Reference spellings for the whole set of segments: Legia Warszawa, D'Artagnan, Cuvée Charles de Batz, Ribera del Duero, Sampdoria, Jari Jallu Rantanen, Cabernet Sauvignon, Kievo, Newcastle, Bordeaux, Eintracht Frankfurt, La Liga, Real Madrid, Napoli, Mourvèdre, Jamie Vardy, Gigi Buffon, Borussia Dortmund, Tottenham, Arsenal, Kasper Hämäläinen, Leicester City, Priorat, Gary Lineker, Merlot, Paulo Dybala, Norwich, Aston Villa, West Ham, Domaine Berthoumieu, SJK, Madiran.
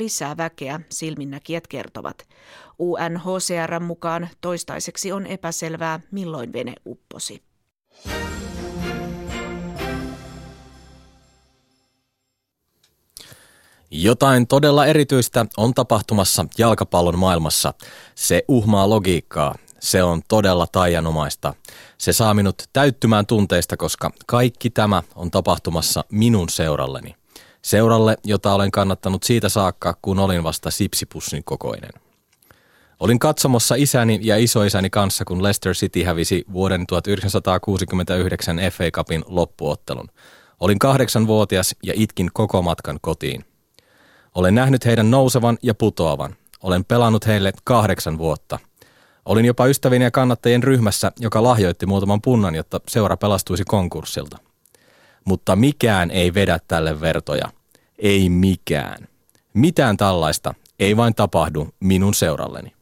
lisää väkeä, silminnäkijät kertovat. UNHCR:n mukaan toistaiseksi on epäselvää, milloin vene upposi. Jotain todella erityistä on tapahtumassa jalkapallon maailmassa. Se uhmaa logiikkaa. Se on todella taianomaista. Se saa minut täyttymään tunteista, koska kaikki tämä on tapahtumassa minun seuralleni. Seuralle, jota olen kannattanut siitä saakka, kun olin vasta sipsipussin kokoinen. Olin katsomossa isäni ja isoisäni kanssa, kun Leicester City hävisi vuoden 1969 FA Cupin loppuottelun. Olin 8-vuotias ja itkin koko matkan kotiin. Olen nähnyt heidän nousevan ja putoavan. Olen pelannut heille 8 vuotta. Olin jopa ystävien ja kannattajien ryhmässä, joka lahjoitti muutaman punnan, jotta seura pelastuisi konkurssilta. Mutta mikään ei vedä tälle vertoja. Ei mikään. Mitään tällaista ei vain tapahdu minun seuralleni.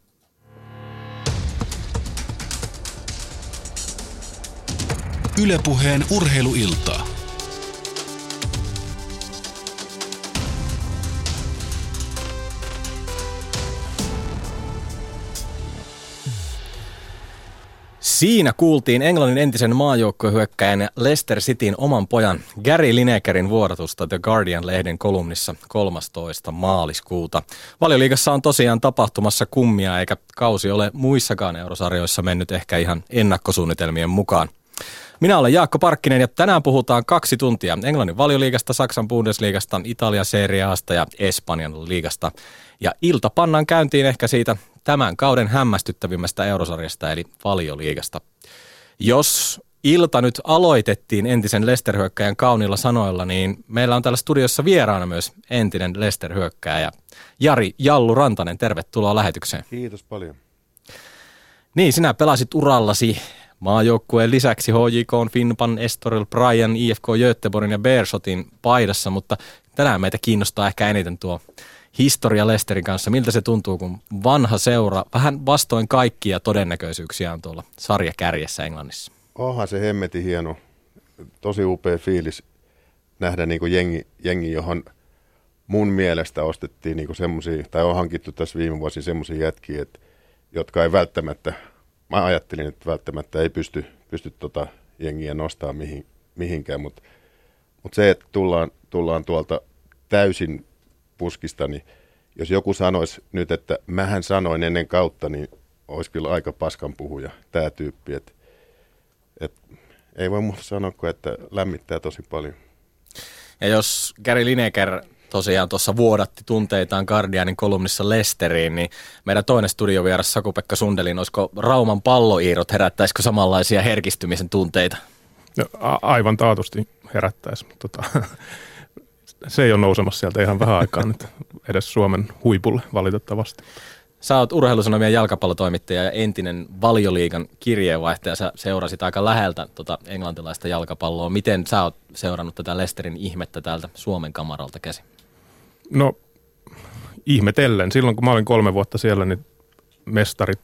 Yle Puheen urheiluiltaa. Siinä kuultiin Englannin entisen maajoukkuehyökkääjän Leicester Cityn oman pojan Gary Linekerin vuorotusta The Guardian-lehden kolumnissa 13. maaliskuuta. Valioliigassa on tosiaan tapahtumassa kummia, eikä kausi ole muissakaan eurosarjoissa mennyt ehkä ihan ennakkosuunnitelmien mukaan. Minä olen Jaakko Parkkinen ja tänään puhutaan 2 tuntia Englannin Valioliigasta, Saksan Bundesliigasta, Italian Serie Asta ja Espanjan liigasta. Ja ilta pannaan käyntiin ehkä siitä tämän kauden hämmästyttävimmästä eurosarjasta eli Valioliigasta. Jos ilta nyt aloitettiin entisen Leicester-hyökkääjän kauniilla sanoilla, niin meillä on täällä studiossa vieraana myös entinen Leicester-hyökkääjä Jari Jallu Rantanen. Tervetuloa lähetykseen. Kiitos paljon. Niin, sinä pelasit urallasi maajoukkueen lisäksi HJK, Finpan, Estoril, Bryan, IFK Göteborgin ja Beersotin paidassa, mutta tänään meitä kiinnostaa ehkä eniten tuo historia Leicesterin kanssa. Miltä se tuntuu, kun vanha seura vähän vastoin kaikkia todennäköisyyksiä on tuolla sarjakärjessä Englannissa? Onhan se hemmetin hieno, tosi upea fiilis nähdä niin kuin jengi, johon mun mielestä ostettiin niin kuin semmosia, tai on hankittu tässä viime vuosina semmoisia jätkiä, jotka ei välttämättä, mä ajattelin, että välttämättä ei pysty tota jengiä nostamaan mihinkään, mutta se, että tullaan tuolta täysin puskista, niin jos joku sanoisi nyt, että mähän sanoin ennen kautta, niin olisi kyllä aika paskan puhuja tämä tyyppi. Et ei voi muuta sanoa kuin, että lämmittää tosi paljon. Ja jos Gary Lineker tosiaan tuossa vuodatti tunteitaan Guardianin kolumnissa Leicesteriin, niin meidän toinen studiovieras Saku-Pekka Sundelin, olisiko Rauman palloiirot, herättäisikö samanlaisia herkistymisen tunteita? No, aivan taatusti herättäisi, mutta se ei ole nousemassa sieltä ihan vähän aikaa nyt edes Suomen huipulle valitettavasti. Sä oot Urheilusanomien jalkapallotoimittaja ja entinen Valioliigan kirjeenvaihtaja. Sä seurasit aika läheltä englantilaista jalkapalloa. Miten sä oot seurannut tätä Leicesterin ihmettä täältä Suomen kamaralta käsi? No ihmetellen. Silloin kun mä olin 3 vuotta siellä, niin mestarit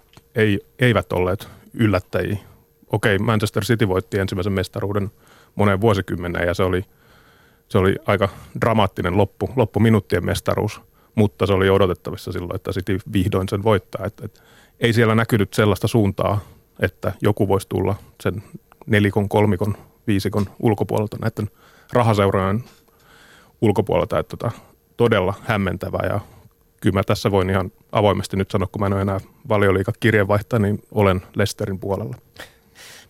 eivät olleet yllättäjiä. Okei, Manchester City voitti ensimmäisen mestaruuden moneen vuosikymmeneen ja se oli aika dramaattinen loppuminuuttien mestaruus, mutta se oli odotettavissa silloin, että City vihdoin sen voittaa. Et ei siellä näkynyt sellaista suuntaa, että joku voisi tulla sen 4, 3, 5 ulkopuolelta, näiden rahaseurojen ulkopuolelta. Et todella hämmentävää ja kyllä mä tässä voin ihan avoimesti nyt sanoa, kun mä en ole enää Valioliiga kirjeenvaihtaja, niin olen Leicesterin puolella.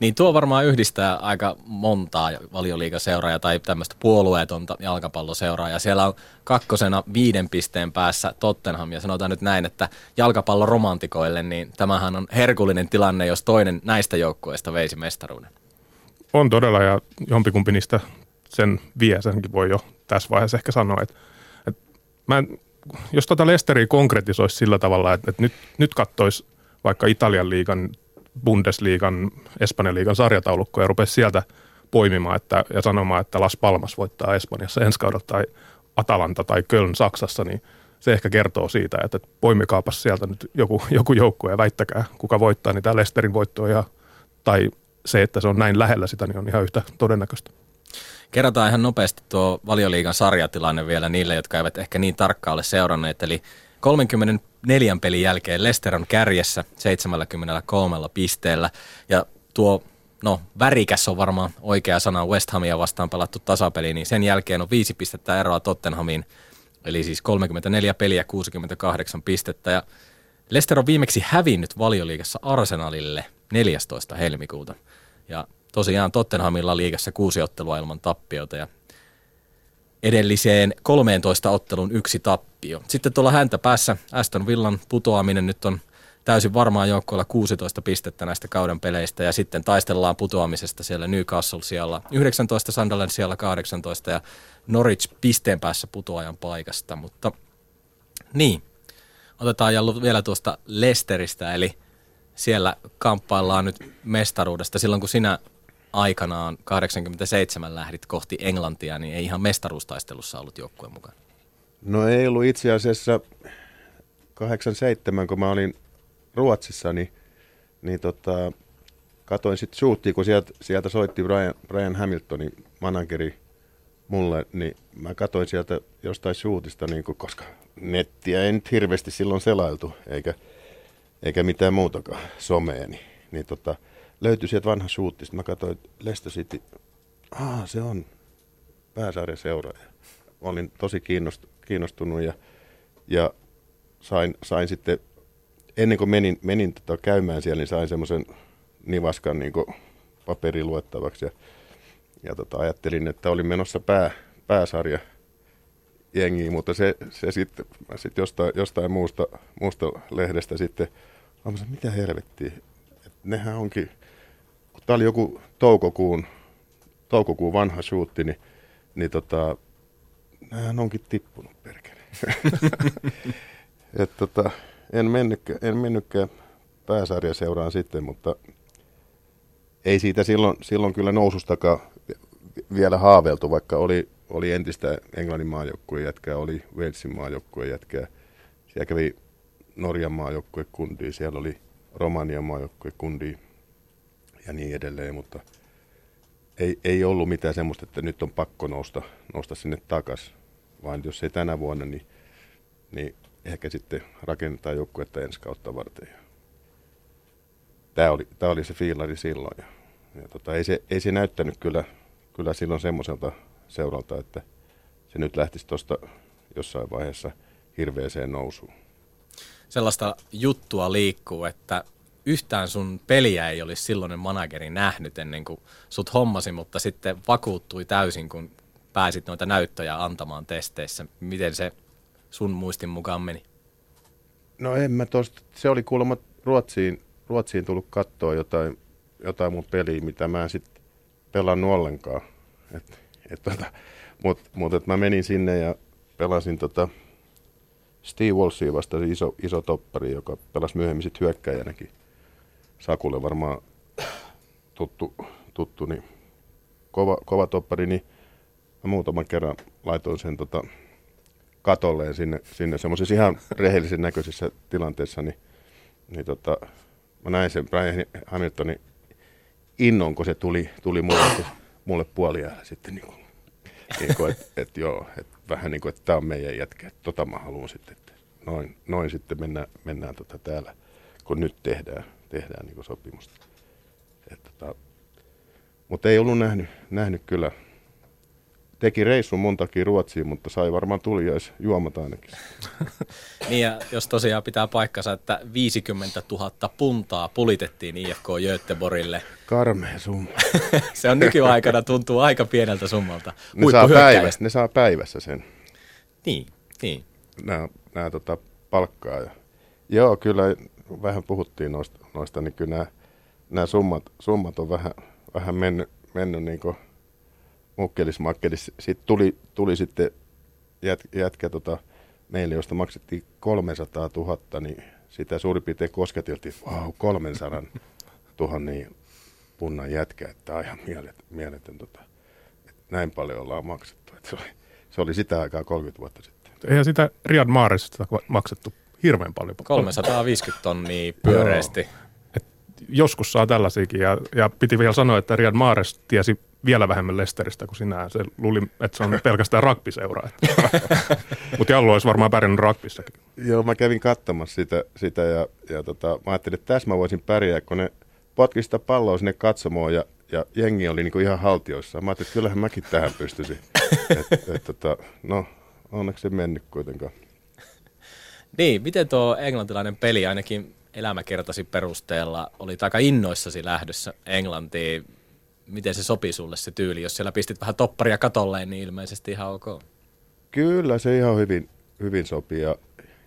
Niin tuo varmaan yhdistää aika montaa Valioliiga-seuraa tai tämmöistä puolueetonta jalkapalloseuraa. Ja siellä on 2. 5 pisteen päässä Tottenham. Ja sanotaan nyt näin, että jalkapalloromantikoille, niin tämähän on herkullinen tilanne, jos toinen näistä joukkueista veisi mestaruuden. On todella, ja jompikumpi niistä sen vie. Senkin voi jo tässä vaiheessa ehkä sanoa, että jos Leicesteria konkretisoisi sillä tavalla, että nyt kattoisi vaikka Italian liigan, Bundesliigan, Espanjan liigan sarjataulukkoa ja rupesi sieltä poimimaan ja sanomaan, että Las Palmas voittaa Espanjassa ensi kaudella tai Atalanta tai Köln Saksassa, niin se ehkä kertoo siitä, että poimikaapas sieltä nyt joku joukkue ja väittäkää, kuka voittaa, niin tämä Leicesterin voitto on ihan, tai se, että se on näin lähellä sitä, niin on ihan yhtä todennäköistä. Kerrotaan ihan nopeasti tuo Valioliigan sarjatilanne vielä niille, jotka eivät ehkä niin tarkkaan ole seuranneet. Eli 34 pelin jälkeen Leicester on kärjessä 73 pisteellä. Ja tuo, no värikäs on varmaan oikea sana, West Hamia vastaan pelattu tasapeli, niin sen jälkeen on 5 pistettä eroa Tottenhamiin. Eli siis 34 peliä, 68 pistettä. Ja Leicester on viimeksi hävinnyt Valioliigassa Arsenalille 14. helmikuuta. Ja tosiaan Tottenhamilla liigassa 6 ottelua ilman tappiota ja edelliseen 13 ottelun 1 tappio. Sitten tuolla häntä päässä Aston Villan putoaminen nyt on täysin varmaan joukkoilla 16 pistettä näistä kauden peleistä. Ja sitten taistellaan putoamisesta siellä Newcastle siellä 19, Sunderland siellä 18 ja Norwich pisteen päässä putoajan paikasta. Mutta niin, otetaan Jallu vielä tuosta Leicesteristä, eli siellä kamppaillaan nyt mestaruudesta. Silloin kun sinä aikanaan 87 lähdit kohti Englantia, niin ei ihan mestaruustaistelussa ollut joukkueen mukana. No ei ollut itse asiassa 87, kun mä olin Ruotsissa, niin katoin sitten shootia, kun sieltä soitti Bryan Hamiltonin manageri mulle, niin mä katoin sieltä jostain shootista, niin koska nettiä ei nyt hirveästi silloin selailtu, eikä mitään muutakaan somea, niin löytyi sieltä vanha shootti. Sitten mä katsoin, että Leicester City, se on pääsarjan seuraaja. Olin tosi kiinnostunut ja sain sitten, ennen kuin menin käymään siellä, niin sain semmoisen nivaskan niin paperi luettavaksi. Ja ajattelin, että olin menossa pääsarja jengiin, mutta se sitten jostain muusta lehdestä sitten, mitä helvettiä. Nehän onkin, kun tämä oli joku toukokuun vanha shootti, niin nämähän onkin tippunut perkele. En mennytkään pääsarjaseuraan sitten, mutta ei siitä silloin kyllä nousustakaan vielä haaveiltu, vaikka oli entistä Englannin maajoukkueen jätkää, oli Walesin maajoukkueen jätkää. Siellä kävi Norjan maajoukkueen kundiin, siellä oli Romanian maajoukkueen kundiin ja niin edelleen, mutta ei ollut mitään semmoista, että nyt on pakko nousta sinne takaisin, vaan jos ei tänä vuonna, niin ehkä sitten rakennetaan joukkuetta ensi kautta varten. Tämä oli se fiilari silloin. Ja ei se näyttänyt kyllä silloin semmoiselta seuralta, että se nyt lähtisi tuosta jossain vaiheessa hirveäseen nousuun. Sellaista juttua liikkuu, että yhtään sun peliä ei olisi silloinen manageri nähnyt ennen kuin sut hommasi, mutta sitten vakuuttui täysin, kun pääsit noita näyttöjä antamaan testeissä. Miten se sun muistin mukaan meni? No en mä tosta. Se oli kuulemma Ruotsiin tullut katsoa jotain mun peliä, mitä mä en sitten pelannut ollenkaan. Mutta mä menin sinne ja pelasin Steve Walshia vastaan, iso toppari, joka pelasi myöhemmin sitten hyökkäjänäkin. Sakulle varmaan tuttu niin kova toppari, niin mä muutaman kerran laitoin sen katolleen sinne semmoisessa ihan rehellisen näköisessä tilanteessa, niin mä näin sen Bryan Hamiltonin innon, kun se tuli mulle puoliäällä sitten että joo, että vähän niin kuin, että tämä on meidän jätkä, että mä haluan sitten, että noin sitten mennään täällä, kun nyt tehdään niin kuin sopimusta. Mutta ei ollut nähnyt kyllä. Teki reissun montakin Ruotsiin, mutta sai varmaan tuliaisjuomat ainakin. Niin ja jos tosiaan pitää paikkansa, että 50 000 puntaa pulitettiin IFK Göteborgille. Karmea summa. Se on nykyaikana, tuntuu aika pieneltä summalta. Ne saa päivässä sen. Niin. Nämä palkkaa. Ja. Joo, kyllä vähän puhuttiin noista niin kyllä nämä summat on vähän mennyt niin kuin mukkelis-makkelis. Sitten tuli sitten jätkä meille, josta maksettiin 300 000, niin sitä suurin piirtein kosketeltiin, 300 000 punnan jätkä, että aivan mieletön, että näin paljon ollaan maksettu. Se oli sitä aikaa 30 vuotta sitten. Eihän sitä Riyad Mahrezista maksettu hirveän paljon. 350 tonnia pyöreästi. joskus saa tällaisiakin. Ja piti vielä sanoa, että Riyad Mahrez tiesi vielä vähemmän Leicesteristä kuin sinään. Se luuli, että se on pelkästään rugby-seuraa. Mutta Jallu olisi varmaan pärjännyt rugbyssäkin. Joo, mä kävin katsomassa sitä ja mä ajattelin, että tässä mä voisin pärjää, kun ne potki sitä palloa sinne katsomoon ja jengi oli niinku ihan haltioissa. Mä ajattelin, että kyllähän mäkin tähän pystyisin. No, onneksi se mennyt kuitenkaan. Niin, miten tuo englantilainen peli ainakin elämäkertasi perusteella oli aika innoissasi lähdössä Englantiin? Miten se sopi sulle se tyyli? Jos siellä pistit vähän topparia katolleen, niin ilmeisesti ihan ok. Kyllä, se ihan hyvin sopii. Ja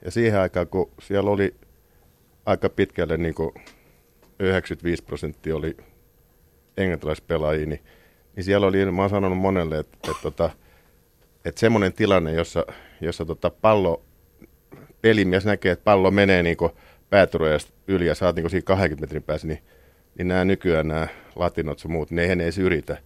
siihen aikaan, kun siellä oli aika pitkälle niin kuin 95% oli englantilaispelaajia, niin siellä oli, mä oon sanonut monelle, että semmoinen tilanne, jossa pelimies näkee, että pallo menee niin kuin päätyrojasta yli ja saat niin kuin siinä 20 metrin päässä, niin nämä nykyään nämä latinot ja muut, ne edes yritä.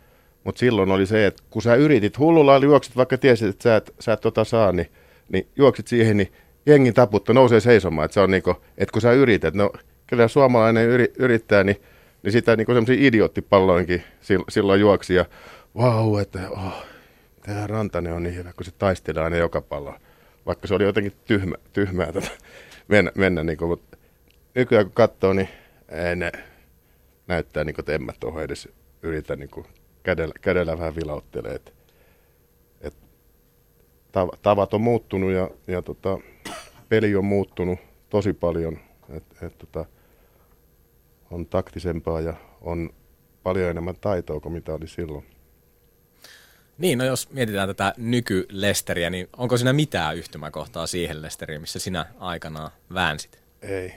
Mutta silloin oli se, että kun sä yritit hullulla, juoksit vaikka tiesit, että sä et saa, niin juoksit siihen, niin jengin taputta nousee seisomaan. Että se on niinku, että kun sä yrität, no kyllä suomalainen yrittää, niin sitä niinku semmoisia idioottipalloinkin silloin juoksi. Ja vau, tämä Rantanen on niin hyvä, kun se taistelee aina joka pallo. Vaikka se oli jotenkin tyhmää mennä niinku, mutta nykyään kun katsoo, niin ne näyttää, niin kuin, että en mä tuohon edes yritä niin kuin kädellä vähän vilauttelee. Tavat on muuttunut ja peli on muuttunut tosi paljon. On taktisempaa ja on paljon enemmän taitoa kuin mitä oli silloin. Niin, no jos mietitään tätä nyky-Leicesteriä, niin onko siinä mitään yhtymäkohtaa siihen Leicesteriin, missä sinä aikanaan väänsit? Ei.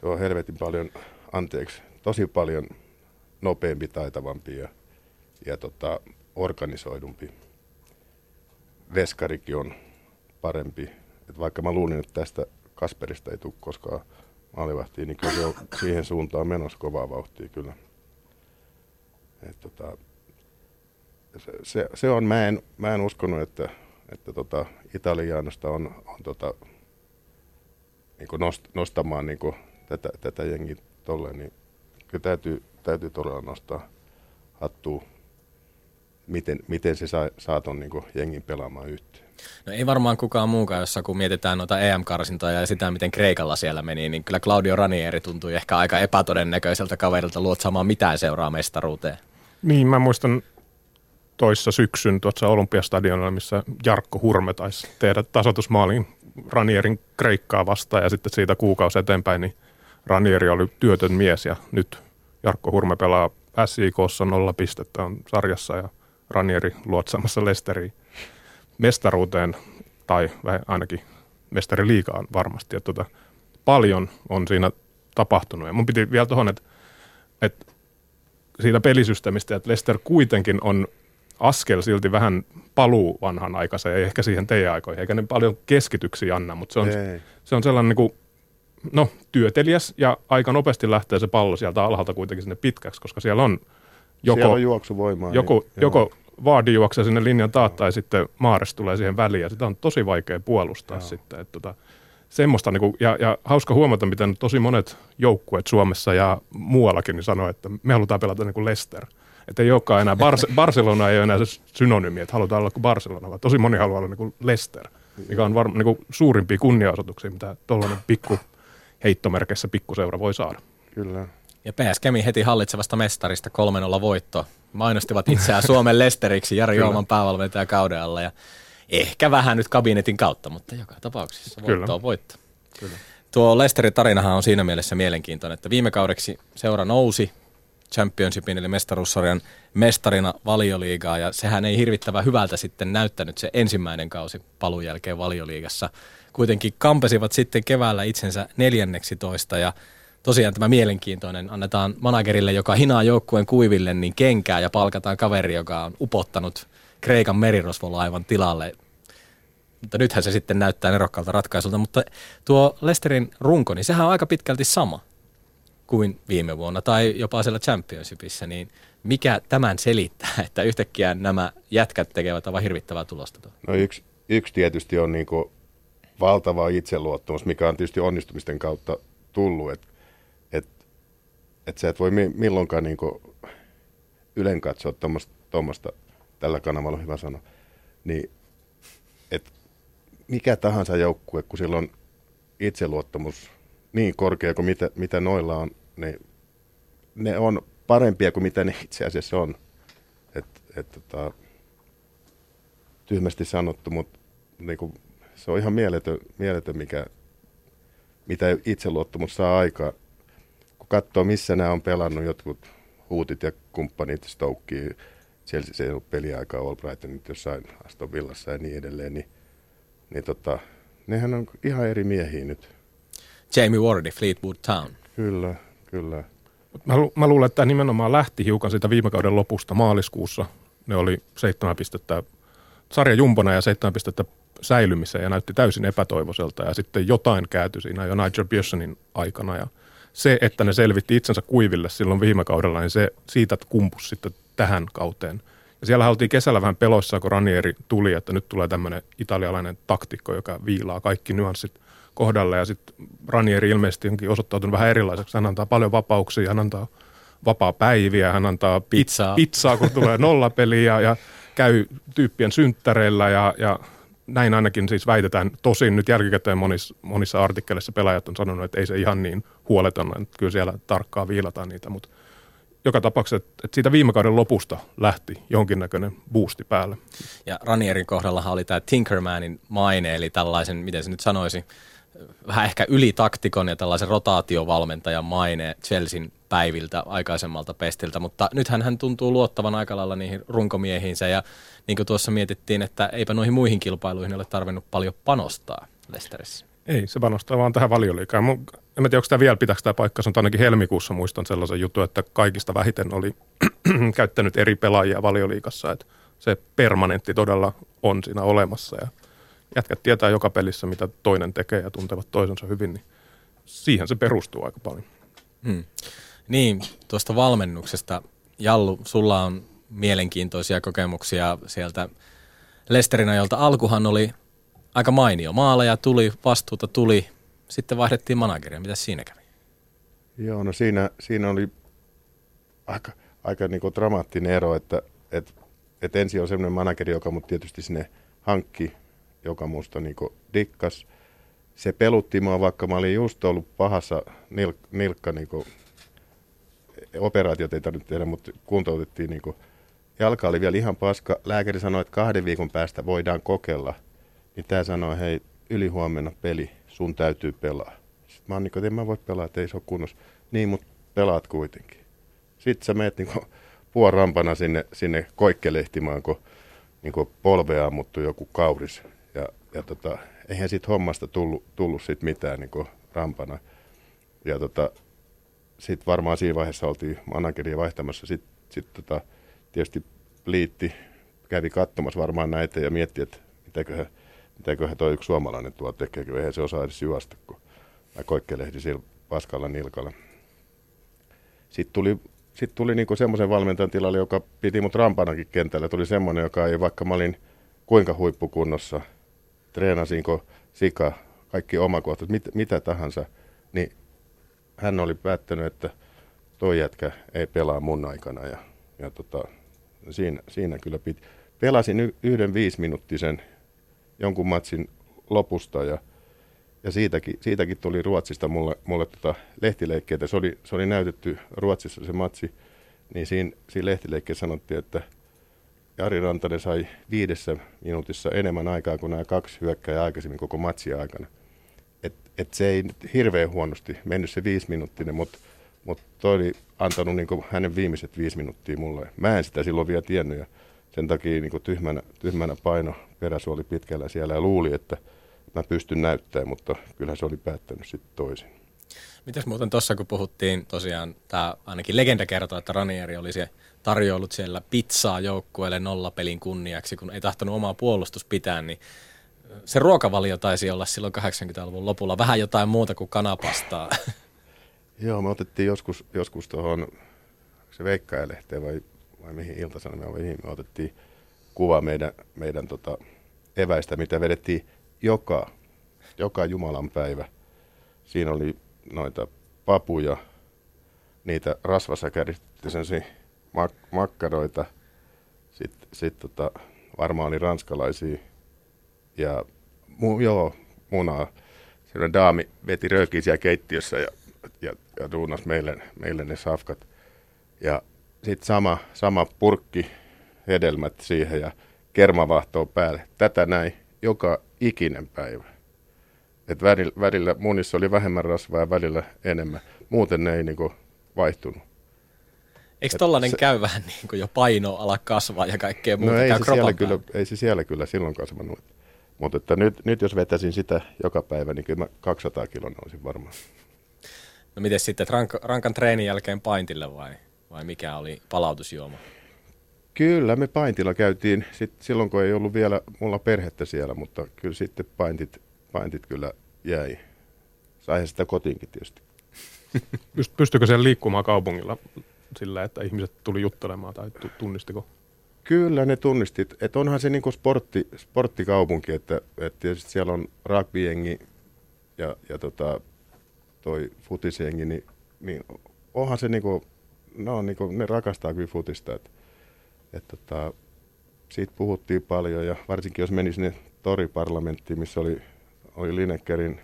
Se on helvetin paljon, tosi paljon nopeampi, taitavampi ja organisoidumpi. Veskarikin on parempi. Et vaikka mä luulin, että tästä Kasperista ei tule koskaan maalivahtiin, niin kyllä se on siihen suuntaan menossa kovaa vauhtia kyllä. Se on, mä en uskonut, että italiaanosta on niin kuin nostamaan niin kuin tätä jengiä tolleen, niin kyllä täytyy todella nostaa hattua, miten se saa ton niin kuin jengin pelaamaan yhteen. No ei varmaan kukaan muukaan, jossa kun mietitään noita EM-karsintoja ja sitä, miten Kreikalla siellä meni, niin kyllä Claudio Ranieri tuntui ehkä aika epätodennäköiseltä kaverilta luotsaamaan mitään seuraa mestaruuteen. Niin, mä muistan toissa syksyn tuossa Olympiastadionilla, missä Jarkko Hurme taisi tehdä tasoitusmaalin Ranierin Kreikkaa vastaan, ja sitten siitä kuukausi eteenpäin niin Ranieri oli työtön mies, ja nyt Jarkko Hurme pelaa SJK:ssa 0 pistettä on sarjassa, ja Ranieri luotsaamassa Leicesteriin mestaruuteen, tai ainakin mestariliigaan varmasti. Ja paljon on siinä tapahtunut, ja mun piti vielä tuohon, että siitä pelisysteemistä, että Leicester kuitenkin on askel silti vähän paluu vanhan aikaiseen, ei ehkä siihen teidän aikoihin, eikä ne paljon keskityksiä anna, mutta se on sellainen niin kuin, työtelijäs ja aika nopeasti lähtee se pallo sieltä alhaalta kuitenkin sinne pitkäksi, koska siellä on juoksuvoimaa. Joko Vardy juoksee sinne linjan taakse tai sitten Mahrez tulee siihen väliin ja sitä on tosi vaikea puolustaa sitten. Semmoista, niin kuin, ja hauska huomata, miten tosi monet joukkueet Suomessa ja muuallakin niin sanoo, että me halutaan pelata niin kuin Leicester. Että ei olekaan enää, Barcelona ei ole enää se synonyymi, että halutaan olla kuin Barcelona, vaan tosi moni haluaa olla niin kuin Leicester, mikä on varmaan niin suurimpia kunniaosoituksia, mitä tuollainen pikku heittomerkeissä pikkuseura voi saada. Kyllä. Ja PS Kemin heti hallitsevasta mestarista 3-0 voitto. Mainostivat itseään Suomen Leicesteriksi Jari Jooman päävalmentaja kauden alla ja ehkä vähän nyt kabinetin kautta, mutta joka tapauksessa voitto on voitto. Kyllä. Tuo Leicesterin tarinahan on siinä mielessä mielenkiintoinen, että viime kaudeksi seura nousi Championshipin eli mestaruussarjan mestarina Valioliigaa, ja sehän ei hirvittävän hyvältä sitten näyttänyt se ensimmäinen kausi paluun jälkeen Valioliigassa. Kuitenkin kampesivat sitten keväällä itsensä 14 ja tosiaan tämä mielenkiintoinen, annetaan managerille, joka hinaa joukkueen kuiville, niin kenkää ja palkataan kaveri, joka on upottanut Kreikan merirosvolaivan tilalle. Mutta nythän se sitten näyttää erokkaalta ratkaisulta, mutta tuo Leicesterin runko, niin sehän on aika pitkälti sama kuin viime vuonna, tai jopa siellä Championshipissa, niin mikä tämän selittää, että yhtäkkiä nämä jätkät tekevät aivan hirvittävää tulosta? No yksi tietysti on niin kuin valtava itseluottamus, mikä on tietysti onnistumisten kautta tullut, että että sä et voi milloinkaan niinku ylen katsoa tuommoista, tällä kanavalla on hyvä sana, niin että mikä tahansa joukkue, kun sillä on itseluottamus niin korkea kuin mitä noilla on, niin ne on parempia kuin mitä ne itse asiassa on. Että tyhmästi sanottu, mutta niinku, se on ihan mieletön mitä itseluottamus saa aikaan. Kun katsoo, missä nämä on pelannut, jotkut Huthit ja kumppanit, Stokea, siellä se ei ollut peliaikaa, Albrightonit jossain Aston Villassa ja niin edelleen, niin nehän on ihan eri miehiä nyt. Jamie Vardy, Fleetwood Town. Kyllä. Mä luulen, että tämä nimenomaan lähti hiukan siitä viime kauden lopusta maaliskuussa. Ne oli 7 pistettä sarjajumpona ja 7 pistettä säilymiseen ja näytti täysin epätoivoiselta. Ja sitten jotain käätyi siinä jo Nigel Pearsonin aikana. Ja se, että ne selvitti itsensä kuiville silloin viime kaudella, niin se siitä kumpusi sitten tähän kauteen. Ja siellä oltiin kesällä vähän peloissaan, kun Ranieri tuli, että nyt tulee tämmöinen italialainen taktikko, joka viilaa kaikki nyanssit kohdalla, ja sitten Ranieri ilmeisesti onkin osoittautunut vähän erilaiseksi. Hän antaa paljon vapauksia, hän antaa vapaapäiviä, hän antaa pizzaa kun tulee nollapeliä ja käy tyyppien synttäreillä ja näin ainakin siis väitetään. Tosin nyt jälkikäteen monissa artikkeleissa pelaajat on sanonut, että ei se ihan niin huoletona, että kyllä siellä tarkkaan viilataan niitä, mutta joka tapauksessa, että siitä viime kauden lopusta lähti jonkinnäköinen boosti päälle. Ja Ranierin kohdallahan oli tämä Tinkermanin maine, eli tällaisen, miten se nyt sanoisi, vähän ehkä ylitaktikon ja tällaisen rotaatiovalmentajan maine Chelsean päiviltä, aikaisemmalta pestiltä, mutta nythän hän tuntuu luottavan aika lailla niihin runkomiehiinsä ja niin kuin tuossa mietittiin, että eipä noihin muihin kilpailuihin ole tarvinnut paljon panostaa Leicesterissä. Ei, se panostaa vaan tähän Valioliigaan. En tiedä, onko tämä vielä pitääkö tämä paikkansa, mutta ainakin helmikuussa muistan sellaisen jutun, että kaikista vähiten oli käyttänyt eri pelaajia Valioliigassa, että se permanentti todella on siinä olemassa ja jätkät tietää joka pelissä, mitä toinen tekee ja tuntevat toisensa hyvin, niin siihen se perustuu aika paljon. Niin, tuosta valmennuksesta. Jallu, sulla on mielenkiintoisia kokemuksia sieltä Leicesterin ajalta. Alkuhan oli aika mainio. Maaleja tuli, vastuuta tuli, sitten vaihdettiin manageria. Mitäs siinä kävi? Joo, no siinä oli aika niinku dramaattinen ero, että ensin on semmoinen manageri, joka mut tietysti sinne hankki, joka musta niinku dikkas. Se pelutti mua, vaikka mä olin just ollut pahassa nilkka niinku, operaatiot ei tarvitse tehdä, mutta kuntoutettiin niinku. Jalka oli vielä ihan paska. Lääkäri sanoi, että 2 viikon päästä voidaan kokeilla. Niin tää sanoi, hei, ylihuomenna peli, sun täytyy pelaa. Sitten mä oon niinku, en mä voi pelaa, että ei se ole kunnossa. Niin, mutta pelaat kuitenkin. Sitten sä meet niinku puorampana sinne koikkelehtimaan, kun niinku polvea ammuttu joku kauris. Ja eihän siitä hommasta tullut sit mitään niinku rampana. Ja sit varmaan siinä vaiheessa oltiin manageria vaihtamassa. Sit tietysti liitti, kävi katsomassa varmaan näitä ja mietti, että mitäköhän toi yksi suomalainen tuo tekee, kun eihän se osaa edes juosta, kun mä koikkelehdi sillä paskalla nilkalla. Sitten tuli niinku semmoisen valmentajan tilalle, joka piti mut rampanakin kentällä. Tuli semmoinen, joka ei, vaikka mä olin kuinka huippukunnossa, treenasinko sika, kaikki omakohtaiset, mitä tahansa, niin hän oli päättänyt, että toi jätkä ei pelaa mun aikana. Ja siinä kyllä piti. Pelasin yhden 5-minuuttisen jonkun matsin lopusta ja siitäkin tuli Ruotsista mulle lehtileikkeitä. Se oli näytetty Ruotsissa se matsi, niin siinä lehtileikkeessä sanottiin, että Jari Rantanen sai 5 minuutissa enemmän aikaa kuin nämä 2 hyökkääjää aikaisemmin koko matsia aikana. Et se ei hirveän huonosti mennyt se 5-minuuttinen, mutta toi oli antanut niinku hänen viimeiset 5 minuuttia mulle. Mä en sitä silloin vielä tiennyt ja sen takia niinku tyhmänä paino peräsuoli pitkällä siellä ja luuli, että mä pystyn näyttämään, mutta kyllähän se oli päättänyt sitten toisin. Mitäs muuten tuossa, kun puhuttiin tosiaan, tämä ainakin legenda kertoo, että Ranieri oli se tarjoillut siellä pizzaa joukkueelle nollapelin kunniaksi, kun ei tahtonut omaa puolustus pitää, niin se ruokavalio taisi olla silloin 80-luvun lopulla vähän jotain muuta kuin kanapastaa. Joo, me otettiin joskus tuohon, se Veikkaja-lehteen vai mihin Ilta-Sanomia, vai mihin me otettiin kuva meidän eväistä, mitä vedettiin joka Jumalan päivä. Siinä oli noita papuja, niitä rasvasäkärityisen makkaroita. Sitten varmaan oli ranskalaisia ja munaa. Sellainen daami veti röökiä siellä keittiössä ja duunas meille ne safkat. Ja sitten sama purkki hedelmät siihen ja kermavaahtoon päälle. Tätä näin joka ikinen päivä. Et välillä munissa oli vähemmän rasvaa ja välillä enemmän. Muuten ne ei niinku vaihtunut. Eikö tollainen käy vähän niinku jo paino ala kasvaa ja kaikkea muuta? No ei se siellä kyllä silloin kasvanut. Mutta nyt jos vetäisin sitä joka päivä, niin kyllä mä 200 kiloa olisin varmaan. No miten sitten, rankan treenin jälkeen paintille vai mikä oli palautusjuoma? Kyllä me paintilla käytiin silloin, kun ei ollut vielä mulla perhettä siellä, mutta kyllä sitten paintit kyllä jäi. Saihan sitä kotiinkin tietysti. Pystyykö siellä liikkumaan kaupungilla sillä, että ihmiset tuli juttelemaan tai tunnistiko? Kyllä ne tunnistit. Että onhan se niin kuin sporttikaupunki, että tietysti siellä on rugby-jengi ja toi futisjengi, niin onhan se ne rakastaa kyllä futista. Että siitä puhuttiin paljon ja varsinkin jos meni sinne toriparlamenttiin, missä oli Linekerin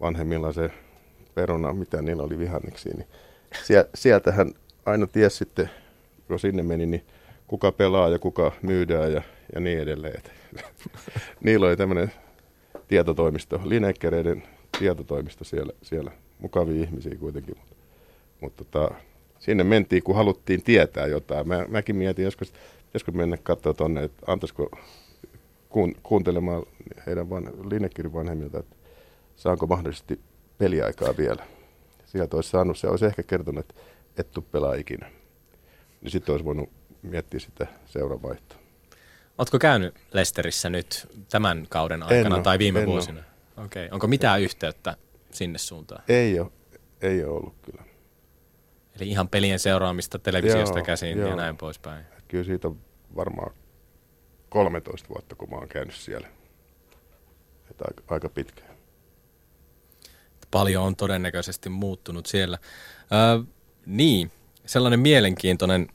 vanhemmilla se peruna, mitä niillä oli vihanneksia, niin sieltähän aina ties sitten, kun sinne meni, niin kuka pelaa ja kuka myydään ja niin edelleen. Niillä oli tämmöinen tietotoimisto, Linekereiden tietotoimisto siellä. Mukavia ihmisiä kuitenkin. Mutta sinne mentiin, kun haluttiin tietää jotain. Mäkin mietin joskus mennä katsoa tuonne, että antaisiko kuuntelemaan heidän Linekerin vanhemmilta, että saanko mahdollisesti peliaikaa vielä. Sieltä olisi saanut, se olisi ehkä kertonut, että et tuu pelaa ikinä. Niin sitten olisi voinut miettiä sitä seuravaihtoa. Oletko käynyt Leicesterissä nyt tämän kauden aikana tai viime vuosina? Okay. Onko mitään yhteyttä sinne suuntaan? Ei ole ollut kyllä. Eli ihan pelien seuraamista televisiosta käsin ja näin poispäin. Kyllä siitä on varmaan 13 vuotta, kun mä oon käynyt siellä. Aika pitkään. Paljon on todennäköisesti muuttunut siellä. Niin, sellainen mielenkiintoinen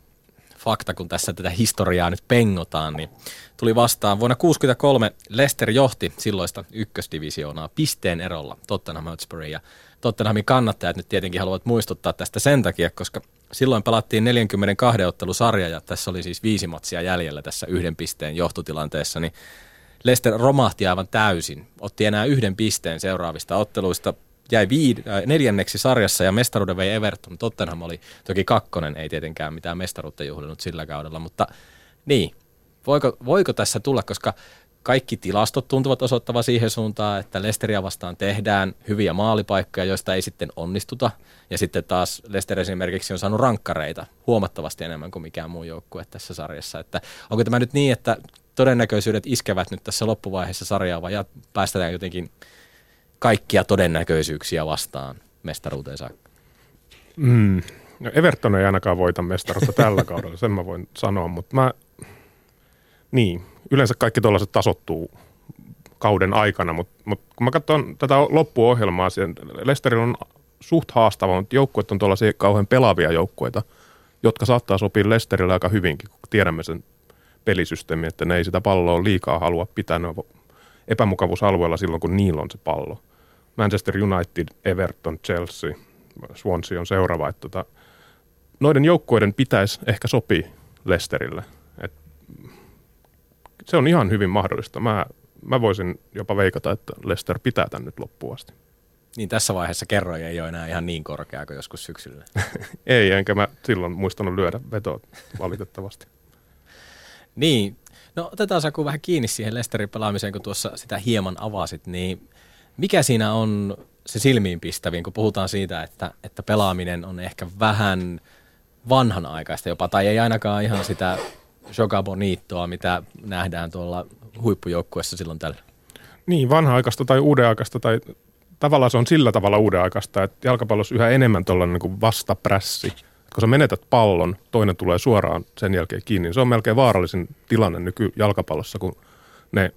fakta, kun tässä tätä historiaa nyt pengotaan, niin tuli vastaan. Vuonna 1963 Leicester johti silloista ykkösdivisioonaa pisteen erolla Tottenham Hotspuriin. Ja Tottenhamin kannattajat nyt tietenkin haluavat muistuttaa tästä sen takia, koska silloin pelattiin 42 ottelusarja ja tässä oli siis 5 matsia jäljellä tässä 1 pisteen johtotilanteessa. Niin Leicester romahti aivan täysin, otti enää 1 pisteen seuraavista otteluista. Jäi 4. sarjassa ja mestaruuden vei Everton. Tottenham oli toki 2, ei tietenkään mitään mestaruutta juhlinut sillä kaudella, mutta niin, voiko tässä tulla, koska kaikki tilastot tuntuvat osoittavan siihen suuntaan, että Leicesteria vastaan tehdään hyviä maalipaikkoja, joista ei sitten onnistuta, ja sitten taas Leicester esimerkiksi on saanut rankkareita huomattavasti enemmän kuin mikään muu joukkue tässä sarjassa, että onko tämä nyt niin, että todennäköisyydet iskevät nyt tässä loppuvaiheessa sarjaa, vai päästetään jotenkin kaikkia todennäköisyyksiä vastaan mestaruuteen saakka? No Everton ei ainakaan voita mestaruutta tällä kaudella, sen mä voin sanoa, mutta yleensä kaikki tuollaiset tasoittuu kauden aikana, mutta kun mä katson tätä loppuohjelmaa, Leicesterillä on suht haastava, mutta joukkueet on tuollaisia kauhean pelaavia joukkueita, jotka saattaa sopia Leicesterillä aika hyvinkin, kun tiedämme sen pelisysteemi, että ne ei sitä palloa liikaa halua pitää, ne on epämukavuusalueella silloin, kun niillä on se pallo. Manchester United, Everton, Chelsea, Swansea on seuraava. Että noiden joukkueiden pitäisi ehkä sopia Leicesterille. Et se on ihan hyvin mahdollista. Mä voisin jopa veikata, että Leicester pitää tän nyt loppuun asti. Niin tässä vaiheessa kerroin ei ole enää ihan niin korkea kuin joskus syksyllä. Ei, enkä mä silloin muistanut lyödä vetoa valitettavasti. Niin. No otetaan Saku vähän kiinni siihen Leicesterin pelaamiseen, kun tuossa sitä hieman avasit, niin mikä siinä on se silmiinpistävin, kun puhutaan siitä, että pelaaminen on ehkä vähän vanhanaikaista jopa, tai ei ainakaan ihan sitä Joga Bonitoa, mitä nähdään tuolla huippujoukkuessa silloin tällä. Niin, vanha-aikaista tai uudenaikaista, tai tavallaan se on sillä tavalla uudenaikaista, että jalkapallossa yhä enemmän tuollainen niin vastaprässi. Kun sä menetät pallon, toinen tulee suoraan sen jälkeen kiinni, niin se on melkein vaarallisin tilanne nykyjalkapallossa, kun ne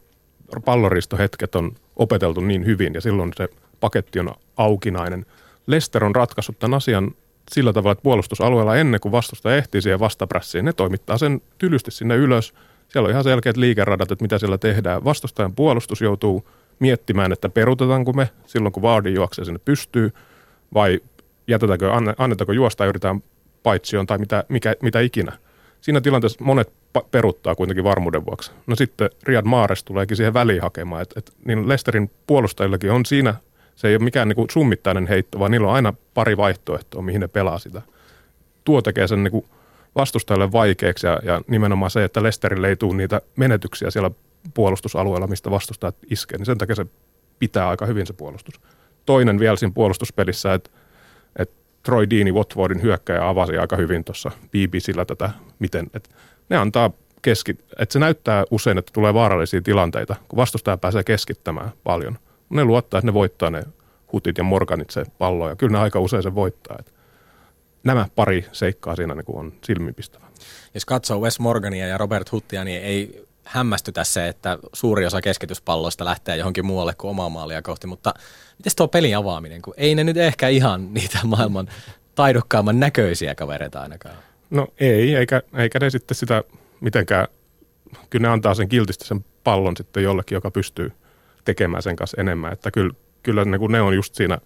palloriistohetket on opeteltu niin hyvin ja silloin se paketti on aukinainen. Leicester on ratkaissut tämän asian sillä tavalla, että puolustusalueella ennen kuin vastusta ehtii siihen vastaprässiin, ne toimittaa sen tylysti sinne ylös. Siellä on ihan selkeät liikeradat, että mitä siellä tehdään. Vastustajan puolustus joutuu miettimään, että peruutetaanko me silloin, kun Vardy juoksee sinne pystyy, vai jätetäänkö, annetaanko juosta ja yritetään paitsioon tai mitä ikinä. Siinä tilanteessa monet peruuttaa kuitenkin varmuuden vuoksi. No sitten Riyad Mahrez tuleekin siihen väliin hakemaan. Et niin Leicesterin puolustajillakin on siinä, se ei ole mikään niin kuin summittainen heitto, vaan niillä on aina pari vaihtoehtoa, mihin ne pelaa sitä. Tuo tekee sen niin kuin vastustajalle vaikeaksi ja nimenomaan se, että Leicesterille ei tule niitä menetyksiä siellä puolustusalueella, mistä vastustajat iskee, niin sen takia se pitää aika hyvin se puolustus. Toinen vielä siinä puolustuspelissä, että Troy Deeney Watfordin hyökkäjä avasi aika hyvin tuossa BBCllä tätä, miten, että ne antaa että se näyttää usein, että tulee vaarallisia tilanteita, kun vastustaja pääsee keskittämään paljon. Ne luottaa, että ne voittaa ne Huthit ja Morganit se pallo, ja kyllä ne aika usein se voittaa. Että nämä pari seikkaa siinä niin on silmiinpistävää. Jos katsoo Wes Morgania ja Robert Huthia, niin ei hämmästytä se, että suuri osa keskityspalloista lähtee johonkin muualle kuin omaa maalia kohti, mutta mites tuo pelin avaaminen, kun ei ne nyt ehkä ihan niitä maailman taidokkaamman näköisiä kavereita ainakaan? No ei, eikä ne sitten sitä mitenkään, kyllä ne antaa sen kiltisti sen pallon sitten jollekin, joka pystyy tekemään sen kanssa enemmän, että kyllä ne on just siinä,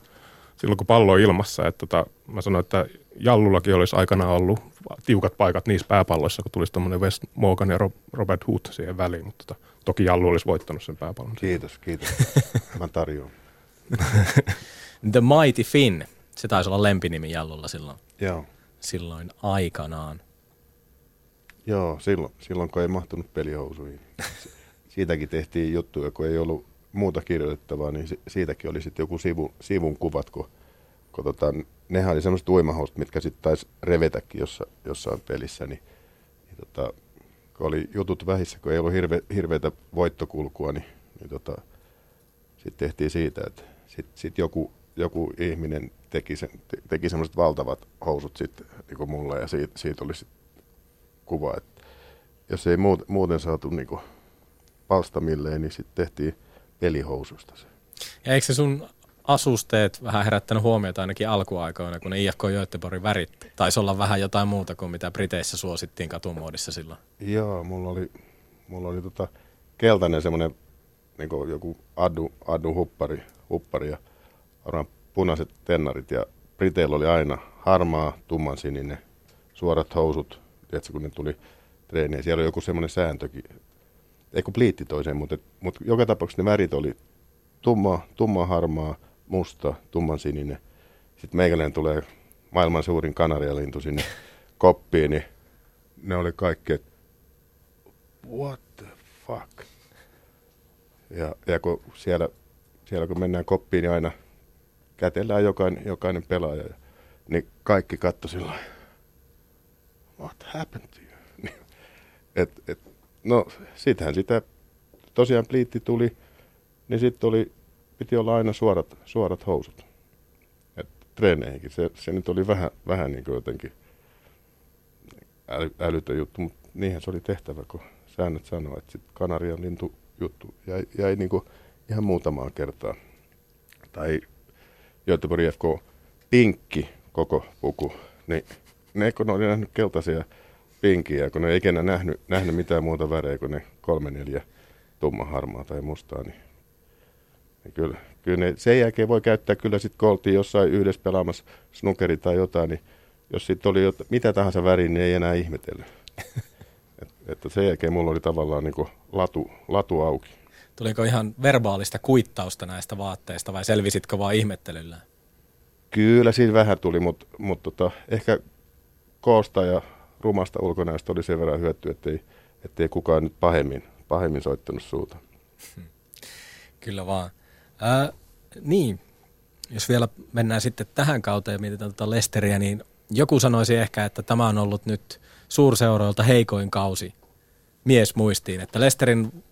silloin kun pallo on ilmassa, että mä sanoin, että Jallullakin olisi aikanaan ollut tiukat paikat niissä pääpalloissa, kun tulisi tuommoinen Wes Morgan ja Robert Huth siihen väliin, mutta toki Jallu olisi voittanut sen pääpallon. Kiitos. Mä tarjoan. The Mighty Finn, se taisi olla lempinimi Jallulla silloin. Joo. Silloin aikanaan. Joo, silloin kun ei mahtunut pelihousuihin. Siitäkin tehtiin juttuja, kun ei ollut muuta kirjoitettavaa, niin siitäkin oli sitten joku sivun kuvat, kun nehän oli semmoiset uimahousut, mitkä sitten taisi revetäkin jossain pelissä, niin kun oli jutut vähissä, kun ei ollut hirveätä voittokulkua, niin sitten tehtiin siitä, että sitten joku ihminen teki semmoiset valtavat housut sitten niin mulle, ja siitä oli sitten kuva, että jos ei muuten saatu niin palstamilleen, niin sitten tehtiin pelihoususta se. Ja eikö se sun asusteet vähän herättänyt huomiota ainakin alkuaikoina, kun ne IFK Göteborgin värit taisi olla vähän jotain muuta kuin mitä Briteissä suosittiin katumuodissa silloin? Joo, mulla oli keltainen semmoinen niin kuin joku addu huppari ja punaiset tennarit, ja Briteillä oli aina harmaa, tummansininen, suorat housut, tiedätkö, kun ne tuli treeniin. Siellä oli joku semmoinen sääntökin, ei kun pliitti toiseen, mutta joka tapauksessa ne värit oli tumma harmaa, musta, tummansininen. Sitten meikäläinen tulee maailman suurin kanarialintu sinne koppiin, niin ne oli kaikki, että what the fuck. Ja kun siellä kun mennään koppiin, niin aina kätellään jokainen pelaaja, niin kaikki katsoi silloin, what happened to you? No sitähän sitä tosiaan pliitti tuli, niin sitten piti olla aina suorat housut. Et treeneihinkin. Se nyt oli vähän niin kuin jotenkin älytön juttu, mutta niinhän se oli tehtävä, kun säännöt sanoo, että sitten kanarian lintu juttu jäi niin kuin ihan muutamaan kertaan. Tai Göteborg IFK pinkki koko puku, niin ne kun oli nähnyt keltaisia pinkiä, kun ne ei ikinä nähnyt mitään muuta värejä kuin ne 3-4 tumma, harmaa tai mustaa, niin kyllä ne sen jälkeen voi käyttää kyllä sitten, kun oltiin jossain yhdessä pelaamassa snookeri tai jotain, niin jos sitten oli mitä tahansa väriä, niin ei enää ihmetellyt. että sen jälkeen mulla oli tavallaan niin kuin latu auki. Tuliko ihan verbaalista kuittausta näistä vaatteista vai selvisitkö vaan ihmettelyllä? Kyllä siinä vähän tuli, mutta ehkä koosta ja rumasta ulkonäöstä oli sen verran hyötyä, ettei kukaan nyt pahemmin soittanut suuta. Kyllä vaan. Niin, jos vielä mennään sitten tähän kauteen ja mietitään tuota Leicesteriä, niin joku sanoisi ehkä, että tämä on ollut nyt suurseuroilta heikoin kausi miesmuistiin, että Leicesterin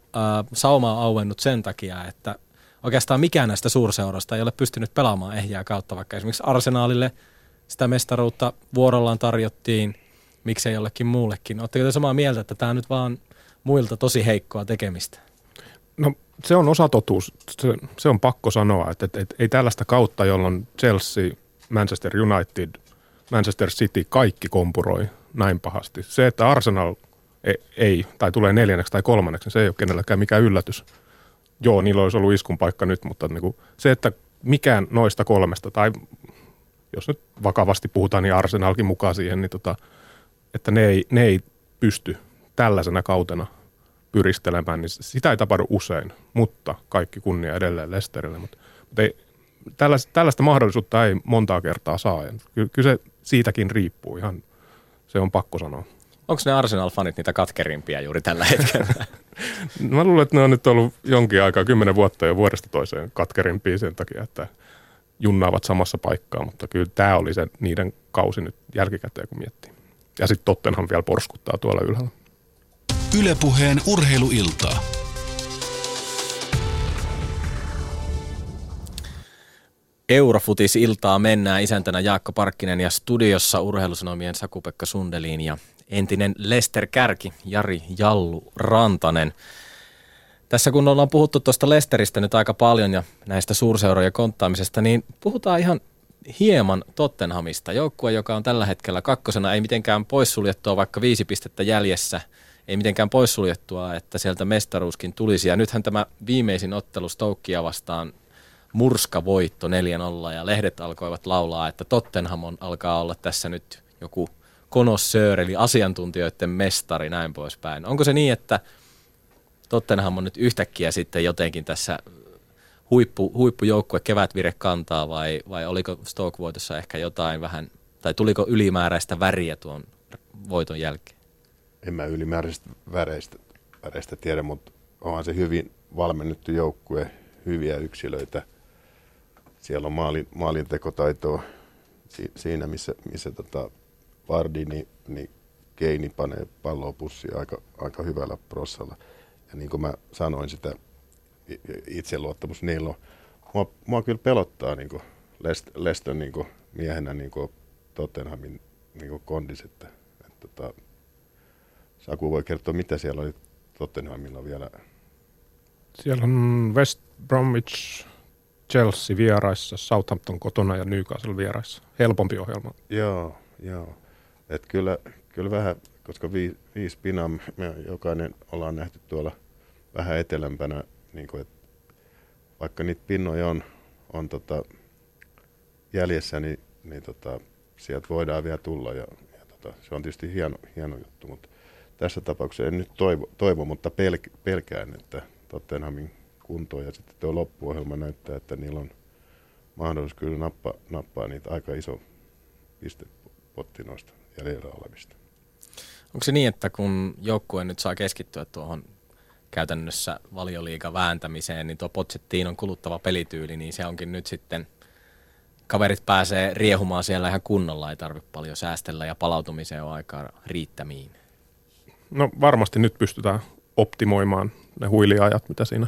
sauma on auennut sen takia, että oikeastaan mikään näistä suurseuroista ei ole pystynyt pelaamaan ehjää kautta, vaikka esimerkiksi Arsenalille sitä mestaruutta vuorollaan tarjottiin, miksei jollekin muullekin. Oletteko te samaa mieltä, että tämä on nyt vaan muilta tosi heikkoa tekemistä? No se on osatotuus. Se on pakko sanoa, että ei tällaista kautta, jolloin Chelsea, Manchester United, Manchester City kaikki kompuroi näin pahasti. Se, että Arsenal ei tai tulee 4. tai 3, se ei ole kenelläkään mikään yllätys. Joo, niillä olisi ollut iskun paikka nyt, mutta niin kuin se, että mikään noista kolmesta, tai jos nyt vakavasti puhutaan, niin Arsenalkin mukaan siihen, niin että ne ei pysty tällaisena kautena pyristelemään, niin sitä ei tapahdu usein, mutta kaikki kunnia edelleen Leicesterille. Mutta ei, tällaista mahdollisuutta ei montaa kertaa saa. Kyllä se siitäkin riippuu, ihan se on pakko sanoa. Onko ne Arsenal-fanit niitä katkerimpia juuri tällä hetkellä? Mä luulen, että ne on nyt ollut jonkin aikaa, 10 vuotta jo vuodesta toiseen katkerimpia sen takia, että junnaavat samassa paikkaa, mutta kyllä tämä oli se niiden kausi nyt jälkikäteen, kun miettii. Ja sitten Tottenham vielä porskuttaa tuolla ylhäällä. Yle Puheen urheiluilta. Eurofutis-iltaa mennään, isäntänä Jaakko Parkkinen ja studiossa Urheilusanomien Saku-Pekka Sundelin ja entinen Leicester-kärki Jari Jallu Rantanen. Tässä kun ollaan puhuttu tuosta Leicesteristä nyt aika paljon ja näistä suurseurojen konttaamisesta, niin puhutaan ihan hieman Tottenhamista. Joukkue, joka on tällä hetkellä 2, ei mitenkään poissuljettua, vaikka 5 pistettä jäljessä, ei mitenkään poissuljettua, että sieltä mestaruuskin tulisi. Ja nythän tämä viimeisin ottelu Stokea vastaan, murskavoitto 4-0, ja lehdet alkoivat laulaa, että Tottenham alkaa olla tässä nyt joku konossöör, eli asiantuntijoiden mestari, näin poispäin. Onko se niin, että Tottenham on nyt yhtäkkiä sitten jotenkin tässä huippujoukkue kevätvire kantaa, vai oliko Stoke-voitossa ehkä jotain vähän, tai tuliko ylimääräistä väriä tuon voiton jälkeen? En mä ylimääräistä väreistä tiedä, mutta onhan se hyvin valmennettu joukkue, hyviä yksilöitä. Siellä on maalintekotaitoa siinä, missä Vardy niin Keini panee palloa pussiin aika hyvällä prossalla. Ja niin kuin mä sanoin, sitä itseluottamus niillä on. Mua kyllä pelottaa niin kuin Leicesterin niin kuin miehenä niin kuin Tottenhamin niin kuin kondis. Että Saku voi kertoa, mitä siellä oli Tottenhamilla vielä. Siellä on West Bromwich, Chelsea vieraissa, Southampton kotona ja Newcastle vieraissa. Helpompi ohjelma. Joo. Et kyllä vähän, koska 5 pinaa me jokainen ollaan nähty tuolla vähän etelämpänä, niin kuin, vaikka niitä pinnoja on jäljessä, niin sieltä voidaan vielä tulla ja se on tietysti hieno juttu, mutta tässä tapauksessa en nyt toivo, mutta pelkään, että Tottenhamin kuntoon ja sitten tuo loppuohjelma näyttää, että niillä on mahdollisuus kyllä nappaa niitä aika iso pistepotti noista jäljellä olevista. Onko se niin, että kun joukkue nyt saa keskittyä tuohon käytännössä Valioliigan vääntämiseen, niin tuo Pochettinon kuluttava pelityyli, niin se onkin nyt sitten, kaverit pääsee riehumaan siellä ihan kunnolla, ei tarvitse paljon säästellä ja palautumiseen on aikaa riittämiin? No varmasti nyt pystytään optimoimaan ne huiliajat, mitä siinä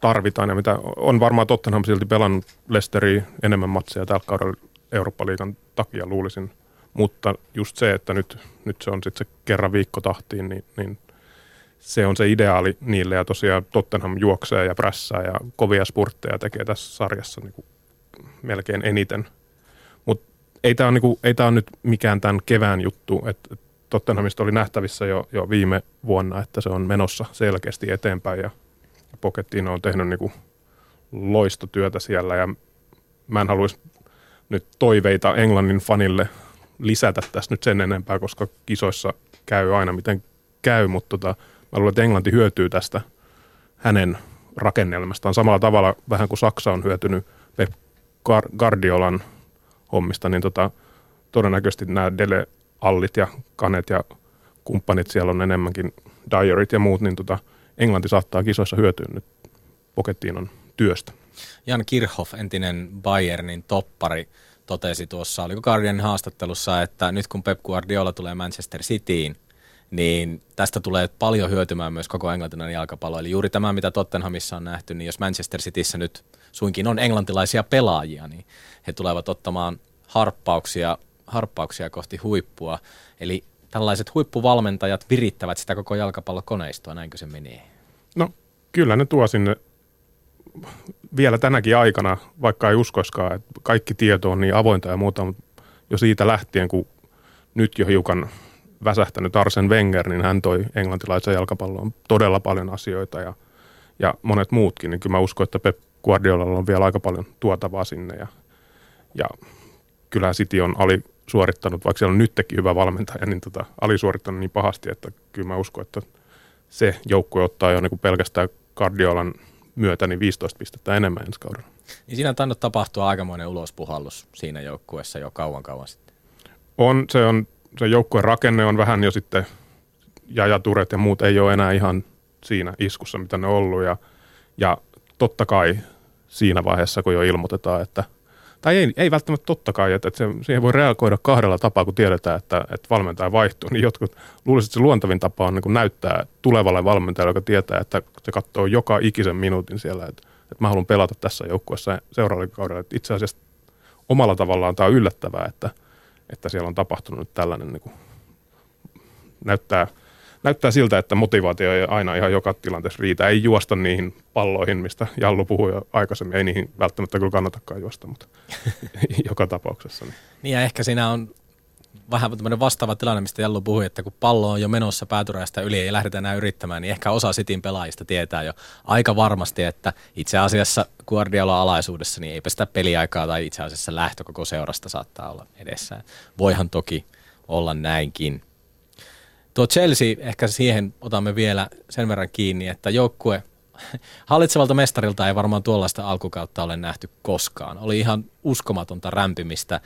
tarvitaan ja mitä on varmaan Tottenham silti pelannut Leicesteriä enemmän matseja tällä kaudella Eurooppa-liigan takia, luulisin. Mutta just se, että nyt se on sitten se kerran viikko tahtiin, niin se on se ideaali niille. Ja tosiaan Tottenham juoksee ja prässää ja kovia spurtteja tekee tässä sarjassa niinku melkein eniten. Mutta ei tämä ole nyt mikään tämän kevään juttu. Et Tottenhamista oli nähtävissä jo viime vuonna, että se on menossa selkeästi eteenpäin. Ja Pochettino on tehnyt niinku loistotyötä siellä. Ja mä en haluaisi nyt toiveita Englannin fanille lisätä tässä nyt sen enempää, koska kisoissa käy aina miten käy, mutta mä luulen, että Englanti hyötyy tästä hänen rakennelmastaan samalla tavalla vähän kuin Saksa on hyötynyt Pep Guardiolan hommista, niin todennäköisesti nämä Dele Allit ja Kanet ja kumppanit siellä on enemmänkin, Dyerit ja muut, niin Englanti saattaa kisoissa hyötyä nyt Pochettinon työstä. Jan Kirchhoff, entinen Bayernin toppari, totesi tuossa, oliko Guardianin haastattelussa, että nyt kun Pep Guardiola tulee Manchester Cityin, niin tästä tulee paljon hyötymään myös koko englantilainen jalkapallo. Eli juuri tämä, mitä Tottenhamissa on nähty, niin jos Manchester Cityssä nyt suinkin on englantilaisia pelaajia, niin he tulevat ottamaan harppauksia kohti huippua. Eli tällaiset huippuvalmentajat virittävät sitä koko jalkapallokoneistoa, näinkö se menee? No kyllä ne tuo sinne vielä tänäkin aikana, vaikka ei uskoiskaan, että kaikki tieto on niin avointa ja muuta, mutta jo siitä lähtien, kun nyt jo hiukan väsähtänyt Arsene Wenger, niin hän toi englantilaisen jalkapalloon todella paljon asioita ja monet muutkin. Niin kyllä mä uskon, että Pep Guardiolalla on vielä aika paljon tuotavaa sinne ja kyllähän City on alisuorittanut, vaikka siellä on nytkin hyvä valmentaja, niin alisuorittanut niin pahasti, että kyllä mä uskon, että se joukkue ottaa jo niin kuin pelkästään Guardiolan myötä niin 15 pistettä enemmän ensi kaudella. Niin siinä on tainnut tapahtua aikamoinen ulospuhallus siinä joukkueessa jo kauan sitten. Se joukkueen rakenne on vähän jo sitten, ja Turet ja muut ei ole enää ihan siinä iskussa, mitä ne on ollut. Ja totta kai siinä vaiheessa, kun jo ilmoitetaan, että, tai ei välttämättä totta kai, että siihen voi reagoida kahdella tapaa, kun tiedetään, että valmentaja vaihtuu. Niin jotkut luulisivat, että se luontevin tapa on niin kuin näyttää tulevalle valmentajalle, joka tietää, että se katsoo joka ikisen minuutin siellä, että mä haluan pelata tässä joukkueessa seuraavalla kaudella. Että itse asiassa omalla tavallaan tämä on yllättävää, että siellä on tapahtunut nyt tällainen, niin kuin, näyttää siltä, että motivaatio ei aina ihan joka tilanteessa riitä. Ei juosta niihin palloihin, mistä Jallu puhui jo aikaisemmin. Ei niihin välttämättä kyllä kannatakaan juosta, mutta joka tapauksessa. Niin ja ehkä siinä on vähän tämmöinen vastaava tilanne, mistä Jallu puhui, että kun pallo on jo menossa päätyräistä yli ja lähdetään enää yrittämään, niin ehkä osa Cityn pelaajista tietää jo aika varmasti, että itse asiassa Guardiola alaisuudessa niin eipä sitä peliaikaa tai itse asiassa lähtö koko seurasta saattaa olla edessään. Voihan toki olla näinkin. Tuo Chelsea, ehkä siihen otamme vielä sen verran kiinni, että joukkue hallitsevalta mestarilta ei varmaan tuollaista alkukautta ole nähty koskaan. Oli ihan uskomatonta rämpimistä.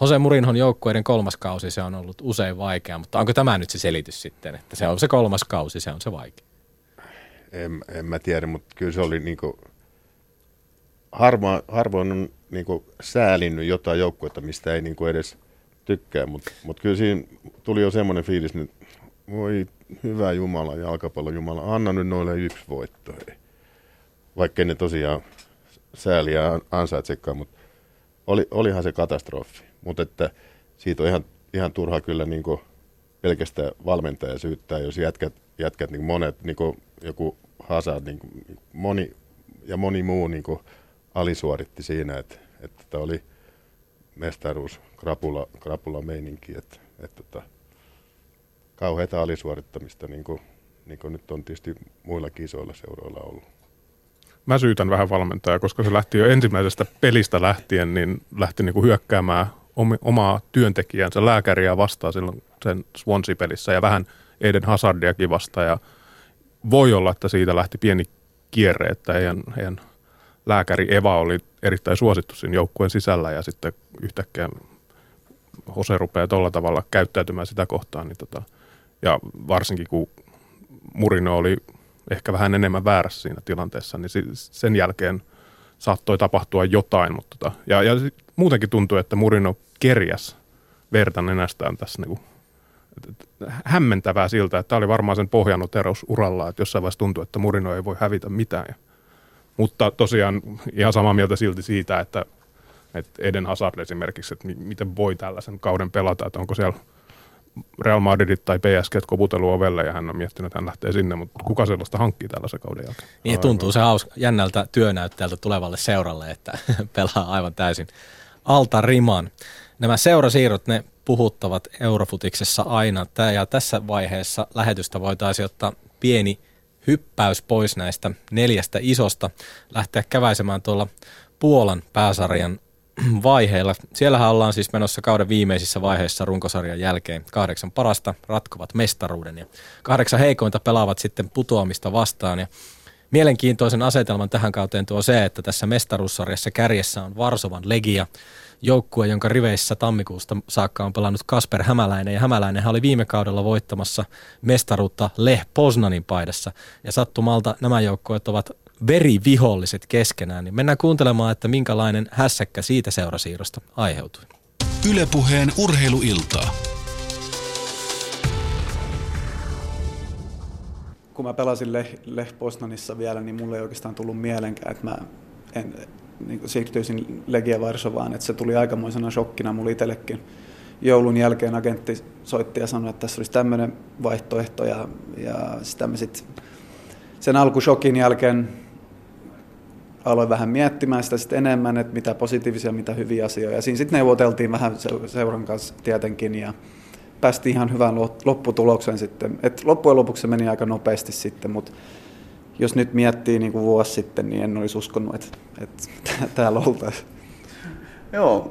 Jose Mourinhon joukkueiden kolmas kausi, se on ollut usein vaikea, mutta onko tämä nyt se selitys sitten, että se on se kolmas kausi, se on se vaikea? En mä tiedä, mutta kyllä se oli niinku, harvoin on niinku säälinnyt jotain joukkuetta, mistä ei niinku edes tykkää, mutta kyllä siinä tuli jo semmoinen fiilis nyt, voi hyvä Jumala, jalkapallo Jumala, anna nyt noille yksi voitto. Vaikkei ne tosiaan sääliä ansaitsekaan, mutta olihan se katastrofi, mutta että siitä on ihan turha kyllä niin kuin pelkästään valmentaja syyttää, jos jätkät niin monet, niin kuin joku Hazard, niin kuin moni muu niin kuin alisuoritti siinä, että oli mestaruus, krapula meininki, että kauheata alisuorittamista, niin kuin nyt on tietysti muillakin isoilla seuroilla ollut. Mä syytän vähän valmentajaa, koska se lähti jo ensimmäisestä pelistä lähtien, niin lähti niinku hyökkäämään omaa työntekijänsä, lääkäriä vastaan silloin sen Swansea-pelissä ja vähän Eden Hazardiakin vastaan. Ja voi olla, että siitä lähti pieni kierre, että heidän lääkäri Eva oli erittäin suosittu siinä joukkueen sisällä ja sitten yhtäkkiä Jose rupeaa tolla tavalla käyttäytymään sitä kohtaan. Niin ja varsinkin kun Mourinho oli ehkä vähän enemmän väärässä siinä tilanteessa, niin sen jälkeen saattoi tapahtua jotain. Mutta ja muutenkin tuntuu, että Mourinho kerjäs verta nenästään tässä. Niin kuin, hämmentävää siltä, että tämä oli varmaan sen pohjanoteeraus uralla, että jossain vaiheessa tuntuu, että Mourinho ei voi hävitä mitään. Mutta tosiaan ihan samaa mieltä silti siitä, että Eden Hazard esimerkiksi, että miten voi tällaisen kauden pelata, että onko siellä Real Madridit tai PSG koputellut ovelle ja hän on miettinyt, että hän lähtee sinne, mutta kuka sellaista hankkii tällaisen kauden jälkeen? Niin tuntuu se jännältä työnäyttäjältä tulevalle seuralle, että pelaa aivan täysin alta riman. Nämä seurasiirrot, ne puhuttavat Eurofutiksessa aina. Ja tässä vaiheessa lähetystä voitaisiin ottaa pieni hyppäys pois näistä neljästä isosta, lähteä käväisemään tuolla Puolan pääsarjan vaiheilla. Siellähän ollaan siis menossa kauden viimeisissä vaiheissa runkosarjan jälkeen. 8 parasta ratkovat mestaruuden ja 8 heikointa pelaavat sitten putoamista vastaan. Ja mielenkiintoisen asetelman tähän kauteen tuo se, että tässä mestaruussarjassa kärjessä on Varsovan Legia, joukkue, jonka riveissä tammikuusta saakka on pelannut Kasper Hämäläinen. Ja Hämäläinenhän oli viime kaudella voittamassa mestaruutta Lech Poznanin paidassa. Ja sattumalta nämä joukkueet ovat veriviholliset keskenään, niin mennään kuuntelemaan, että minkälainen hässäkkä siitä seurasiirrosta aiheutui. Yle Puheen urheiluiltaa. Kun mä pelasin Lech Poznanissa vielä, niin mulle ei oikeastaan tullut mielenkään, että mä en siirtyisin Legia Warszawan, että se tuli aikamoisena shokkina mulle itsellekin. Joulun jälkeen agentti soitti ja sanoi, että tässä olisi tämmöinen vaihtoehto ja sitä me sitten sen alkushokin jälkeen aloin vähän miettimään sitä sitten enemmän, että mitä positiivisia, mitä hyviä asioita. Ja siinä sitten neuvoteltiin vähän seuran kanssa tietenkin ja päästiin ihan hyvään lopputulokseen sitten. Et loppujen lopuksi se meni aika nopeasti sitten, mutta jos nyt miettii niin kuin vuosi sitten, niin en olisi uskonut, että täällä oltaisiin. Joo,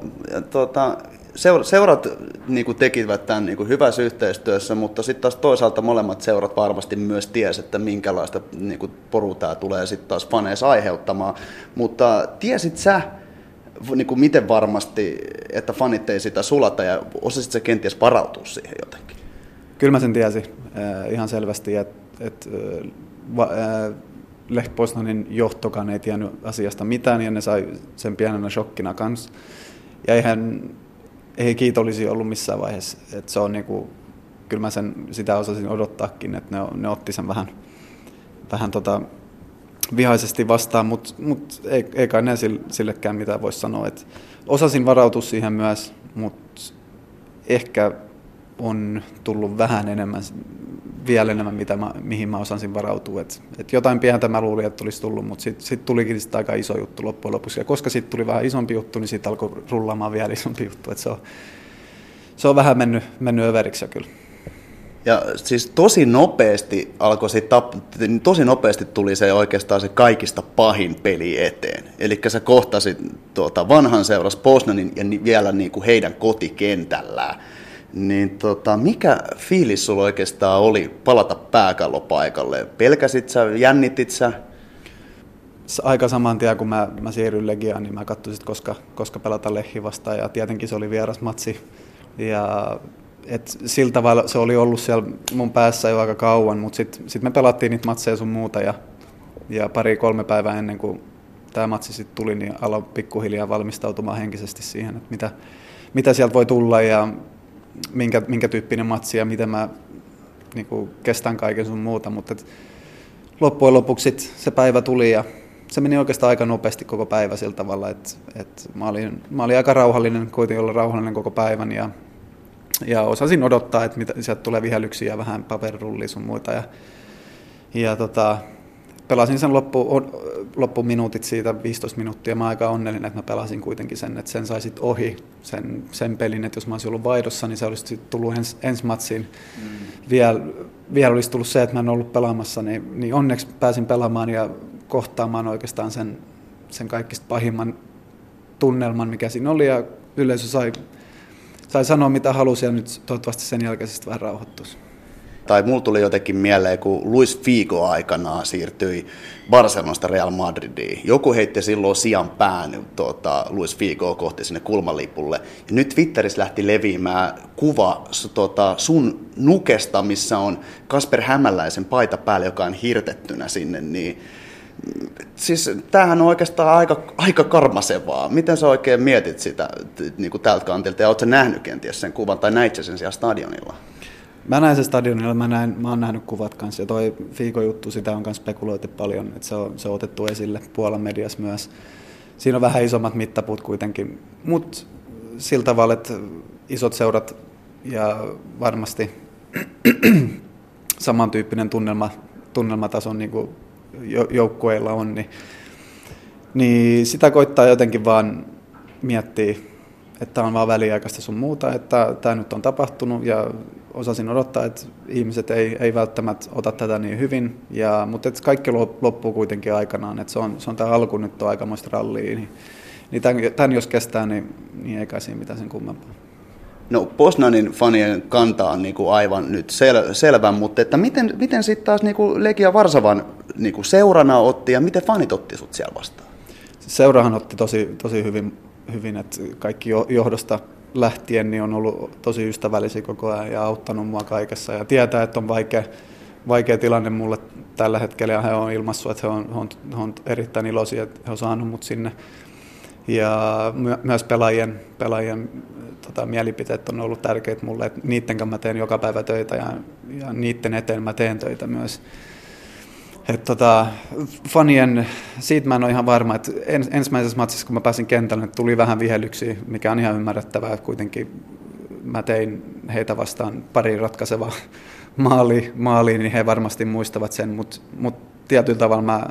seurat niin tekivät tämän niin hyvässä yhteistyössä, mutta sitten taas toisaalta molemmat seurat varmasti myös tiesi, että minkälaista niin porua tämä tulee sitten taas faneissa aiheuttamaan. Mutta tiesit sä, niin miten varmasti, että fanit ei sitä sulata ja osasit sä kenties varautua siihen jotenkin? Kyllä mä sen tiesin ihan selvästi, että Lech Poznanin johtokaan ei tiennyt asiasta mitään ja ne sai sen pienenä shokkina kanssa. Ja ei kiitollisia ollut missään vaiheessa. Et se on niinku, kyllä mä sitä osasin odottaakin, että ne otti sen vähän vihaisesti vastaan, mut ei kai ne sillekään mitään voi sanoa. Et osasin varautua siihen myös, mutta ehkä on tullut vähän enemmän, vielä enemmän, mihin mä osasin varautua. Et jotain pientä mä luulin, että olisi tullut, mutta sitten tulikin sit aika iso juttu loppujen lopuksi. Ja koska sitten tuli vähän isompi juttu, niin sitten alkoi rullaamaan vielä isompi juttu. Et se on vähän mennyt överiksi jo kyllä. Ja siis tosi nopeasti tuli se oikeastaan se kaikista pahin peli eteen. Eli sä kohtasit vanhan seuras Poznanin ja vielä niinku heidän kotikentällään. Niin mikä fiilis sulla oikeastaan oli palata pääkallopaikalle? Pelkäsit sä, jännitit sä? Aika saman tien, kun mä siirryin Legiaan, niin mä katsoin, koska pelata Lehi vastaan. Ja tietenkin se oli vieras matsi. Ja sillä tavalla se oli ollut siellä mun päässä jo aika kauan, mutta sit me pelattiin niitä matseja sun muuta. Ja pari-kolme päivää ennen kuin tämä matsi sitten tuli, niin aloin pikkuhiljaa valmistautumaan henkisesti siihen, että mitä sieltä voi tulla ja minkä tyyppinen matsi ja miten mä niin kuin kestän kaiken sun muuta, mutta loppujen lopuksi sit se päivä tuli ja se meni oikeastaan aika nopeasti koko päivä sillä tavalla, että mä olin aika rauhallinen, koitin olla rauhallinen koko päivän ja osasin odottaa, että sieltä tulee vihellyksiä ja vähän paperrullia sun muuta ja pelasin sen loppuminuutit siitä 15 minuuttia. Mä aika onnellinen, että mä pelasin kuitenkin sen, että sen saisit ohi sen pelin, että jos mä olisin ollut vaihdossa, niin se olisi tullut ensi matsiin. Vielä olisi tullut se, että mä en ollut pelaamassa, niin onneksi pääsin pelaamaan ja kohtaamaan oikeastaan sen kaikista pahimman tunnelman, mikä siinä oli, ja yleisö sai sanoa mitä halusi, ja nyt toivottavasti sen jälkeen sitten vähän rauhoittuisi. Tai mulla tuli jotenkin mieleen, kun Luis Figo aikanaan siirtyi Barcelonasta Real Madridiin. Joku heitti silloin sijan pään Luis Figoa kohti sinne kulmalipulle. Ja nyt Twitterissä lähti leviämään kuva sun nukesta, missä on Kasper Hämäläisen paita päällä, joka on hirtettynä sinne. Niin, siis tämähän on oikeastaan aika karmasevaa. Miten sä oikein mietit sitä niin kuin tältä kantilta? Ja oot sä nähnyt kenties sen kuvan tai näit sä sen siellä stadionilla? Mä näin sen stadionilla, mä oon nähnyt kuvat kanssa, ja toi Fiiko-juttu, sitä on myös spekuloitu paljon, että se on otettu esille Puolan mediassa myös. Siinä on vähän isommat mittapuut kuitenkin, mutta sillä tavalla, että isot seurat ja varmasti samantyyppinen tunnelmataso niin kuin joukkueilla on, niin sitä koittaa jotenkin vaan miettiä, että tämä on vaan väliaikaista sun muuta, että tämä nyt on tapahtunut ja osasin odottaa, että ihmiset ei välttämättä ota tätä niin hyvin, mutta kaikki loppuu kuitenkin aikanaan, että se on tämä alku nyt on aikamoista rallia, niin tämän jos kestää, niin ei kai siinä mitään sen kummempaa. No Poznanin fanien kanta on niinku aivan nyt selvä, mutta että miten sitten taas niinku Legia Varsavan niinku seurana otti ja miten fanit otti sut siellä vastaan? Seurahan otti tosi hyvin, että kaikki johdosta lähtien niin on ollut tosi ystävällisiä koko ajan ja auttanut mua kaikessa ja tietää, että on vaikea tilanne mulle tällä hetkellä ja he on ilmaissut, että he on erittäin iloisia, että he on saanut mut sinne ja myös pelaajien mielipiteet on ollut tärkeitä mulle, että niitten kanssa mä teen joka päivä töitä ja niitten eteen mä teen töitä myös. Fanien, siitä mä en ole ihan varma, että ensimmäisessä matsissa, kun mä pääsin kentälle, tuli vähän vihellyksiä, mikä on ihan ymmärrettävää, että kuitenkin mä tein heitä vastaan pari ratkaisevaa maaliin, niin he varmasti muistavat sen, mutta tietyllä tavalla mä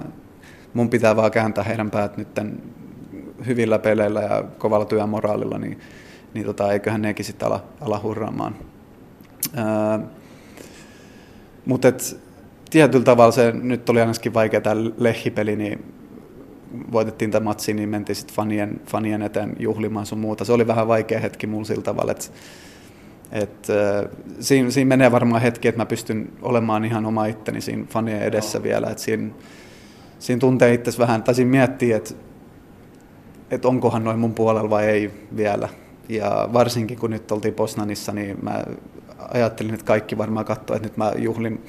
mun pitää vaan kääntää heidän päät nyt hyvillä peleillä ja kovalla työmoraalilla, niin eiköhän nekin sitten ala hurraamaan. Mutta tietyllä tavalla se nyt oli ainakin vaikea tämä Lehi-peli, niin voitettiin tämä matsi, niin mentiin sitten fanien eteen juhlimaan sun muuta. Se oli vähän vaikea hetki mulla sillä tavalla, että siinä menee varmaan hetki, että mä pystyn olemaan ihan oma itteni siinä fanien edessä vielä. Että siinä tuntee itsesi vähän, tai siinä miettii, että onkohan noin mun puolella vai ei vielä. Ja varsinkin kun nyt oltiin Poznanissa, niin mä ajattelin, että kaikki varmaan katsoo, että nyt mä juhlin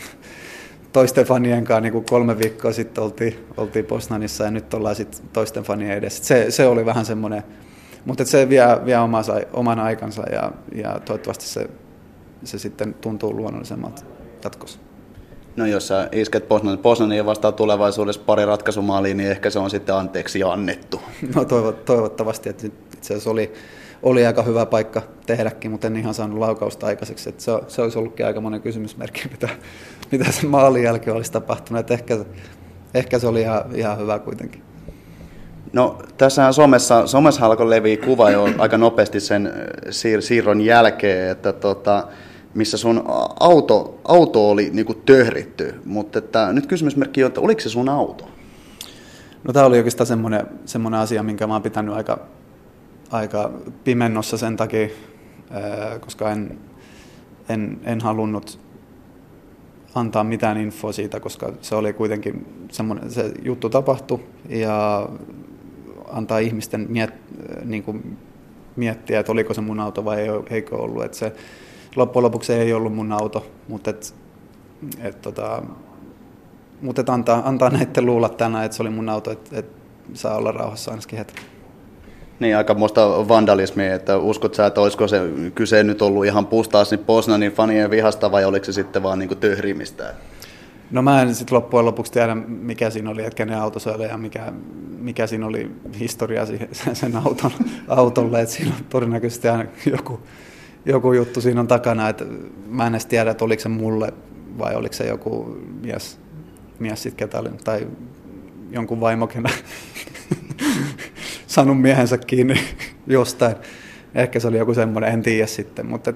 toisten fanien kanssa, niin kuin 3 viikkoa sitten oltiin Poznanissa ja nyt ollaan sitten toisten fanien edessä. Se oli vähän semmoinen, mutta se vie oman aikansa ja toivottavasti se sitten tuntuu luonnollisemmalta jatkossa. No jos sä isket Poznania vastaan tulevaisuudessa pari ratkaisumaaliin, niin ehkä se on sitten anteeksi annettu. No toivottavasti, että itse asiassa oli aika hyvä paikka tehdäkin, mutta en ihan saanut laukausta aikaiseksi. Että se olisi ollutkin aika monen kysymysmerkki, mitä sen maalin jälkeen olisi tapahtunut. Että ehkä se oli ihan hyvä kuitenkin. No tässä somessa alkoi leviä kuva jo aika nopeasti sen siirron jälkeen, että missä sun auto oli niinku töhritty, mutta nyt kysymysmerkki on, että oliko se sun auto? No tämä oli oikeastaan semmoinen asia, minkä mä oon pitänyt aika pimennossa sen takia, koska en halunnut antaa mitään infoa siitä, koska se oli kuitenkin semmoinen, se juttu tapahtui ja antaa ihmisten miettiä, että oliko se mun auto vai eikö ollut, että se loppujen lopuksi ei ollut mun auto, mutta et antaa näiden luulla tänään, että se oli mun auto, että et saa olla rauhassa ainakin hetki. Niin, aika muista vandalismia, että uskot sä, että olisiko se kyse nyt ollut ihan pustaasti Poznanin fanien vihasta vai oliko se sitten vaan niinku töhrimistä? No mä en sitten loppujen lopuksi tiedä, mikä siinä oli, että kenen auto se oli ja mikä siinä oli historia sen autolle, että siinä on todennäköisesti aina joku juttu siinä on takana, että mä en edes tiedä, että oliko se mulle vai oliko se joku mies sitten ketä oli, tai jonkun vaimokena saanut miehensä kiinni jostain. Ehkä se oli joku semmoinen, en tiedä sitten, mutta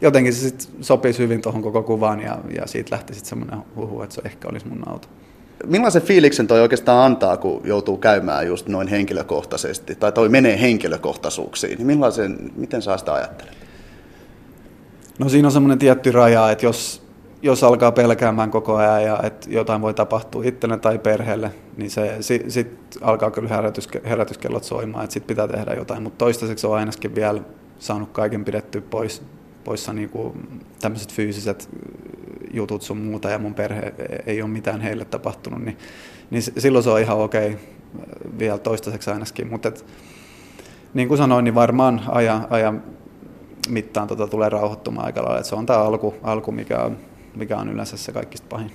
jotenkin se sitten sopisi hyvin tuohon koko kuvaan ja siitä lähti sitten semmoinen huhu, että se ehkä olisi mun auto. Millaisen fiiliksen toi oikeastaan antaa, kun joutuu käymään just noin henkilökohtaisesti, tai toi menee henkilökohtaisuuksiin, niin miten sä sitä ajattelet? No siinä on semmoinen tietty raja, että jos alkaa pelkäämään koko ajan ja että jotain voi tapahtua itselle tai perheelle, niin sitten alkaa kyllä herätyskellot soimaan, että sitten pitää tehdä jotain. Mutta toistaiseksi on ainakin vielä saanut kaiken pidettyä poissa niinku tämmöiset fyysiset jutut sun muuta ja mun perhe ei ole mitään heille tapahtunut, niin silloin se on ihan okei vielä toistaiseksi ainakin. Mutta niin kuin sanoin, niin varmaan ajan mittaan tulee rauhoittumaan aika lailla. Et se on tämä alku mikä on yleensä se kaikista pahin.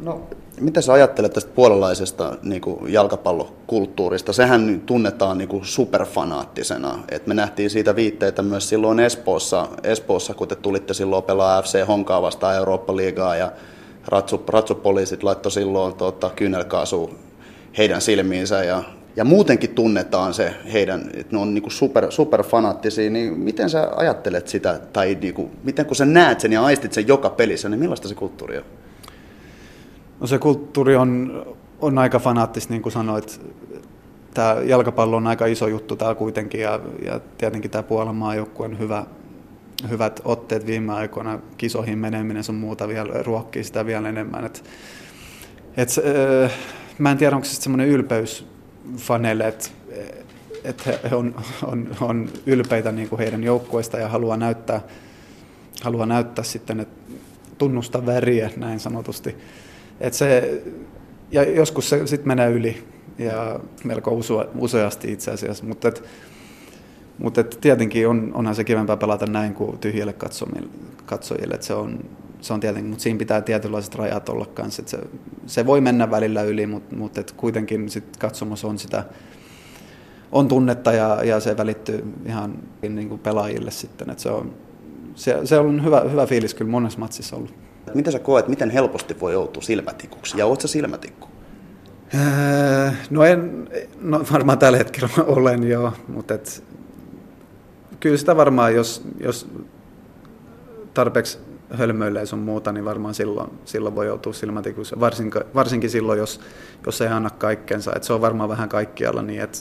No, mitä sä ajattelet tästä puolalaisesta niinku jalkapallokulttuurista? Sehän tunnetaan niinku superfanaattisena. Et me nähtiin siitä viitteitä myös silloin Espoossa, kun te tulitte silloin pelaa FC Honkaa vastaan Eurooppa-liigaa ja ratsupoliisit laittoi silloin kyynelkaasua heidän silmiinsä ja muutenkin tunnetaan se heidän, että ne on niinku superfanaattisia, niin miten sä ajattelet sitä, tai niinku, miten kun sä näet sen ja aistit sen joka pelissä, niin millaista se kulttuuri on? No se kulttuuri on aika fanaattista, niin kuin sanoit. Tämä jalkapallo on aika iso juttu täällä kuitenkin, ja tietenkin tämä Puolan maajoukkueen hyvät otteet viime aikoina, kisoihin meneminen sun muuta vielä, ruokkii sitä vielä enemmän. Mä en tiedä, onko se semmoinen ylpeys faneille, että he on ylpeitä niin kuin heidän joukkueista ja haluaa näyttää sitten, että tunnusta väriä näin sanotusti. Ja joskus se sitten menee yli ja melko useasti itse asiassa, mutta tietenkin onhan se kivempää pelata näin kuin tyhjille katsojille, että se on tietenkin, mutta siinä pitää tietynlaiset rajat olla kanssa. Se voi mennä välillä yli, mutta kuitenkin sit katsomus on tunnetta ja se välittyy ihan niin kuin pelaajille sitten. Se on hyvä fiilis kyllä monessa matsissa ollut. Mitä sä koet, miten helposti voi joutua silmätikuksi? Ja oot sä silmätikku? No varmaan tällä hetkellä olen joo, mutta kyllä sitä varmaan, jos tarpeeksi hölmöilee sun muuta, niin varmaan silloin voi joutua silmätikussa, varsinkin silloin, jos ei anna kaikkensa. Et se on varmaan vähän kaikkialla niin, että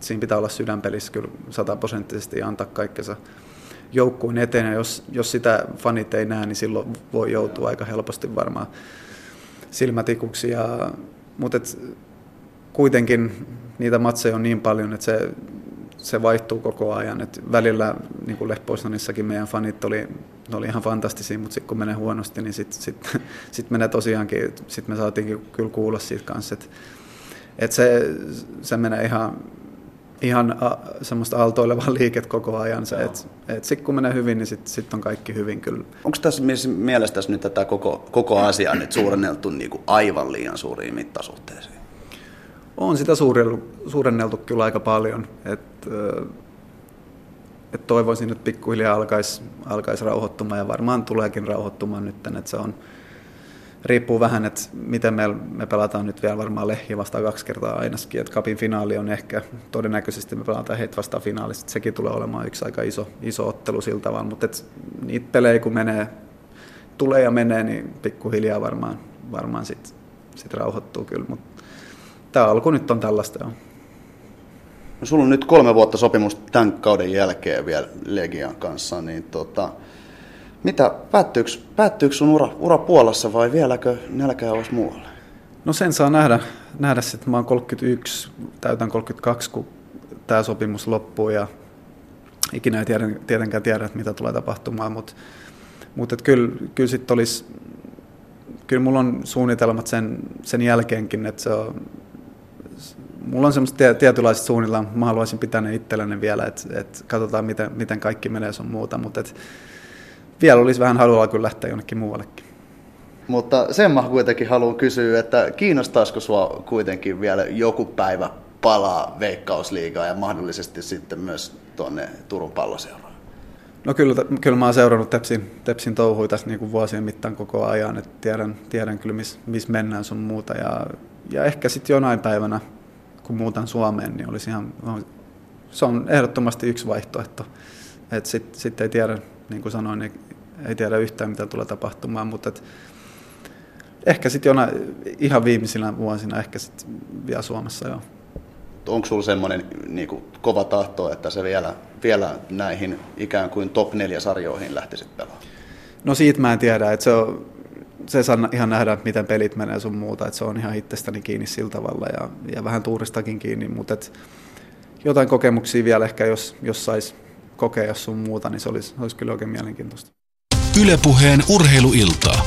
siinä pitää olla sydänpelissä kyllä 100% ja antaa kaikkensa joukkueen eteen. Ja jos sitä fanit ei näe, niin silloin voi joutua aika helposti varmaan silmätikuksi. Mutta kuitenkin niitä matseja on niin paljon, että se vaihtuu koko ajan. Et välillä, niin kuin Lech Poznanissakin, meidän fanit oli ihan fantastisia, mutta sitten kun menee huonosti, niin sitten menee tosiaankin, sitten me saatiinkin kyllä kuulla siitä kanssa. Että se menee ihan semmoista aaltoilevaa liiket koko ajan. Et sitten kun menee hyvin, niin sitten on kaikki hyvin kyllä. Onko tässä mielestäsi nyt tätä koko asiaa nyt suurenneltu niinku aivan liian suuriin mittasuhteisiin? On sitä suurenneltu kyllä aika paljon, että toivoisin, että pikkuhiljaa alkaisi rauhoittumaan ja varmaan tuleekin rauhoittumaan nyt, että se on, riippuu vähän, että miten me pelataan nyt vielä varmaan Lehjiä vastaan 2 kertaa ainakin, että Cupin finaali on ehkä, todennäköisesti me pelataan heitä vastaan finaalista, sekin tulee olemaan yksi aika iso ottelu sillä tavalla, mutta niitä pelejä kun tulee ja menee, niin pikkuhiljaa varmaan sit rauhoittuu kyllä, mutta tämä alku nyt on tällaista. No, sulla on nyt 3 vuotta sopimus tämän kauden jälkeen vielä Legian kanssa, niin mitä, päättyykö sun ura Puolassa vai vieläkö nälkää olisi muualle? No sen saa nähdä sitten, mä oon 31, täytän 32, kun tämä sopimus loppuu ja ikinä ei tietenkään tiedä, että mitä tulee tapahtumaan, mutta kyllä sitten olisi, kyllä mulla on suunnitelmat sen jälkeenkin, että se on, mulla on semmoiset tietynlaiset suunnitelmat, mä haluaisin pitää ne itselleni vielä, että katsotaan miten kaikki menee sun muuta, mutta vielä olisi vähän haluaa kyllä lähteä jonnekin muuallekin. Mutta sen mä kuitenkin haluan kysyä, että kiinnostaisiko sua kuitenkin vielä joku päivä palaa Veikkausliigaan ja mahdollisesti sitten myös tuonne Turun Palloseuraan? No kyllä mä oon seurannut Tepsin touhuja tässä niin kuin vuosien mittaan koko ajan, että tiedän kyllä missä mennään sun muuta. Ja ehkä sitten jonain päivänä, kun muutan Suomeen, niin olisi se on ehdottomasti yksi vaihtoehto. Että sitten ei tiedä, niin kuin sanoin, niin ei tiedä yhtään mitä tulee tapahtumaan, mutta ehkä sitten ihan viimeisinä vuosina, ehkä sitten vielä Suomessa joo. Onko sulla semmoinen niin kova tahto, että se vielä näihin ikään kuin top 4 sarjoihin lähtisit pelaamaan? No siitä mä en tiedä, että se saa ihan nähdä, miten pelit menee sun muuta, että se on ihan itsestäni kiinni sillä tavalla ja vähän tuuristakin kiinni, mutta jotain kokemuksia vielä ehkä jos saisi kokea sun muuta, niin se olisi kyllä oikein mielenkiintoista. Yle Puheen urheiluiltaa.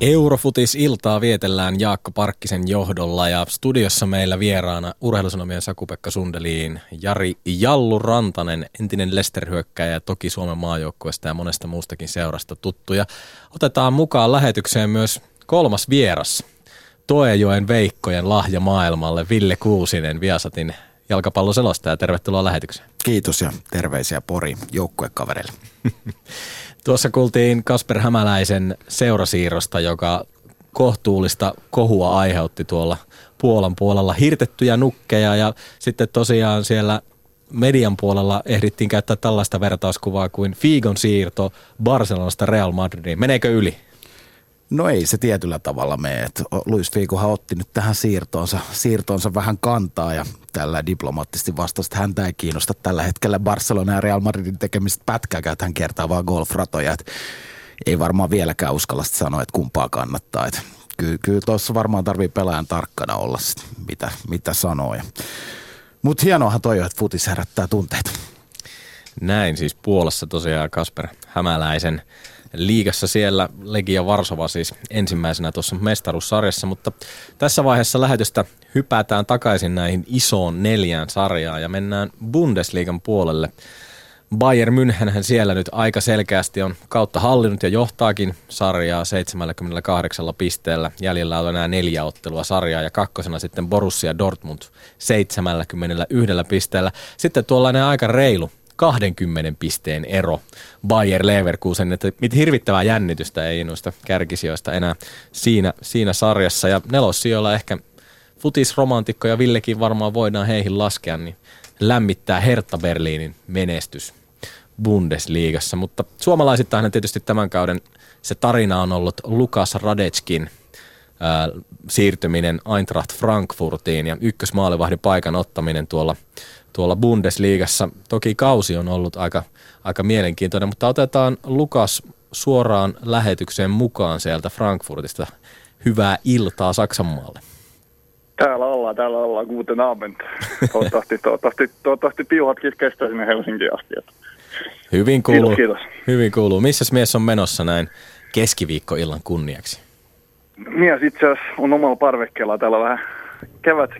Eurofutis-iltaa vietellään Jaakko Parkkisen johdolla ja studiossa meillä vieraana Urheilusanomien Saku-Pekka Sundeliin Jari Jallu Rantanen, entinen Leicester-hyökkääjä ja toki Suomen maajoukkueesta ja monesta muustakin seurasta tuttuja. Otetaan mukaan lähetykseen myös 3. vieras, Toejoen Veikkojen lahja maailmalle, Ville Kuusinen, Viasatin jalkapalloselostaja. Tervetuloa lähetykseen. Kiitos ja terveisiä Porin joukkuekavereille. Tuossa kuultiin Kasper Hämäläisen seurasiirrosta, joka kohtuullista kohua aiheutti tuolla Puolan puolella. Hirtettyjä nukkeja ja sitten tosiaan siellä median puolella ehdittiin käyttää tällaista vertauskuvaa kuin Figon siirto Barcelonasta Real Madridiin. Meneekö yli? No ei se tietyllä tavalla mene. Luis Figohan otti nyt tähän siirtoonsa vähän kantaa ja tällä diplomaattisesti vastasi, että häntä ei kiinnosta tällä hetkellä Barcelona ja Real Madridin tekemistä pätkääkään. Hän kertaa vaan golfratoja. Ei varmaan vieläkään uskalla sanoa, että kumpaa kannattaa. Kyllä tuossa varmaan tarvii pelaajan tarkkana olla, mitä sanoo. Mutta hienoahan toi on, että futis herättää tunteita. Näin siis Puolassa tosiaan Kasper Hämäläisen liigassa siellä Legia Warszawa siis ensimmäisenä tuossa mestaruussarjassa, mutta tässä vaiheessa lähetystä hypätään takaisin näihin isoon 4 sarjaan ja mennään Bundesliigan puolelle. Bayern Münchenhän siellä nyt aika selkeästi on kautta hallinnut ja johtaakin sarjaa 78 pisteellä. Jäljellä on enää 4 ottelua sarjaa ja 2. sitten Borussia Dortmund 71 pisteellä. Sitten tuollainen aika reilu 20 pisteen ero Bayer Leverkusen, että mit hirvittävää jännitystä ei noista kärkisijoista enää siinä sarjassa. Ja nelossijoilla ehkä futisromantikko ja Villekin varmaan voidaan heihin laskea, niin lämmittää Hertha Berliinin menestys Bundesliigassa. Mutta suomalaisittain tietysti tämän kauden se tarina on ollut Lukas Radetskin siirtyminen Eintracht Frankfurtiin ja ykkösmaalivahdin paikan ottaminen tuolla Bundesliigassa. Toki kausi on ollut aika mielenkiintoinen, mutta otetaan Lukas suoraan lähetykseen mukaan sieltä Frankfurtista. Hyvää iltaa Saksanmaalle. Täällä ollaan, guten Abend. Toivottavasti piuhatkin kestää sinne Helsinkiin asti. Hyvin kuuluu. Kiitos. Missäs mies on menossa näin keskiviikkoillan kunniaksi? Mies itse asiassa on omalla parvekkeella täällä vähän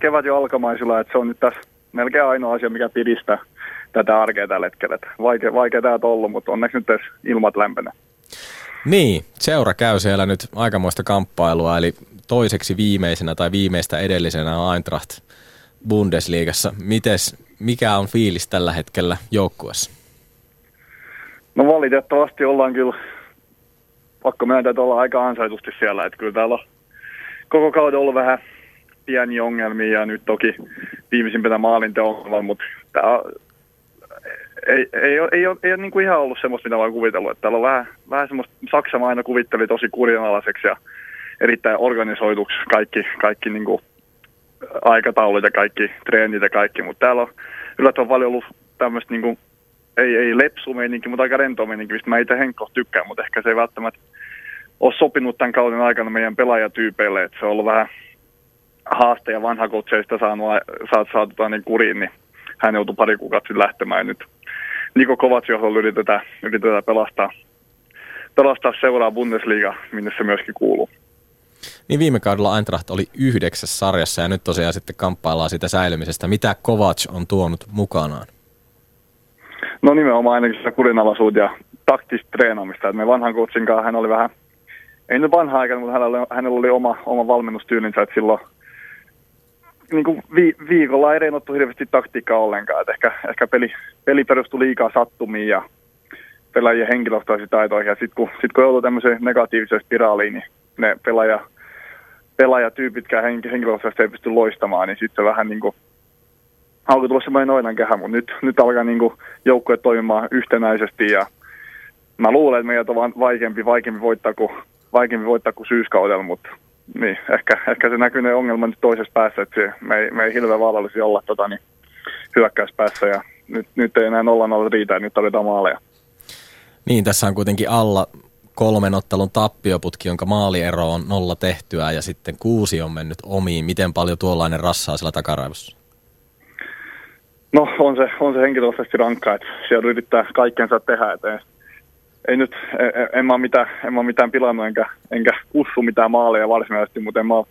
kevät jo alkamaisilla, että se on nyt tässä melkein ainoa asia, mikä pidistää tätä arkea tällä hetkellä. Vaikea täältä ollut, mutta onneksi nyt tässä ilmat lämpenee. Niin, seura käy siellä nyt aikamoista kamppailua, eli toiseksi viimeisenä tai viimeistä edellisenä on Eintracht Bundesliigassa. Mikä on fiilis tällä hetkellä joukkueessa? No valitettavasti ollaan kyllä, pakko myöntää, että ollaan aika ansaitusti siellä. Että kyllä täällä on koko kauden ollut vähän pieniä ongelmia ja nyt toki viimeisimpänä maalinteongelma, mutta tämä ei ole niin kuin ihan ollut semmoista, mitä olen kuvitellut. Että täällä on vähän semmoista, Saksa aina kuvitteli tosi kurjanalaiseksi ja erittäin organisoiduksi kaikki niin kuin aikataulut ja kaikki treenit ja kaikki, mutta täällä on yllättävän paljon ollut tämmöistä niin kuin ei lepsumeininki, mutta aika rentomeininki, mistä mä itse henkko tykkään, mutta ehkä se ei välttämättä ole sopinut tämän kauden aikana meidän pelaajatyypeille, että se on ollut vähän haaste ja vanha kutseista saatu niin kuriin, niin hän joutui pari kuukautta sitten lähtemään ja nyt Niko Kovaciovilla yritetään pelastaa seuraa Bundesliiga, minne se myöskin kuuluu. Niin viime kaudella Eintracht oli 9. sarjassa ja nyt tosiaan sitten kamppaillaan siitä säilymisestä. Mitä Kovac on tuonut mukanaan? No nimenomaan ainakin sitä kurinalaisuutta ja taktista treenaamista. Me vanhan coachin kanssa hän oli vähän, ei nyt vanha aikana, mutta hänellä oli oma valmennustyylinsä. Että silloin niin kuin viikolla ei reinottu hirveästi taktiikkaa ollenkaan. Et ehkä peli perustui liikaa sattumiin ja pelaajien henkilökohtaisiin taitoihin. Ja sitten kun joutui tämmöiseen negatiiviseen spiraaliin, niin ne pelaajatyypitkään henkilökohtaisesti ei pysty loistamaan, niin sitten vähän niin kuin alkoi tulla semmoinen noidankehä, mutta nyt alkaa niin joukkue toimimaan yhtenäisesti ja mä luulen, että meidät on vaan vaikeampi voittaa kuin syyskaudella, mutta niin, ehkä se näkyy ongelma nyt toisessa päässä, että me ei hirveän vaarallisia olla hyökkäyspäässä ja nyt ei enää 0-0 riitä ja nyt tarvitaan maaleja. Niin, tässä on kuitenkin alla 3 ottelun tappioputki, jonka maaliero on 0 tehtyä ja sitten 6 on mennyt omiin. Miten paljon tuollainen rassaa siellä takaraivossa? No on se henkilökohtaisesti rankkaa, että siellä yrittää kaikkensa tehdä, että en mä ole mitään pilannut enkä kussu mitään maaleja varsinaisesti, mutta en mä ole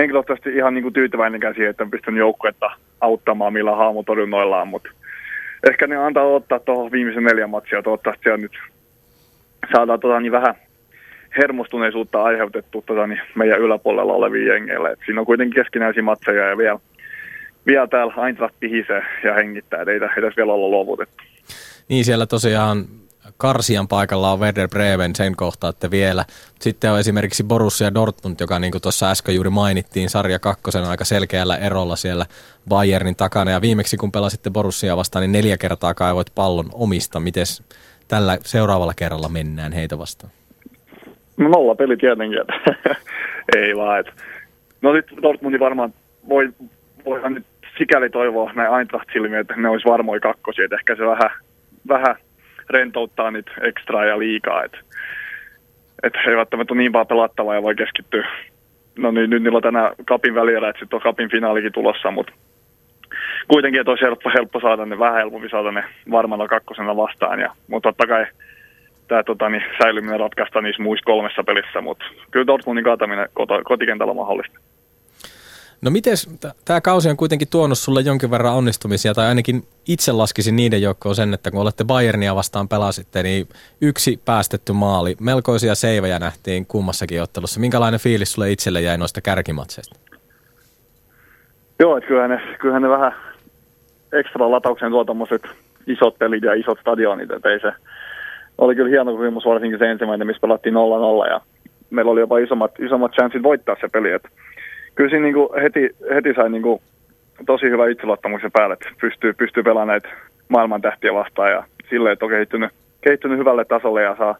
henkilökohtaisesti ihan niin kuin tyytyväinenkään siihen, että en pystynyt joukkuetta auttamaan millä haamutorjunnoillaan, mutta ehkä ne antaa ottaa tuohon viimeisen 4 matsia, toivottavasti siellä nyt saadaan niin vähän hermostuneisuutta aiheutettu niin meidän yläpuolella oleviin jengeille. Et siinä on kuitenkin keskinäisiä matseja ja vielä täällä Eintracht pihisee ja hengittää, että ei tässä vielä olla luovutettu. Niin siellä tosiaan karsian paikalla on Werder Bremen sen kohtaatte vielä. Sitten on esimerkiksi Borussia Dortmund, joka niin kuin tuossa äsken juuri mainittiin, sarja 2 aika selkeällä erolla siellä Bayernin takana. Ja viimeksi kun pelasitte Borussia vastaan, niin 4 kertaa kaivoit pallon omista. Mites tällä seuraavalla kerralla mennään heitä vastaan? 0 peli tietenkin. Ei vaan. No nyt Dortmundi varmaan voihan nyt sikäli toivoa näin Eintracht-silmiä, että ne olisi varmoja kakkosia. Et ehkä se vähän rentouttaa niitä ekstraa ja liikaa. Et ei välttämättä ole niin vaan pelattavaa ja voi keskittyä. No niin, nyt niillä on tänään kapin välierä, että sitten on kapin finaalikin tulossa, mutta kuitenkin, että olisi helppo saada ne, vähän helpompi saada ne varmalla kakkosena vastaan. Mutta totta kai tämä säilyminen ratkaistaan niissä muissa 3 pelissä, mutta kyllä Dortmundin kaataminen kotikentällä on mahdollista. No mites, tämä kausi on kuitenkin tuonut sulle jonkin verran onnistumisia, tai ainakin itse laskisin niiden joukkoon sen, että kun olette Bayernia vastaan pelasitte, niin 1 päästetty maali, melkoisia seivejä nähtiin kummassakin ottelussa. Minkälainen fiilis sulle itselle jäi noista kärkimatseista? Joo, että kyllähän ne vähän ekstra lataukseen tuo tommoset isot pelit ja isot stadionit. Et ei se, oli kyllä hieno kokemus, varsinkin se ensimmäinen, missä pelattiin 0-0 ja meillä oli jopa isommat chanssit voittaa se peli. Et kyllä siinä niinku heti sai niinku tosi hyvä itseluottamuksen päälle, että pystyy pelaamaan näitä maailman tähtiä vastaan ja silleen, että on kehittynyt hyvälle tasolle ja saa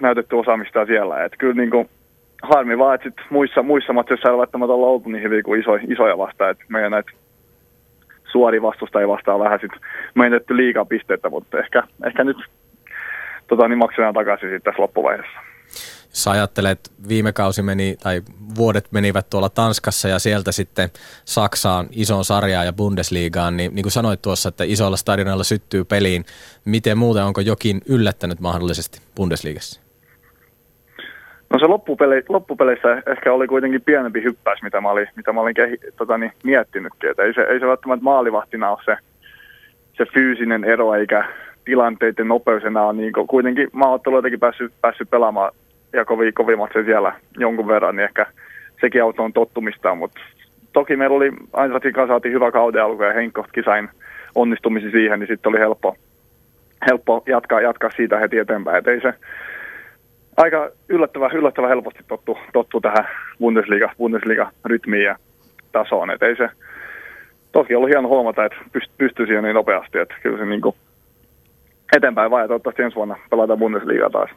näytetty osaamista siellä. Et kyllä niinku, harmi vaan, että muissa matseissa ei välttämättä olla oltu niin hyviä kuin isoja vastaan. Et meidän näitä suoria vastusta ei vastaa vähän sitten menetetty liikaa pisteitä, mutta ehkä nyt maksetaan takaisin sitten tässä loppuvaiheessa. Jos ajattelet, että viime kausi meni, tai vuodet menivät tuolla Tanskassa ja sieltä sitten Saksaan, isoon sarjaan ja Bundesliigaan, niin kuin sanoit tuossa, että isolla stadionilla syttyy peliin. Miten muuten, onko jokin yllättänyt mahdollisesti Bundesliigassa? No se loppupeleissä ehkä oli kuitenkin pienempi hyppäys, mitä mä olin miettinytkin. Että ei se välttämättä maalivahtina ole se fyysinen ero eikä tilanteiden nopeus enää. Niin kuitenkin mä oon jotenkin päässyt pelaamaan ja kovia matseja siellä jonkun verran, niin ehkä sekin auto on tottumistaan. Mutta toki meillä oli Eintrachtin kanssa saatiin hyvä kauden alku ja henkkoht kisain onnistumisi siihen, niin sitten oli helppo jatkaa siitä heti eteenpäin. Et ei se... Aika yllättävän helposti tottu tähän Bundesliga-rytmiin ja tasoon. Et ei se toki ollut hieno huomata, että pystyy siihen niin nopeasti. Et kyllä se niinku eteenpäin vaan ja toivottavasti ensi vuonna pelataan Bundesligaa taas.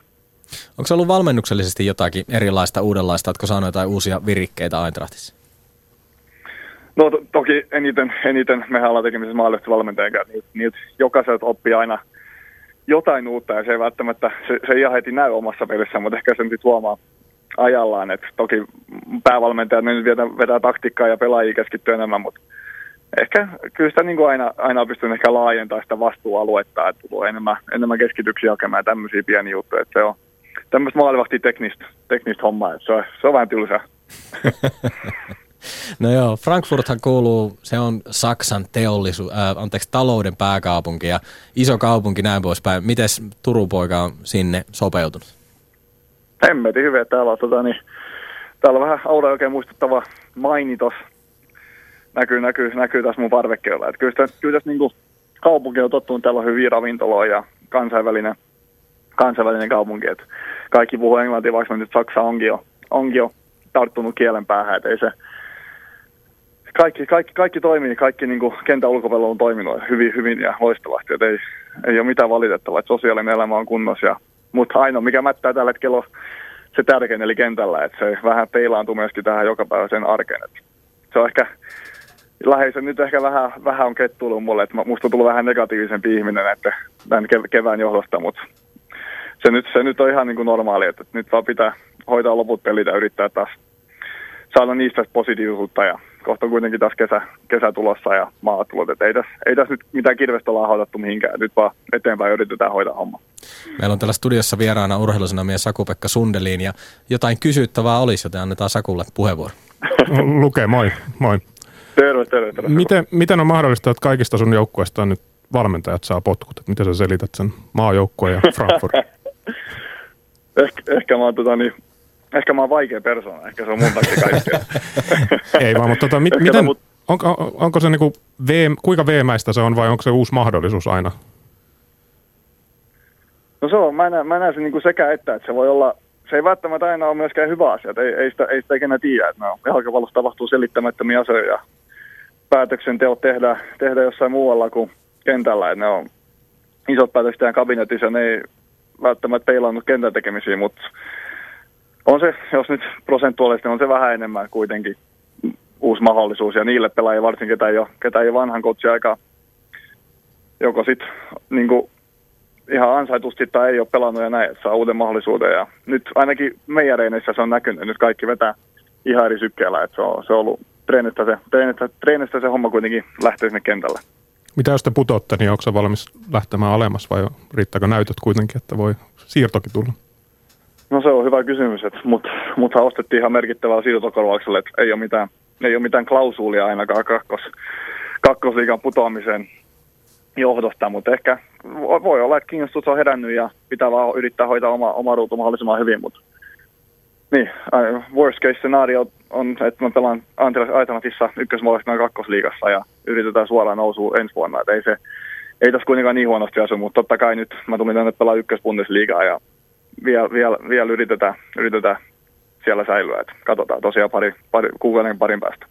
Onko se ollut valmennuksellisesti jotakin erilaista, uudenlaista? Oletko saanut jotain uusia virikkeitä Eintrachtissa? No toki eniten mehän ollaan tekemisessä maallisesti valmentajien kanssa. Niin jokaiselta oppii aina jotain uutta ja se ei välttämättä, se ei ihan heti näy omassa pelissä, mutta ehkä sen sitten huomaa ajallaan, että toki päävalmentajat ne nyt vetää taktiikkaa ja pelaajia keskittyy enemmän, mutta ehkä kyllä sitä niin aina pystyy ehkä laajentamaan sitä vastuualuetta, että tulee enemmän keskityksiä hakemaan ja tämmöisiä pieniä juttuja, että se on tämmöistä maalivahtia teknistä hommaa, että se on vähän tylsää. No joo, Frankfurthan kuuluu, se on Saksan talouden pääkaupunki ja iso kaupunki näin poispäin. Mites Turun poika on sinne sopeutunut? Hemmetin hyvä, täällä on vähän Aura oikein muistuttava mainitos näkyy tässä mun parvekkeella. Kyllä tässä niin kaupunki on tottunut, täällä on hyviä ravintoloja ja kansainvälinen kaupunki. Et kaikki puhuu englantia, vaikka nyt Saksa onkin jo tarttunut kielen päähän, et ei se... Kaikki toimii, kaikki niin kuin kentän ulkopuolella on toiminut hyvin ja loistavasti, että ei ole mitään valitettavaa, että sosiaalinen elämä on kunnossa. Mutta ainoa, mikä mättää tällä hetkellä on se tärkein, eli kentällä, että se vähän peilaantuu myöskin tähän jokapäiväiseen arkeen. Et se on ehkä läheisen, nyt ehkä vähän on kettuillut mulle, että musta on tullut vähän negatiivisempi ihminen tämän kevään johdosta, mutta se nyt on ihan niin kuin normaali, että nyt vaan pitää hoitaa loput pelit ja yrittää taas saada niistä positiivisuutta ja kohta on kuitenkin taas kesä tulossa ja maatulot, että ei tässä nyt mitään kirvestä ollaan haudattu mihinkään, nyt vaan eteenpäin yritetään hoitaa homma. Meillä on täällä studiossa vieraana Urheilusanomien Saku-Pekka Sundelin ja jotain kysyttävää olisi, joten annetaan Sakulle puheenvuoro. Luke, moi. Terve. Miten on mahdollista, että kaikista sun joukkueista nyt valmentajat saa potkut? Miten sä selität sen maajoukkueen ja Frankfurtin? Ehkä mä oon Ehkä mä oon vaikea persoona, ehkä se on mun takia kaikkea. Ei vaan, mutta miten, onko se niinku, kuinka veemäistä se on vai onko se uusi mahdollisuus aina? No se on, mä näen sen niinku sekä että se voi olla, se ei välttämättä aina ole myöskään hyvä asia, ei sitä ikinä tiedä, että no, jalkapallossa tapahtuu selittämättömiä asioita ja päätöksenteot tehdään jossain muualla kuin kentällä, että ne on isot päätökset tehdään kabinetissa, ne ei välttämättä peilannut kentän tekemisiä, mutta on se, jos nyt prosentuaalisesti on se vähän enemmän kuitenkin uusi mahdollisuus ja niille pelaajia varsinkin, ketä ei ole vanhan coachin aikaa joko sitten niinku, ihan ansaitusti tai ei ole pelannut ja näin, että saa uuden mahdollisuuden. Ja nyt ainakin meidän reineissä se on näkynyt, nyt kaikki vetää ihan eri sykkeellä, että se on ollut treenistä se homma kuitenkin lähtee sinne kentälle. Mitä jos te putoatte, niin onko se valmis lähtemään alemmas vai riittääkö näytöt kuitenkin, että voi siirtokin tulla? No se on hyvä kysymys, mutta ostettiin ihan merkittävällä siirtokorvauksella, että ei ole mitään klausuulia ainakaan kakkosliigan putoamisen johdosta, mutta ehkä voi olla, että kiinnostus on herännyt ja pitää vaan yrittää hoitaa oma ruutu mahdollisimman hyvin, mutta Niin, worst case scenario on, että mä pelaan Antilais Aitamatissa ykkösmuolesta kakkosliigassa ja yritetään suoraan nousua ensi vuonna. Et ei tässä kuitenkaan niin huonosti asu, mutta totta kai nyt mä tulin tänne pelaa ykkösbundesliigaa ja vielä yritetään siellä säilyä. Et katsotaan tosiaan kuukauden parin päästä.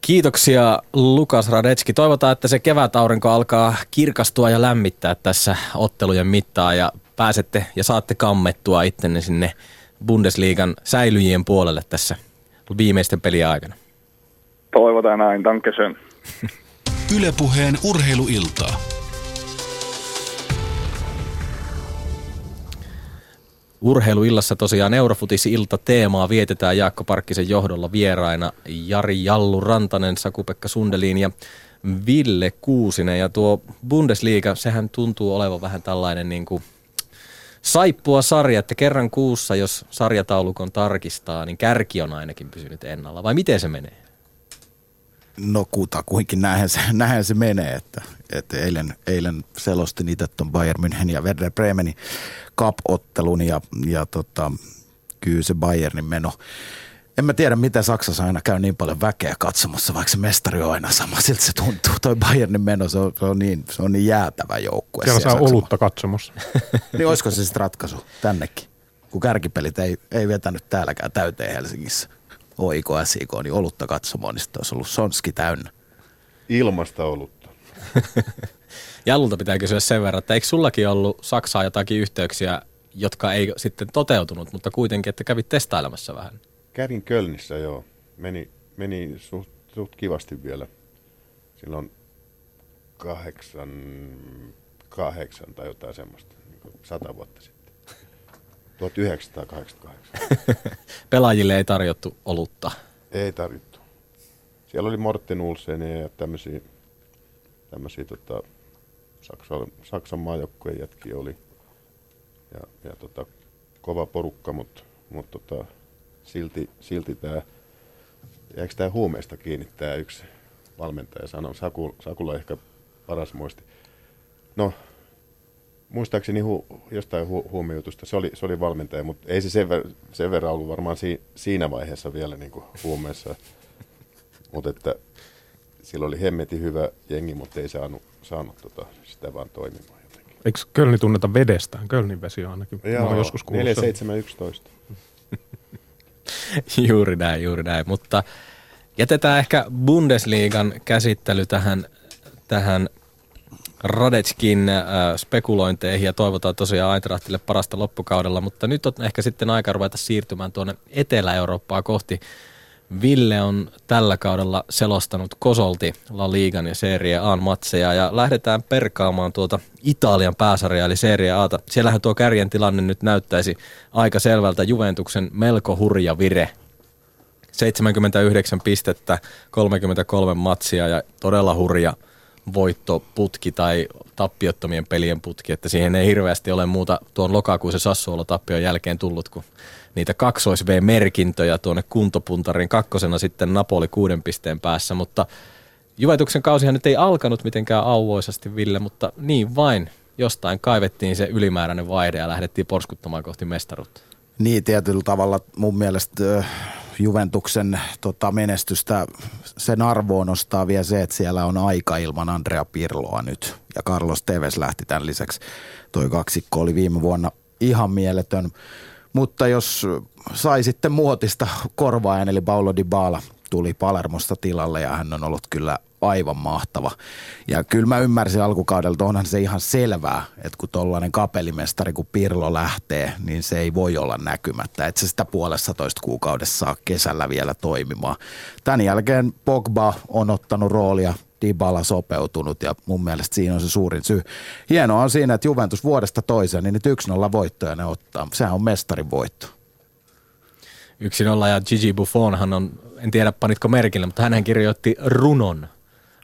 Kiitoksia Lukas Radetski. Toivotaan, että se kevätaurinko alkaa kirkastua ja lämmittää tässä ottelujen mittaan ja pääsette ja saatte kammettua ittenne sinne Bundesliigan säilyjien puolelle tässä viimeisten pelien aikana. Toivotaan näin, danke schön. Yle Puheen urheiluiltaa. Urheiluillassa tosiaan Eurofutis-ilta teemaa vietetään Jaakko Parkkisen johdolla vieraina Jari Jallu Rantanen, Saku-Pekka Sundelin ja Ville Kuusinen. Ja tuo Bundesliiga, sehän tuntuu olevan vähän tällainen niin kuin saippua sarja, että kerran kuussa, jos sarjataulukon tarkistaa, niin kärki on ainakin pysynyt ennalla. Vai miten se menee? No kutakuinkin näinhän se menee, että eilen selostin itse tuon Bayern München ja Werder Bremenin cup-ottelun ja kyllä se Bayernin meno. En mä tiedä, miten Saksassa aina käy niin paljon väkeä katsomassa, vaikka se mestari on aina sama. Siltä se tuntuu, toi Bayernin meno, se on niin jäätävä joukkue. Siellä saa olutta katsomassa. Niin olisiko se sitten ratkaisu tännekin, kun kärkipelit ei vetänyt täälläkään täyteen Helsingissä. Oiko SIK, niin olutta katsomaan, niin sitten olisi ollut sonski täynnä. Ilmasta olutta. Jallulta pitää kysyä sen verran, että eikö sullakin ollut Saksaan jotakin yhteyksiä, jotka ei sitten toteutunut, mutta kuitenkin, että kävit testailemassa vähän? Kävin Kölnissä, joo. Meni suht kivasti vielä. Silloin 8 tai jotain semmoista, niin kuin 100 vuotta sitten. 1988. Pelaajille ei tarjottu olutta. Ei tarjottu. Siellä oli Morten Olsen ja tämmöisiä Saksan maajoukkueen jätkiä oli. Ja kova porukka, mutta silti tämä, eikö tämä huumeista kiinnittää yksi valmentaja sanoi. Sakulla ehkä paras muisti. No, muistaakseni jostain huumejutusta, se oli valmentaja, mutta ei se sen verran ollut varmaan siinä vaiheessa vielä niin kuin huumeessa. Mutta että sillä oli hemmetin hyvä jengi, mutta ei saanut sitä vaan toimimaan jotenkin. Eikö Kölni tunneta vedestään? Kölnin vesi on ainakin. Jaa, joskus 4711. Juuri näin. Mutta jätetään ehkä Bundesliigan käsittely tähän Radetskin spekulointeihin ja toivotaan tosiaan Eintrachtille parasta loppukaudella, mutta nyt on ehkä sitten aika ruveta siirtymään tuonne Etelä-Eurooppaa kohti. Ville on tällä kaudella selostanut kosolti La Ligan ja Serie A:n matseja ja lähdetään perkaamaan tuota Italian pääsarjaa eli Serie A:ta. Siellähän tuo kärjen tilanne nyt näyttäisi aika selvältä, Juventuksen melko hurja vire. 79 pistettä, 33 matsia ja todella hurja voittoputki tai tappiottomien pelien putki, että siihen ei hirveästi ole muuta tuon lokakuisen Sassuolo-tappion jälkeen tullut, kun niitä kaksois-V-merkintöjä tuonne kuntopuntarin kakkosena sitten Napoli 6 pisteen päässä, mutta Juventuksen kausihan nyt ei alkanut mitenkään auvoisasti, Ville, mutta niin vain jostain kaivettiin se ylimääräinen vaihde ja lähdettiin porskuttamaan kohti mestaruutta. Niin, tietyllä tavalla mun mielestä Juventuksen menestystä, sen arvoon nostaa vielä se, että siellä on aika ilman Andrea Pirloa nyt. Ja Carlos Tevez lähti tämän lisäksi. Toi kaksikko oli viime vuonna ihan mieletön. Mutta jos sai sitten muotista korvaajan, eli Paulo Dybala tuli Palermosta tilalle ja hän on ollut kyllä aivan mahtava. Ja kyllä mä ymmärsin alkukaudella, onhan se ihan selvää, että kun tollainen kapelimestari, kun Pirlo lähtee, niin se ei voi olla näkymättä. Että se sitä 1,5 kuukaudessa saa kesällä vielä toimimaan. Tämän jälkeen Pogba on ottanut roolia, Dybala sopeutunut ja mun mielestä siinä on se suurin syy. Hienoa on siinä, että Juventus vuodesta toiseen, niin nyt 1-0 voittoja ne ottaa. Sehän on mestarin voitto. 1-0 ja Gigi Buffonhan on, en tiedä panitko merkille, mutta hän kirjoitti runon.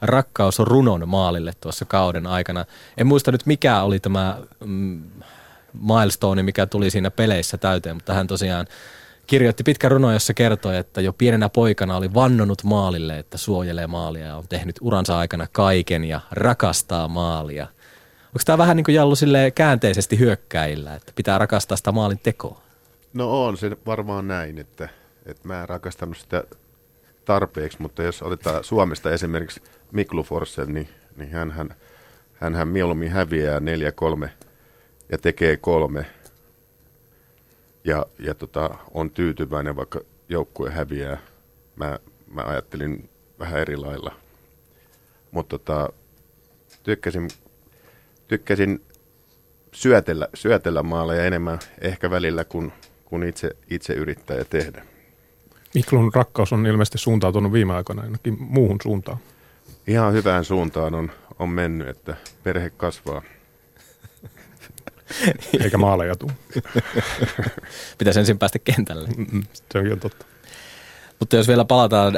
Rakkausrunon maalille tuossa kauden aikana. En muista nyt mikä oli tämä milestone, mikä tuli siinä peleissä täyteen, mutta hän tosiaan kirjoitti pitkä runo, jossa kertoi, että jo pienenä poikana oli vannonut maalille, että suojelee maalia ja on tehnyt uransa aikana kaiken ja rakastaa maalia. Onko tämä vähän niin kuin Jallu silleen käänteisesti hyökkäillä, että pitää rakastaa sitä maalin tekoa? No on se varmaan näin, että mä en rakastanut sitä tarpeeksi, mutta jos otetaan Suomesta esimerkiksi Miklu Forssell, niin hänhän mieluummin häviää 4-3 ja tekee 3 ja on tyytyväinen, vaikka joukkue häviää. Mä ajattelin vähän eri lailla, mutta tykkäsin syötellä maaleja enemmän ehkä välillä kun itse yrittää ja tehdä. Miklun rakkaus on ilmeisesti suuntautunut viime aikoina ainakin muuhun suuntaan. Ihan hyvään suuntaan on mennyt, että perhe kasvaa. Eikä maaleja tule. Pitäisi ensin päästä kentälle. Se on totta. Mutta jos vielä palataan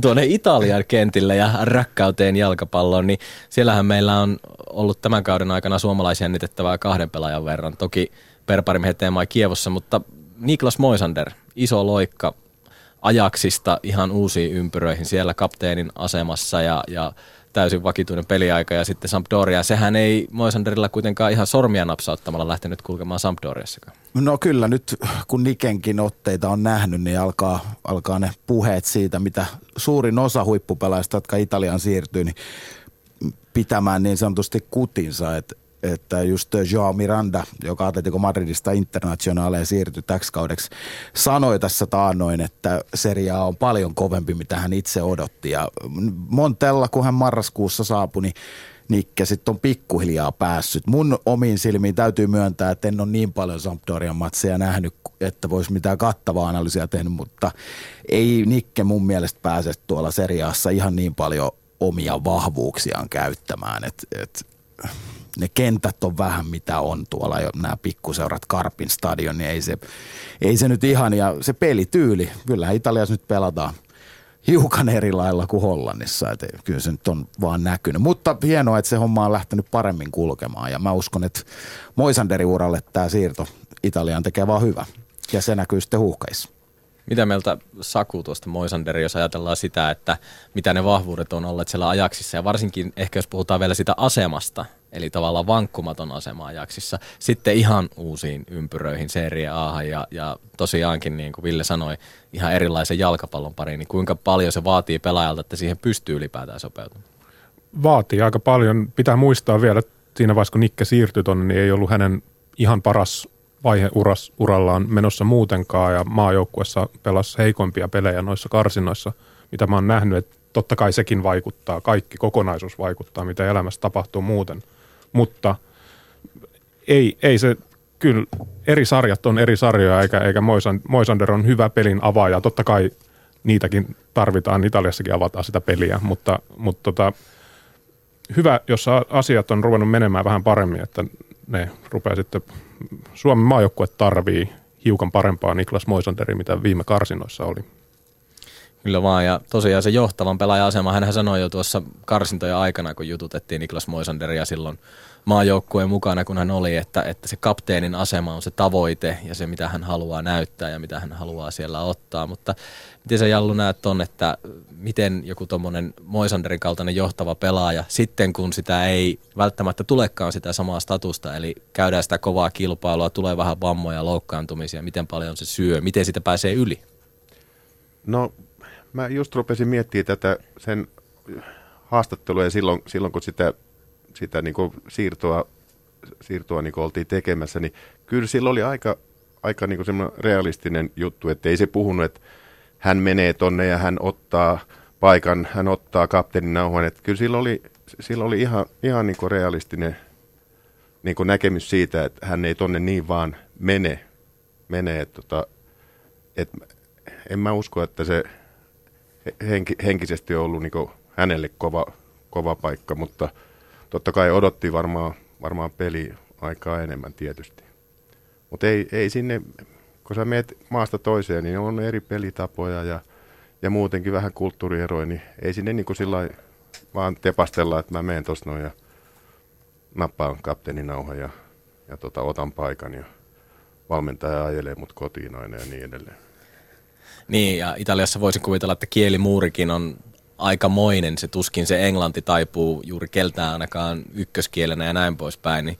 tuonne Italian kentille ja rakkauteen jalkapalloon, niin siellähän meillä on ollut tämän kauden aikana suomalaisia jännitettävää 2 pelaajan verran. Toki Perparim Hetemaj Kievossa, mutta Niklas Moisander, iso loikka Ajaksista ihan uusiin ympyröihin siellä kapteenin asemassa ja täysin vakituinen peliaika ja sitten Sampdoria. Sehän ei Moisanderilla kuitenkaan ihan sormia napsauttamalla lähtenyt kulkemaan Sampdoriassakaan. No kyllä, nyt kun Nikenkin otteita on nähnyt, niin alkaa ne puheet siitä, mitä suurin osa huippupelaajista, jotka Italiaan siirtyy, niin pitämään niin sanotusti kutinsa, että just João Miranda, joka Atletico Madridista Internationaleen siirtyi täksi kaudeksi, sanoi tässä taannoin, että Serie A on paljon kovempi, mitä hän itse odotti. Ja Montella, kun hän marraskuussa saapui, niin Nikke sitten on pikkuhiljaa päässyt. Mun omiin silmiin täytyy myöntää, että en ole niin paljon Sampdorian matseja nähnyt, että voisi mitään kattavaa analyysiä tehnyt, mutta ei Nikke mun mielestä pääse tuolla Serie A:ssa ihan niin paljon omia vahvuuksiaan käyttämään, ne kentät on vähän mitä on tuolla jo nämä pikkuseurat Karpin stadion, niin ei se nyt ihan, ja se pelityyli, kyllähän Italiassa nyt pelataan hiukan eri lailla kuin Hollannissa, että kyllä se nyt on vaan näkynyt, mutta hienoa, että se homma on lähtenyt paremmin kulkemaan ja mä uskon, että Moisanderin uralle tämä siirto Italiaan tekee vaan hyvä ja se näkyy sitten Huuhkajissa. Mitä mieltä Saku tuosta Moisanderin, jos ajatellaan sitä, että mitä ne vahvuudet on olleet siellä Ajaksissa ja varsinkin ehkä jos puhutaan vielä sitä asemasta, eli tavallaan vankkumaton asema Ajaksissa, sitten ihan uusiin ympyröihin, Serie A:han ja tosiaankin niin kuin Ville sanoi, ihan erilaisen jalkapallon pariin, niin kuinka paljon se vaatii pelaajalta, että siihen pystyy ylipäätään sopeutumaan? Vaatii aika paljon. Pitää muistaa vielä, että siinä vaiheessa kun Nikke siirtyi tuonne, niin ei ollut hänen ihan paras vaihe urallaan menossa muutenkaan ja maajoukkuessa pelasi heikompia pelejä noissa karsinnoissa, mitä mä oon nähnyt, että totta kai sekin vaikuttaa, kaikki kokonaisuus vaikuttaa, mitä elämässä tapahtuu muuten, mutta ei se kyllä, eri sarjat on eri sarjoja eikä Moisander on hyvä pelin avaaja, totta kai niitäkin tarvitaan, Italiassakin avataan sitä peliä, mutta hyvä, jos asiat on ruvennut menemään vähän paremmin, että ne rupeaa sitten, Suomen maajoukkue tarvii hiukan parempaa Niklas Moisanderia, mitä viime karsinnoissa oli. Kyllä vaan, ja tosiaan se johtavan pelaaja-asema, hänhän sanoi jo tuossa karsintoja aikana, kun jututettiin Niklas Moisanderia silloin maajoukkueen mukana, kun hän oli, että se kapteenin asema on se tavoite ja se, mitä hän haluaa näyttää ja mitä hän haluaa siellä ottaa, mutta miten sä Jallu näet on, että miten joku tuommoinen Moisanderin kaltainen johtava pelaaja, sitten kun sitä ei välttämättä tulekaan sitä samaa statusta, eli käydään sitä kovaa kilpailua, tulee vähän vammoja, loukkaantumisia, miten paljon se syö, miten sitä pääsee yli? No, mä just rupesin miettimään tätä sen haastattelua ja silloin kun sitä niinku siirtoa niinku oltiin tekemässä, niin kyllä sillä oli aika niinku semmoinen realistinen juttu, että ei se puhunut, että hän menee tonne ja hän ottaa paikan, hän ottaa kapteenin nauhan, että kyllä sillä oli ihan niinku realistinen niinku näkemys siitä, että hän ei tonne niin vaan menee että en mä usko, että se henkisesti on ollut niin hänelle kova paikka, mutta totta kai odotti varmaan peliaikaa enemmän tietysti. Mutta ei sinne, kun sä meet maasta toiseen, niin on eri pelitapoja ja muutenkin vähän kulttuurieroja, niin ei sinne niin sillä vaan tepastella, että mä menen tuossa noin ja nappaan kapteeninauhan ja otan paikan ja valmentaja ajelee mut kotiin aina ja niin edelleen. Niin, ja Italiassa voisin kuvitella, että kielimuurikin on aikamoinen. Se tuskin se englanti taipuu juuri keltään ainakaan ykköskielenä ja näin poispäin. Niin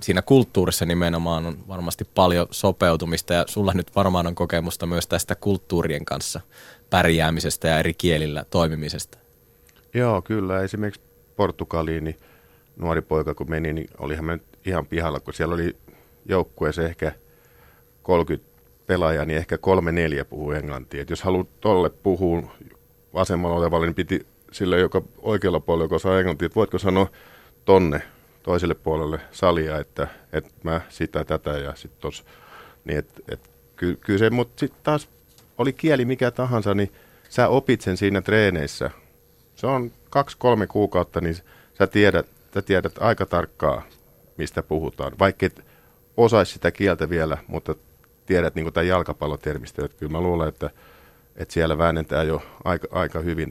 siinä kulttuurissa nimenomaan on varmasti paljon sopeutumista ja sulla nyt varmaan on kokemusta myös tästä kulttuurien kanssa pärjäämisestä ja eri kielillä toimimisesta. Joo, kyllä. Esimerkiksi Portugaliin niin nuori poika kun meni, niin olihan me ihan pihalla, kun siellä oli joukkueessa ehkä 30 pelaajaa, niin ehkä 3-4 puhuu englantia. Et jos haluat tolle puhua vasemmalla olevalle, niin piti sillä joka oikealla puolella, joka saa englantia, että voitko sanoa tonne toiselle puolelle salia, että mä sitä, tätä ja sitten tuossa. Niin kyllä se, mutta sitten taas oli kieli mikä tahansa, niin sä opit sen siinä treeneissä. Se on 2-3 kuukautta, niin sä tiedät aika tarkkaan, mistä puhutaan. Vaikka et osaisi sitä kieltä vielä, mutta tiedät niin kuin tämän jalkapallotermistä. Kyllä mä luulen, että siellä väännetää jo aika hyvin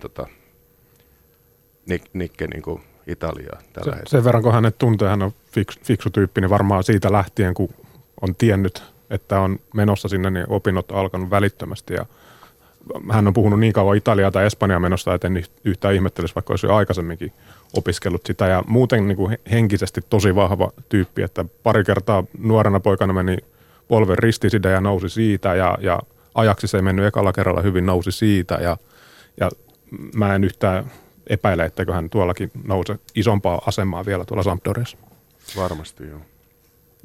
Nikke niin kuin Italiaa tällä hetkellä. Sen verran, kun hänet tuntee, hän on fiksu tyyppi, niin varmaan siitä lähtien, kun on tiennyt, että on menossa sinne, niin opinnot on alkanut välittömästi. Ja hän on puhunut niin kauan Italiaa tai Espanjaa menosta, että en yhtään ihmettelisi, vaikka olisi jo aikaisemminkin opiskellut sitä. Ja muuten niin kuin henkisesti tosi vahva tyyppi, että pari kertaa nuorena poikana meni polven ristiside ja nousi siitä ja ajaksi se ei mennyt ekalla kerralla hyvin, nousi siitä ja mä en yhtään epäile, etteikö hän tuollakin nouse isompaa asemaa vielä tuolla Sampdoriassa. Varmasti joo.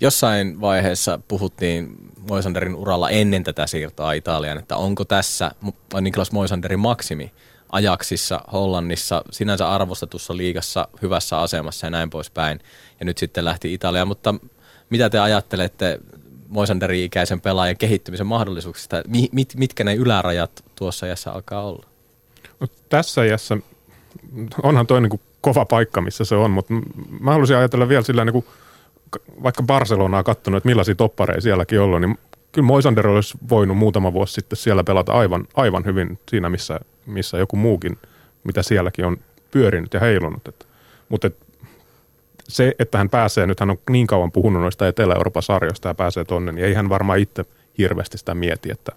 Jossain vaiheessa puhuttiin Moisanderin uralla ennen tätä siirtoa Italiaan, että onko tässä Niklas Moisanderin maksimi ajaksissa Hollannissa sinänsä arvostetussa liigassa hyvässä asemassa ja näin poispäin ja nyt sitten lähti Italiaan, mutta mitä te ajattelette Moisanderin ikäisen pelaajan kehittymisen mahdollisuuksista? Mitkä ne ylärajat tuossa iässä alkaa olla? No, tässä iässä onhan toi niin kuin kova paikka, missä se on, mutta mä haluaisin ajatella vielä sillä niin kuin, vaikka Barcelonaa katsonut, että millaisia toppareja sielläkin ollut, niin kyllä Moisander olisi voinut muutama vuosi sitten siellä pelata aivan hyvin siinä, missä joku muukin, mitä sielläkin on pyörinyt ja heilunut. Mutta se, että hän pääsee, nyt hän on niin kauan puhunut noista Etelä-Euroopan sarjoista ja pääsee tonne, niin ei hän varmaan itse hirveästi sitä mieti, että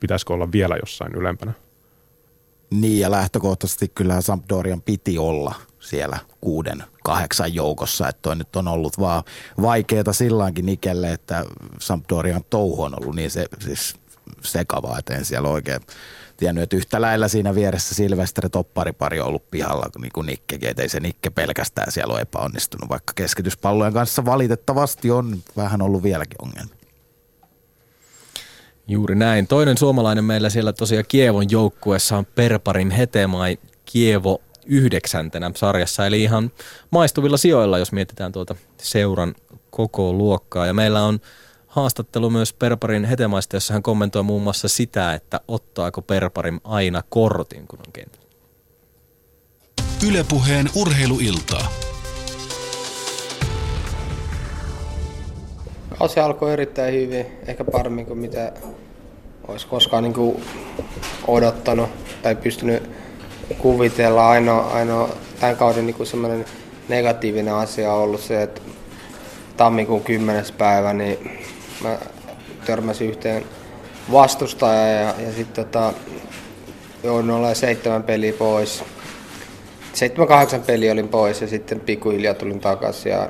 pitäisikö olla vielä jossain ylempänä. Niin ja lähtökohtaisesti kyllähän Sampdorian piti olla siellä 6-8 joukossa, että toi nyt on ollut vaan vaikeeta silläkin Nikelle, että Sampdorian touhu on ollut niin se, siis sekavaa, että en siellä oikein tiennyt, että yhtä lailla siinä vieressä Silvestre topparipari on ollut pihalla niin kuin Nikkekin, ettei se Nikke pelkästään siellä ole epäonnistunut, vaikka keskityspallojen kanssa valitettavasti on vähän ollut vieläkin ongelmia. Juuri näin. Toinen suomalainen meillä siellä tosiaan Kievon joukkueessa on Perparim Hetemaj, Kievo 9. sarjassa, eli ihan maistuvilla sijoilla, jos mietitään tuota seuran koko luokkaa. Ja meillä on haastattelu myös Perparin Hetemaista, jossa hän kommentoi muun muassa sitä, että ottaako Perparim aina kortin, kun on kentällä. Yle Puheen urheiluiltaa. Asia alkoi erittäin hyvin, ehkä paremmin kuin mitä olisi koskaan niin kuin odottanut tai pystynyt kuvitella. Ainoa tämän kauden niin kuin sellainen negatiivinen asia on ollut se, että tammikuun 10. päivä niin mä törmäsin yhteen vastustajan ja sitten joudun olemaan 7 peliä pois. 7-8 peliä olin pois ja sitten pikkuhiljaa tulin takaisin ja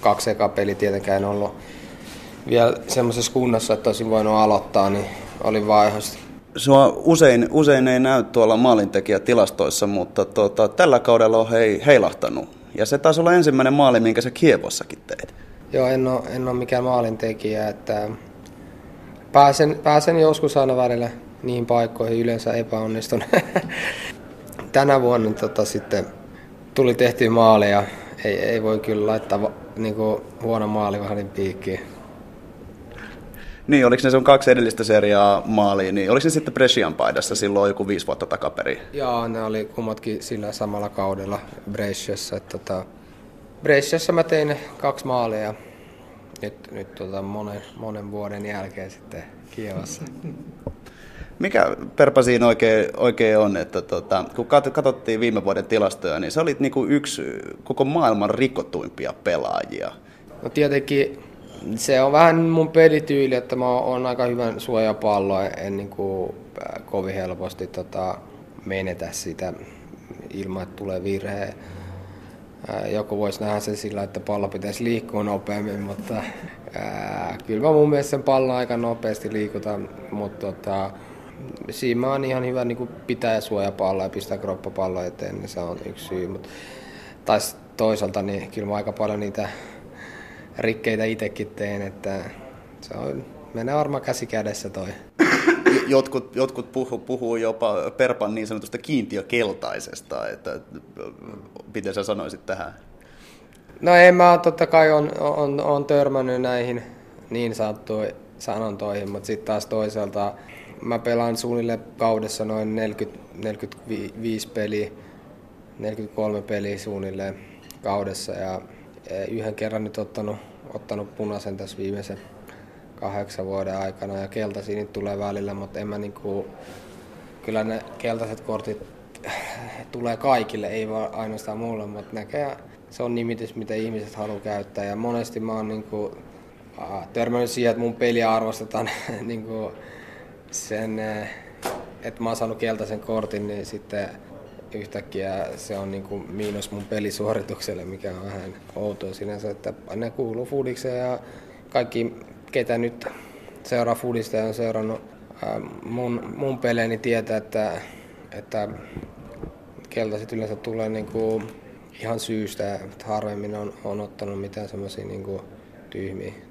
2 ekaa peliä tietenkään ollut vielä semmoisessa kunnossa, että olisin voinut aloittaa, niin olin vaihoista. Sua usein ei näy tuolla maalintekijätilastoissa, mutta tällä kaudella on heilahtanut. Ja se taisi olla ensimmäinen maali, minkä sä Kievossakin teit. Joo, en ole mikään maalintekijä. Että pääsen joskus aina välillä niihin paikkoihin, yleensä epäonnistun. Tänä vuonna sitten tuli tehty maaleja. Ei voi kyllä laittaa niin kuin huono maalivahdin piikkiin. Niin, oliko ne sun 2 edellistä seriaa maalia, niin oliko ne sitten Brescian paidassa silloin joku 5 vuotta takaperin? Joo, ne oli kummatkin sillä samalla kaudella Bresciassa. Bresciassa mä tein 2 maalia nyt monen vuoden jälkeen sitten Kievassa. Mikä Perpa siinä oikein on, että kun katsottiin viime vuoden tilastoja, niin sä olit niinku yksi koko maailman rikotuimpia pelaajia. No tietenkin se on vähän mun pelityyli, että mä oon aika hyvän suojapallo, en niin kuin kovin helposti menetä sitä ilman, että tulee virhe. Joku voisi nähdä sen sillä, että pallo pitäisi liikkua nopeammin, mutta kyllä mun mielestä sen pallon aika nopeasti liikutaan, mutta siinä on ihan hyvä niin pitää suojapalloa ja pistää kroppapalloa eteen, niin se on yksi syy. Mutta taas toisaalta niin kyllä mä aika paljon niitä rikkeitä itsekin teen, että se on, menee varmaan käsi kädessä toi. Jotkut puhuu jopa Perpan niin sanotusta kiintiökeltaisesta, että miten sä sanoisit tähän? No en mä totta kai on törmännyt näihin niin sanottuihin sanontoihin, mutta sitten taas toisaalta mä pelaan suunnilleen kaudessa noin 40-45 peliä, 43 peliä suunnilleen kaudessa ja yhden kerran nyt ottanut punaisen tässä viimeisen 8 vuoden aikana ja keltaisia nyt tulee välillä, mutta en mä niinku, kyllä ne keltaiset kortit tulee kaikille, ei vaan ainoastaan mulle, mutta näkee, se on nimitys, mitä ihmiset haluaa käyttää ja monesti mä oon niinku, törmännyt siihen, että mun peliä arvostetaan niinku sen, että mä oon saanut keltaisen kortin, niin sitten yhtäkkiä se on niinku miinus mun pelisuoritukselle, mikä on vähän outoa sinänsä, että ne kuuluu foodikseen ja kaikki ketä nyt seuraa foodista ja on seurannut mun peleeni tietää, että keltaiset yleensä tulee niinku ihan syystä, että harvemmin on ottanut mitään semmoisia niinku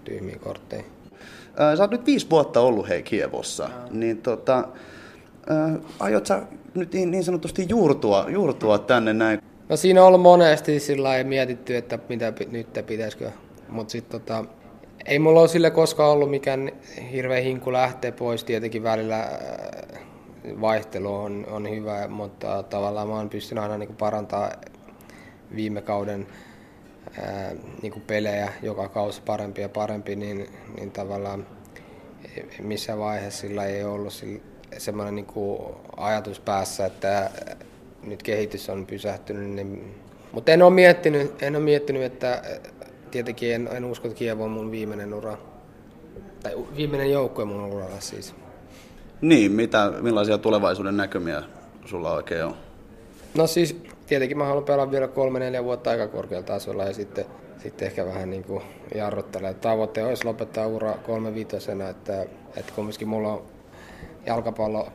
tyhmiä kortteja. Sä oot nyt 5 vuotta ollut hei Kievossa, niin aiot sä nyt niin sanotusti juurtua tänne näin? No siinä on ollut monesti sillä lailla mietitty, että mitä nyt pitäisikö, mutta sitten ei mulla ole sille koskaan ollut mikään hirveä hinku lähteä pois, tietenkin välillä vaihtelu on hyvä, mutta tavallaan mä oon pystynyt aina niinku parantamaan viime kauden niinku pelejä, joka kausi parempi ja parempi, niin tavallaan missä vaiheessa sillä ei ollut semmoinen niinku ajatus päässä, että nyt kehitys on pysähtynyt. Niin. Mutta en ole miettinyt, että tietenkin en usko, että Kievo on mun viimeinen ura, tai viimeinen joukkue mun uralla siis. Niin, millaisia tulevaisuuden näkymiä sulla oikein on? No siis tietenkin mä haluan pelaa vielä 3-4 vuotta aika korkealla tasolla ja sitten ehkä vähän niin kuin jarruttelen. Tavoite olisi lopettaa ura 35-vuotiaana, että kumminkin mulla on jalkapallo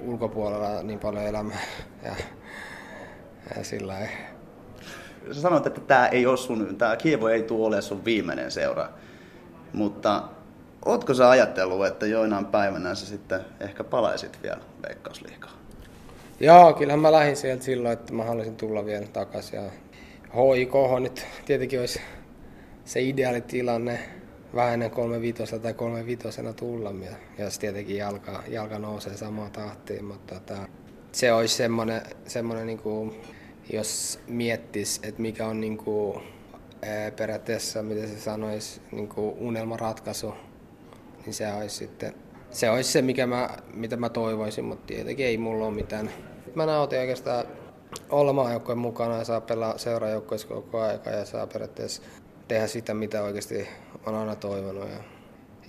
ulkopuolella niin paljon elämää ja sillä lailla. Sä sanoit, että tämä Kievo ei tule olemaan sun viimeinen seura, mutta ootko sä ajatellut, että joinain päivänä sä sitten ehkä palaisit vielä Veikkausliigaan? Joo, kyllähän mä lähdin sieltä silloin, että mä haluaisin tulla vielä takaisin. HJK nyt tietenkin olisi se ideaalitilanne vähän ennen 35 tai 35 tulla, jos tietenkin jalka nousee samaan tahtiin, mutta se olisi semmoinen niin kuin, jos miettis, että mikä on niinku, periaatteessa, miten se sanoisi, niinku unelmaratkaisu, niin se olisi se, mitä mä toivoisin, mutta tietenkin ei mulla ole mitään. Mä nautin oikeastaan olla maajoukkojen mukana ja saa pelaa seuraajoukkoissa koko aika ja saa periaatteessa tehdä sitä, mitä oikeasti on aina toivonut.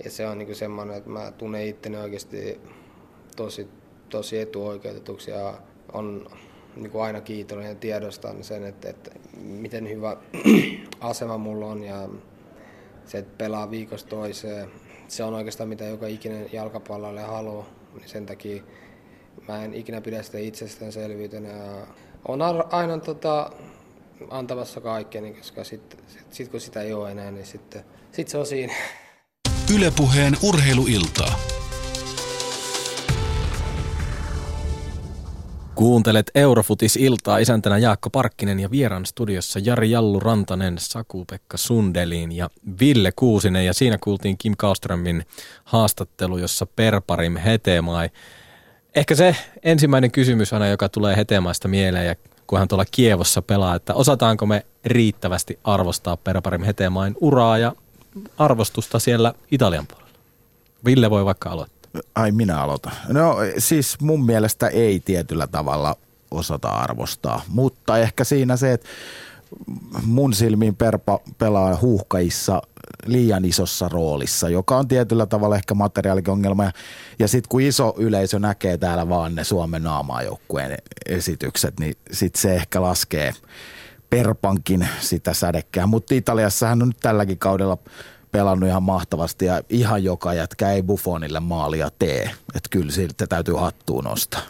Ja se on niinku semmoinen, että mä tunnen itteni oikeasti tosi etuoikeutetuksi ja on niin aina kiitollinen ja tiedostan sen, että miten hyvä asema mulla on ja se, että pelaa viikosta toiseen. Se on oikeastaan mitä joka ikinen jalkapallolle haluaa, niin sen takia mä en ikinä pidä sitä itsestäänselvyytenä. Olen aina antamassa kaikkeni, koska sit kun sitä ei ole enää, niin sit se on siinä. Yle Puheen urheiluilta. Kuuntelet Eurofutis-iltaa, isäntänä Jaakko Parkkinen ja vieraan studiossa Jari Jallu Rantanen, Saku-Pekka Sundelin ja Ville Kuusinen. Ja siinä kuultiin Kim Kauströmin haastattelu, jossa Perparim Hetemaj. Ehkä se ensimmäinen kysymys aina, joka tulee Hetemaista mieleen ja kun hän tuolla Kievossa pelaa, että osataanko me riittävästi arvostaa Perparim Hetemain uraa ja arvostusta siellä Italian puolella? Ville voi vaikka aloittaa. Ai, minä aloitan. No siis mun mielestä ei tietyllä tavalla osata arvostaa, mutta ehkä siinä se, että mun silmiin Perpa pelaa huuhkajissa liian isossa roolissa, joka on tietyllä tavalla ehkä materiaaliongelma. Ja sitten kun iso yleisö näkee täällä vaan ne Suomen naamaajoukkueen esitykset, niin sitten se ehkä laskee perpankin sitä sädekkää. Mutta Italiassahan on nyt tälläkin kaudella pelannut ihan mahtavasti ja ihan joka jätkä ei Buffonille maalia tee. Että kyllä siltä täytyy hattuun nostaa.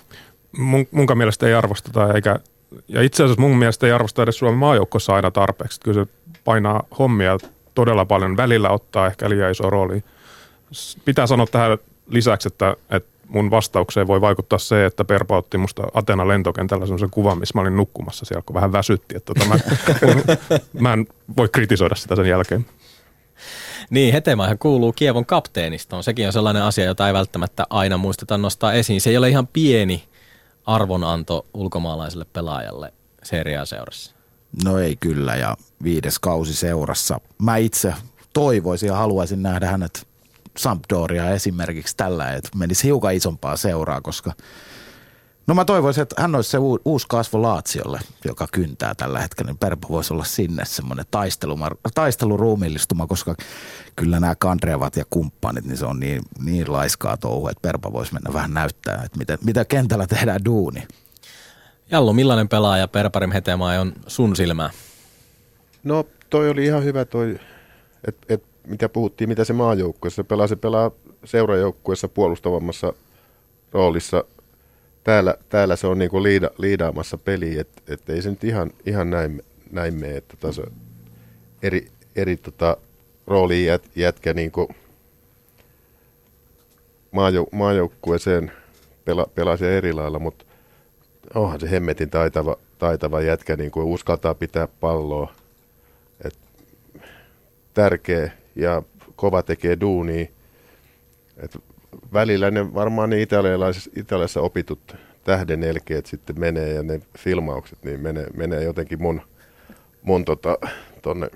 Munkaan mielestä ei arvosteta eikä... Ja itse asiassa mun mielestä ei arvosta edes Suomen maajoukkossa aina tarpeeksi. Kyllä se painaa hommia todella paljon. Välillä ottaa ehkä liian iso rooli. Pitää sanoa tähän lisäksi, että mun vastaukseen voi vaikuttaa se, että Perpa otti musta Atenan lentokentällä semmoisen kuvan, missä mä olin nukkumassa siellä, kun vähän väsytti. Että mä en voi kritisoida sitä sen jälkeen. Niin, Hetemajhan kuuluu Kievon kapteenistoon. Sekin on sellainen asia, jota ei välttämättä aina muisteta nostaa esiin. Se ei ole ihan pieni arvonanto ulkomaalaiselle pelaajalle Serie A -seurassa? No ei kyllä, ja 5. kausi seurassa. Mä itse toivoisin ja haluaisin nähdä hänet Sampdoria esimerkiksi tällä, että menisi hiukan isompaa seuraa, koska no mä toivoisin, että hän olisi se uusi kasvo Laatsiolle, joka kyntää tällä hetkellä, niin Perpa voisi olla sinne semmoinen taisteluruumiillistuma, koska kyllä nämä Kandrevat ja kumppanit, niin se on niin laiskaa touhu, että Perpa voisi mennä vähän näyttää, että mitä kentällä tehdään duuni. Jallu, millainen pelaaja Perparim Hetemaj on sun silmää? No toi oli ihan hyvä toi, että mitä puhuttiin, mitä se maajoukkuessa pelaa. Se pelaa seurajoukkuessa puolustavammassa roolissa. Täällä se on niinku liidaamassa peliä, että ei se nyt ihan näin mene, että se eri rooli jätkä niinku maajoukkueeseen pelaa se eri lailla, mutta onhan se hemmetin taitava jätkä niinku uskaltaa pitää palloa. Et tärkeä ja kova tekee duunia. Et välillä ne varmaan ne Italiassa opitut tähdenelkeet sitten menee ja ne filmaukset niin menee jotenkin mun tonne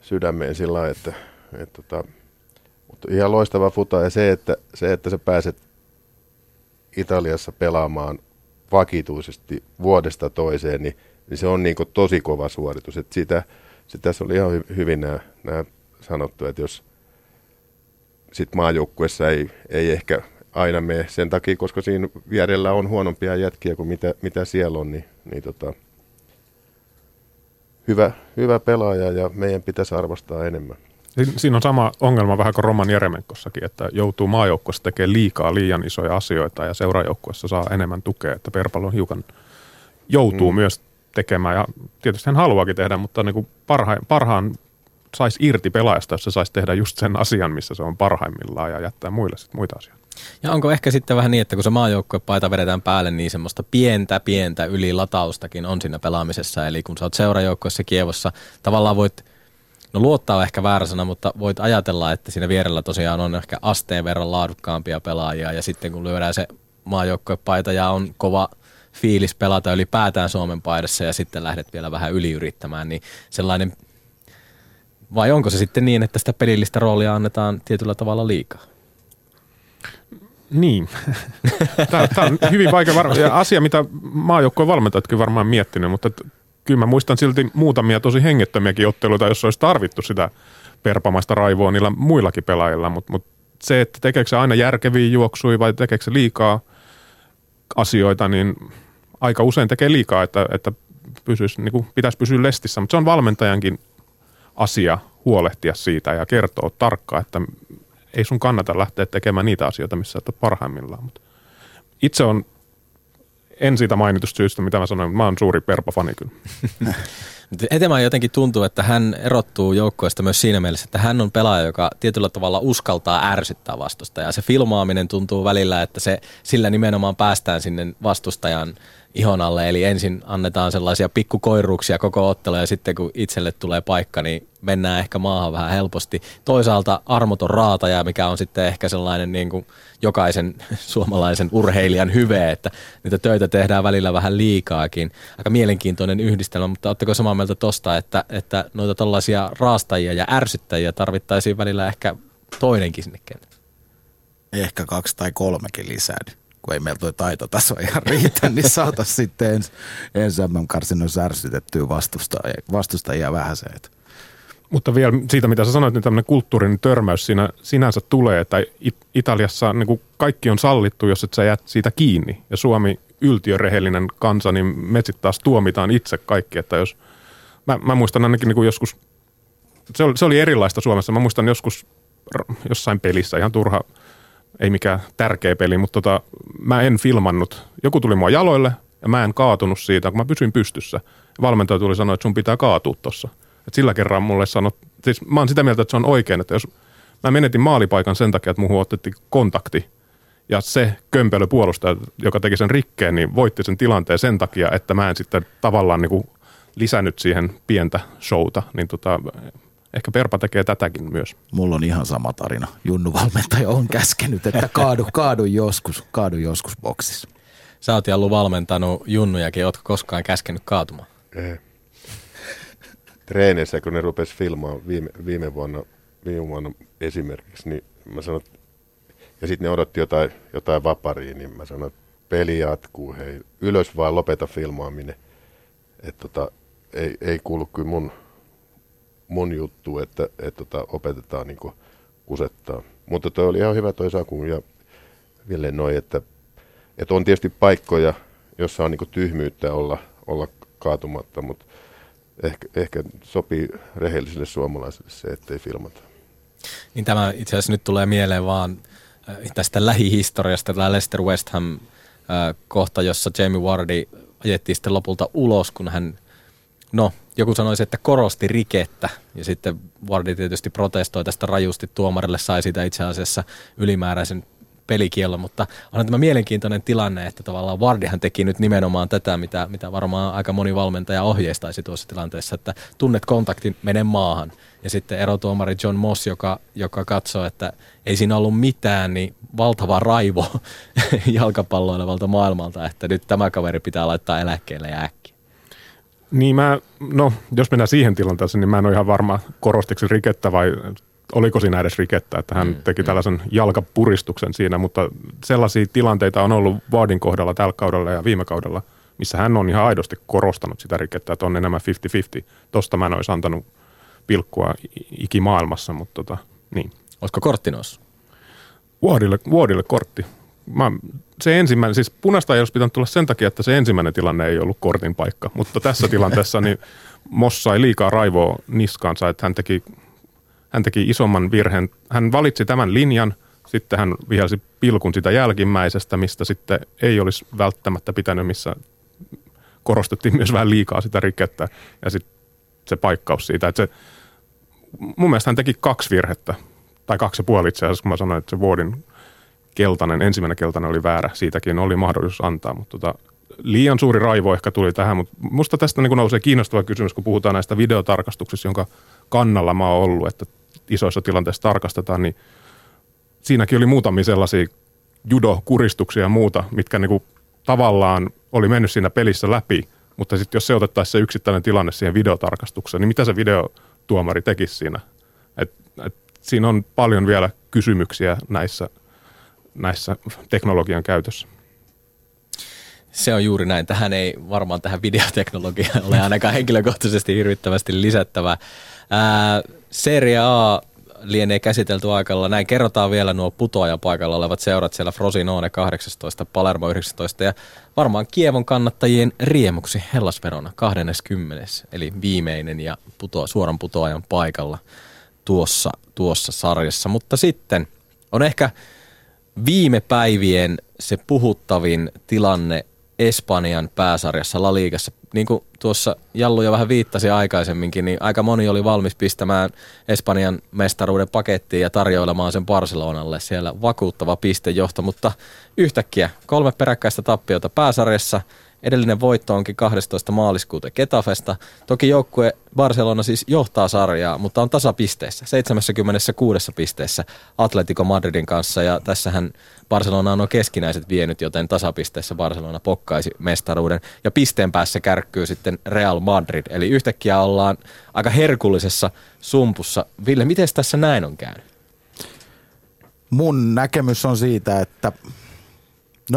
sydämeen sillä lailla, että mutta ihan loistava futa ja se että sä pääset Italiassa pelaamaan vakituisesti vuodesta toiseen, niin se on niinku tosi kova suoritus, että sitä tässä oli ihan hyvin nämä sanottu, että jos sitten maajoukkuessa ei ehkä aina mene sen takia, koska siinä vierellä on huonompia jätkiä kuin mitä siellä on, niin hyvä pelaaja ja meidän pitäisi arvostaa enemmän. Siinä on sama ongelma vähän kuin Roman Jeremenkossakin, että joutuu maajoukkuessa tekemään liian isoja asioita ja seuraajoukkuessa saa enemmän tukea, että Perpalo hiukan joutuu myös tekemään ja tietysti hän haluaakin tehdä, mutta niin kuin parhaan saisi irti pelaajasta, jos se saisi tehdä just sen asian, missä se on parhaimmillaan ja jättää muille sitten muita asioita. Ja onko ehkä sitten vähän niin, että kun se maajoukkuepaita vedetään päälle, niin semmoista pientä ylilataustakin on siinä pelaamisessa. Eli kun sä oot seurajoukkueessa Kievossa, tavallaan voit, no luottaa ehkä väärä sana, mutta voit ajatella, että siinä vierellä tosiaan on ehkä asteen verran laadukkaampia pelaajia. Ja sitten kun lyödään se maajoukkuepaita ja on kova fiilis pelata ylipäätään Suomen paidassa ja sitten lähdet vielä vähän yliyrittämään, niin sellainen... Vai onko se sitten niin, että sitä pelillistä roolia annetaan tietyllä tavalla liikaa? Niin. Tämä on hyvin vaikea asia, mitä maajoukkojen valmentajatkin varmaan miettinyt, mutta kyllä mä muistan silti muutamia tosi hengettömiäkin otteluita, jossa olisi tarvittu sitä perpamaista raivoa niillä muillakin pelaajilla, mutta se, että tekeekö se aina järkeviä juoksuja vai tekeekö se liikaa asioita, niin aika usein tekee liikaa, että niin kuin pitäisi pysyä lestissä, mutta se on valmentajankin asia huolehtia siitä ja kertoa tarkkaan, että ei sun kannata lähteä tekemään niitä asioita, missä et ole parhaimmillaan. Mut itse on, en siitä mainitusta syystä, mitä mä sanoin, mutta mä oon suuri Perpa-fani kyllä. Hetemaj jotenkin tuntuu, että hän erottuu joukkoista myös siinä mielessä, että hän on pelaaja, joka tietyllä tavalla uskaltaa ärsyttää vastustajaa. Ja se filmaaminen tuntuu välillä, että sillä nimenomaan päästään sinne vastustajan ihon alle. Eli ensin annetaan sellaisia pikkukoiruuksia koko ottelua ja sitten kun itselle tulee paikka, niin mennään ehkä maahan vähän helposti. Toisaalta armoton raataja, mikä on sitten ehkä sellainen niin kuin jokaisen suomalaisen urheilijan hyve, että niitä töitä tehdään välillä vähän liikaakin. Aika mielenkiintoinen yhdistelmä, mutta ootteko samaa mieltä tosta, että noita tällaisia raastajia ja ärsyttäjiä tarvittaisiin välillä ehkä toinenkin sinne kentälle? Ehkä 2 tai 3 lisää, kun ei meillä tuo taitotaso ihan riitä, niin saataisiin sitten ensi MM-karsinnoissa ärsytettyä vastustajia vähän se, että Mutta vielä siitä, mitä sä sanoit, niin tämmöinen kulttuurinen törmäys siinä sinänsä tulee. Tai Italiassa niin kuin kaikki on sallittu, jos et sä jää siitä kiinni. Ja Suomi, yltiörehellinen kansa, niin me sitten taas tuomitaan itse kaikki. Että jos, mä muistan ainakin niin kuin joskus, se oli erilaista Suomessa. Mä muistan joskus jossain pelissä, ihan turha, ei mikään tärkeä peli, mutta mä en filmannut. Joku tuli mua jaloille ja mä en kaatunut siitä, kun mä pysyin pystyssä. Valmentaja tuli sanoa, että sun pitää kaatua tossa. Et sillä kerran mulle sanoi, siis mä oon sitä mieltä, että se on oikein, että jos mä menetin maalipaikan sen takia, että muuhun otettiin kontakti ja se kömpelö puolustaja, joka teki sen rikkeen, niin voitti sen tilanteen sen takia, että mä en sitten tavallaan niin kuin lisännyt siihen pientä showta, niin ehkä Perpa tekee tätäkin myös. Mulla on ihan sama tarina. Junnu valmentaja on käskenyt, että kaadu joskus boksissa. Sä oot Jallu valmentanut junnujakin, ootko koskaan käskenyt kaatumaan? Ei. Treeneissä, kun ne rupesi filmaamaan viime vuonna esimerkiksi, niin mä sanon, ja sitten ne odotti jotain vaparia, niin mä sanon, että peli jatkuu, hei, ylös vaan, lopeta filmaaminen. Että ei kuulu kyllä mun juttu, että opetetaan niin kuin kusettaa. Mutta toi oli ihan hyvä toi Saku ja vielä noin, että on tietysti paikkoja, jossa on niin kuin tyhmyyttä olla kaatumatta, mutta ehkä sopii rehellisille suomalaisille se, ettei filmata. Niin tämä itse asiassa nyt tulee mieleen vaan tästä lähihistoriasta, tämä Leicester West Ham kohta, jossa Jamie Vardy ajettiin sitten lopulta ulos, kun hän, joku sanoisi, että korosti rikettä. Ja sitten Vardy tietysti protestoi tästä rajusti tuomarille, sai siitä itse asiassa ylimääräisen pelikiellon, mutta on tämä mielenkiintoinen tilanne, että tavallaan Vardihan teki nyt nimenomaan tätä, mitä varmaan aika moni valmentaja ohjeistaisi tuossa tilanteessa, että tunnet kontaktin, mene maahan. Ja sitten erotuomari John Moss, joka katsoo, että ei siinä ollut mitään, niin valtava raivo jalkapalloilevalta maailmalta, että nyt tämä kaveri pitää laittaa eläkkeelle ja äkkiä. Niin jos mennään siihen tilanteeseen, niin mä en ole ihan varma, korostiksi rikettä vai oliko siinä edes rikettä, että hän teki tällaisen jalkapuristuksen siinä, mutta sellaisia tilanteita on ollut Vardin kohdalla tällä kaudella ja viime kaudella, missä hän on ihan aidosti korostanut sitä rikettä, että on enemmän 50-50. Tosta mä en olisi antanut pilkkua ikimaailmassa, mutta niin. Olisiko kortti noussut? Vardille kortti. Se ensimmäinen, siis punaista ei olisi pitänyt tulla sen takia, että se ensimmäinen tilanne ei ollut kortin paikka, mutta tässä tilanteessa niin Moss sai liikaa raivoa niskaansa, että hän teki isomman virheen. Hän valitsi tämän linjan, sitten hän vihelsi pilkun sitä jälkimmäisestä, mistä sitten ei olisi välttämättä pitänyt, missä korostettiin myös vähän liikaa sitä rikettä ja sitten se paikkaus siitä. Että mun mielestä hän teki 2 virhettä, tai 2,5 itse asiassa, kun mä sanoin, että se Vardin ensimmäinen keltainen oli väärä. Siitäkin oli mahdollisuus antaa, mutta liian suuri raivo ehkä tuli tähän, mutta musta tästä niin nousee kiinnostava kysymys, kun puhutaan näistä videotarkastuksista, jonka kannalla mä oon ollut, että isoissa tilanteissa tarkastetaan, niin siinäkin oli muutamia sellaisia judokuristuksia ja muuta, mitkä niinku tavallaan oli mennyt siinä pelissä läpi, mutta sitten jos se otettaisiin se yksittäinen tilanne siihen videotarkastukseen, niin mitä se videotuomari tekisi siinä? Siinä on paljon vielä kysymyksiä näissä teknologian käytössä. Se on juuri näin. Tähän ei varmaan tähän videoteknologiaan ole ainakaan henkilökohtaisesti hirvittävästi lisättävää. Serie A lienee käsitelty aikalla. Näin kerrotaan vielä nuo putoajapaikalla olevat seurat siellä Frosinone 18, Palermo 19 ja varmaan Kievon kannattajien riemuksi Hellas Verona 20. Eli viimeinen ja suoran putoajan paikalla tuossa sarjassa. Mutta sitten on ehkä viime päivien se puhuttavin tilanne Espanjan pääsarjassa La Ligassa. Niin kuin tuossa Jallu jo vähän viittasi aikaisemminkin, niin aika moni oli valmis pistämään Espanjan mestaruuden pakettiin ja tarjoilemaan sen Barcelonalle siellä vakuuttava pistejohto, mutta yhtäkkiä 3 peräkkäistä tappiota pääsarjassa. Edellinen voitto onkin 12. maaliskuuta Getafesta. Toki joukkue Barcelona siis johtaa sarjaa, mutta on tasapisteissä, 76 pisteessä Atletico Madridin kanssa. Ja tässähän Barcelona on keskinäiset vienyt, joten tasapisteessä Barcelona pokkaisi mestaruuden. Ja pisteen päässä kärkkyy sitten Real Madrid. Eli yhtäkkiä ollaan aika herkullisessa sumpussa. Ville, miten tässä näin on käynyt? Mun näkemys on siitä, että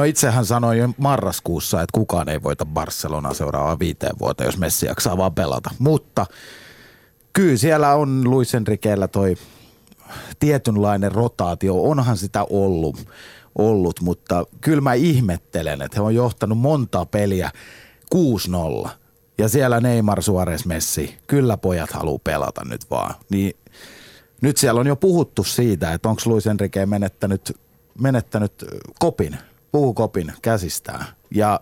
itsehän sanoin jo marraskuussa, että kukaan ei voita Barcelonaa seuraavaan 5 vuoteen, jos Messi jaksaa vaan pelata. Mutta Kyllä siellä on Luis Enriquellä toi tietynlainen rotaatio, onhan sitä ollut, mutta kyllä mä ihmettelen, että he on johtanut monta peliä 6-0 ja siellä Neymar, Suarez, Messi, kyllä pojat haluaa pelata nyt vaan. Niin, nyt siellä on jo puhuttu siitä, että onko Luis Enrique menettänyt kopin, puukopin käsistään. Ja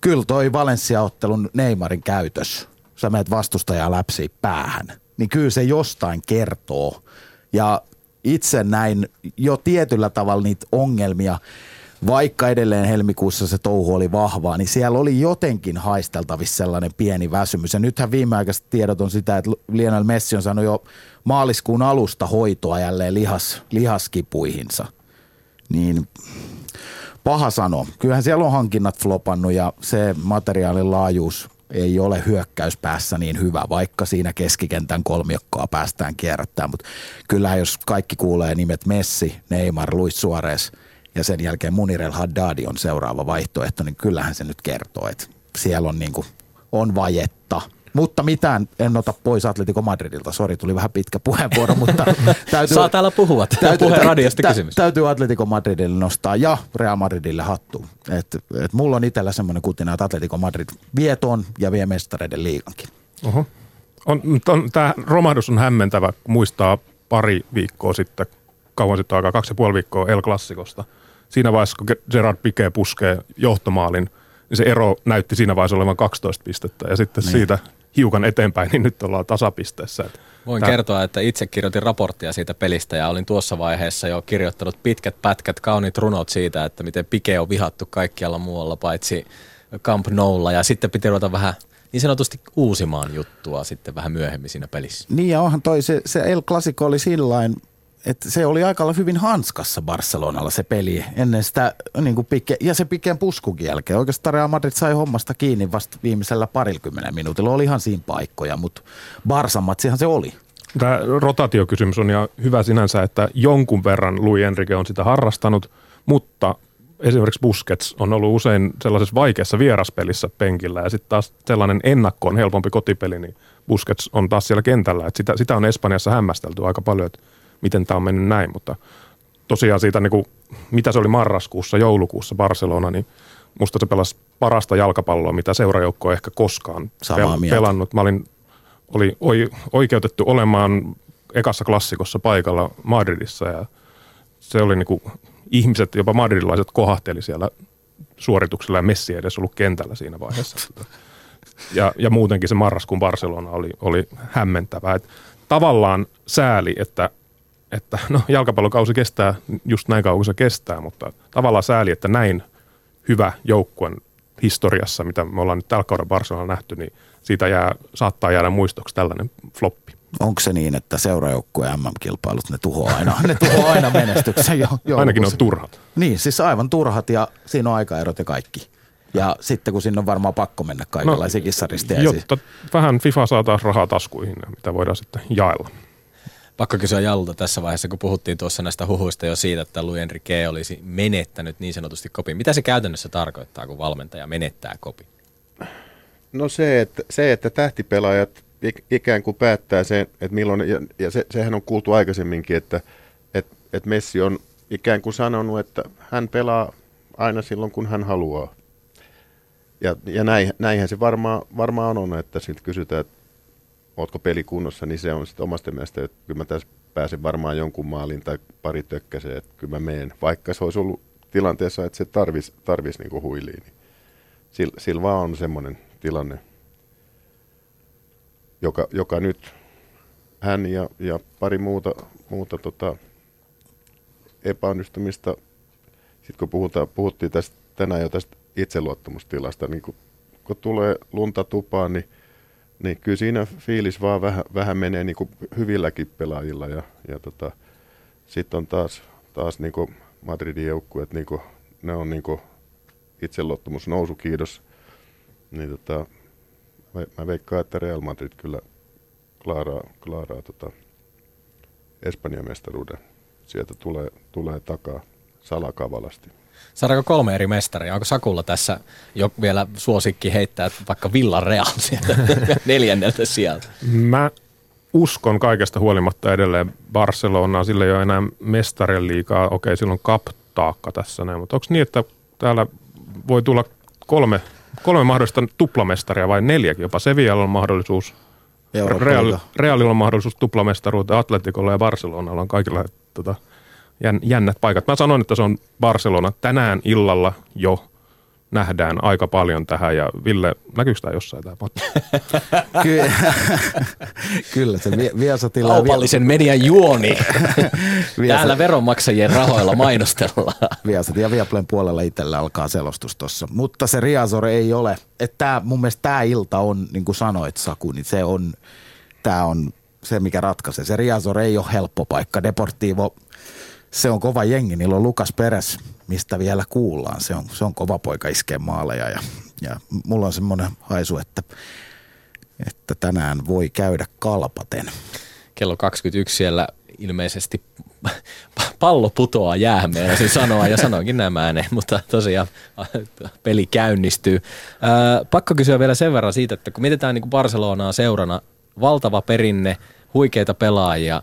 kyllä toi Valencia-ottelun Neymarin käytös, sä menet vastustajaa läpsiä päähän, niin kyllä se jostain kertoo. Ja itse näin jo tietyllä tavalla niitä ongelmia, vaikka edelleen helmikuussa se touhu oli vahvaa, niin siellä oli jotenkin haisteltavissa sellainen pieni väsymys. Ja nythän viimeaikaiset tiedot on sitä, että Lionel Messi on saanut jo maaliskuun alusta hoitoa jälleen lihaskipuihinsa. Niin paha sano. Kyllähän siellä on hankinnat flopannut ja se materiaalin laajuus ei ole hyökkäyspäässä niin hyvä, vaikka siinä keskikentän kolmiokkoa päästään kierrättämään. Mutta kyllähän jos kaikki kuulee nimet Messi, Neymar, Luis Suarez ja sen jälkeen Munirel Haddadi on seuraava vaihtoehto, niin kyllähän se nyt kertoo, että siellä on, niin kuin, on vajetta. Mutta mitään en ota pois Atletico Madridilta. Sori, tuli vähän pitkä puheenvuoro, mutta täytyy... Saa täällä puhua. Täytyy Atletico Madridille nostaa ja Real Madridille hattu. Et mulla on itsellä semmoinen kutina, että Atletico Madrid vie ton ja vie mestareiden liigankin. Tämä romahdus on hämmentävä. Muistaa pari viikkoa sitten, kauan sitten aikaa, 2,5 viikkoa El Clasicosta. Siinä vaiheessa, kun Gerard Piqué puskee johtomaalin, niin se ero näytti siinä vaiheessa olevan 12 pistettä. Ja sitten siitä... hiukan eteenpäin, niin nyt ollaan tasapisteessä. Voin kertoa, että itse kirjoitin raporttia siitä pelistä ja olin tuossa vaiheessa jo kirjoittanut pitkät pätkät, kauniit runot siitä, että miten Piqué on vihattu kaikkialla muualla paitsi Camp Noulla ja sitten piti ruveta vähän niin sanotusti uusimaan juttua sitten vähän myöhemmin siinä pelissä. Niin ja onhan toi se El Clasico oli sillain, että se oli aika hyvin hanskassa Barcelonalla se peli ennen sitä niin kuin Piqué, ja se Piquén puskukin jälkeen. Oikeastaan Real Madrid sai hommasta kiinni vasta viimeisellä 20 minuutilla. Olihan siinä paikkoja, mutta Barça-matsihan se oli. Tämä rotaatiokysymys on ihan hyvä sinänsä, että jonkun verran Luis Enrique on sitä harrastanut, mutta esimerkiksi Busquets on ollut usein sellaisessa vaikeassa vieraspelissä penkillä ja sitten taas sellainen ennakkoon helpompi kotipeli, niin Busquets on taas siellä kentällä. Että sitä on Espanjassa hämmästelty aika paljon, että miten tämä on mennyt näin, mutta tosiaan siitä, niin kuin, mitä se oli marraskuussa, joulukuussa Barcelona, niin musta se pelasi parasta jalkapalloa, mitä seurajoukko on ehkä koskaan pelannut. Mä oli oikeutettu olemaan ekassa klassikossa paikalla Madridissa ja se oli niin kuin, ihmiset, jopa madridilaiset kohahteli siellä suorituksella ja Messi ei edes ollut kentällä siinä vaiheessa. Ja muutenkin se marraskuun Barcelona oli hämmentävää. Et tavallaan sääli, että no jalkapallokausi kestää just näin kauan kuin se kestää, mutta tavallaan sääli, että näin hyvä joukkueen historiassa, mitä me ollaan nyt tällä kaudella Barcelonalla nähty, niin siitä saattaa jäädä muistoksi tällainen floppi. Onko se niin, että seurajoukkueen MM-kilpailut, ne tuhoaa aina menestyksen joulukuussa? Ainakin ne on turhat. Niin, siis aivan turhat ja siinä on aikaerot ja kaikki. Ja sitten kun sinne on varmaan pakko mennä kaikenlaisia kissaristeisiin. Jotta vähän FIFA saa taas rahaa taskuihin, mitä voidaan sitten jaella. Pakko kysyä Jallulta tässä vaiheessa, kun puhuttiin tuossa näistä huhuista jo siitä, että Luis Enrique olisi menettänyt niin sanotusti kopin. Mitä se käytännössä tarkoittaa, kun valmentaja menettää kopin? No se, että tähtipelaajat ikään kuin päättää sen, että milloin, ja sehän on kuultu aikaisemminkin, että Messi on ikään kuin sanonut, että hän pelaa aina silloin, kun hän haluaa. Ja näinhän se varmaan on, että siltä kysytään, että ootko pelikunnossa, niin se on sitten omasta mielestä, että kyllä mä tässä pääsen varmaan jonkun maalin tai pari tökkäseen, että kyllä mä meen. Vaikka se olisi ollut tilanteessa, että se tarvisi niinku huiliin. Niin sillä vaan on semmoinen tilanne, joka nyt hän ja pari muuta epäonnistumista, sitten kun puhuttiin tästä tänään jo tästä itseluottamustilasta, niin kun tulee lunta tupaan, niin kyllä siinä fiilis vaan vähän menee niin kuin hyvilläkin pelaajilla ja sitten on taas niin kuin Madridin joukkueet, niin kuin ne on niin kuin itseluottamus nousu, kiitos. Niin mä veikkaan, että Real Madrid kyllä klaaraa Espanjan mestaruuden. Sieltä tulee takaa salakavalasti. Saadaanko 3 eri mestaria? Onko Sakulla tässä jo vielä suosikki heittää vaikka Villarreal sieltä 4. sieltä? Mä uskon kaikesta huolimatta edelleen Barcelonaa, sillä ei ole enää mestarien liigaa. Okei, sillä on kaptaakka tässä näin, mutta onko niin, että täällä voi tulla kolme mahdollista tuplamestaria vai neljäkin jopa? Sevillalla on mahdollisuus, Realilla on mahdollisuus tuplamestaruuteen, Atleticolla ja Barcelonalla on kaikilla jännät paikat. Mä sanoin, että se on Barcelona. Tänään illalla jo nähdään aika paljon tähän, ja Ville, näkyykö tämä jossain tämä potti? Kyllä, se Viasatilla... Kaupallisen median juoni. Täällä veronmaksajien rahoilla mainostellaan. Viasat ja Viaplayn puolella itsellä alkaa selostus tuossa. Mutta se Riazor ei ole. Että mun mielestä tämä ilta on, niin kuin sanoit Saku, niin se on, tämä on se, mikä ratkaisee. Se Riazor ei ole helppo paikka. Deportivo, se on kova jengi. Niillä on Lucas Perez, mistä vielä kuullaan. Se on kova poika iskee maaleja ja mulla on semmoinen haisu, että tänään voi käydä kalpaten. Kello 21 siellä ilmeisesti pallo putoaa jäämeen, ja se sanoa ja sanoinkin nämä ääneen, mutta tosiaan peli käynnistyy. Pakko kysyä vielä sen verran siitä, että kun mietitään niin kuin Barcelonaa seurana, valtava perinne, huikeita pelaajia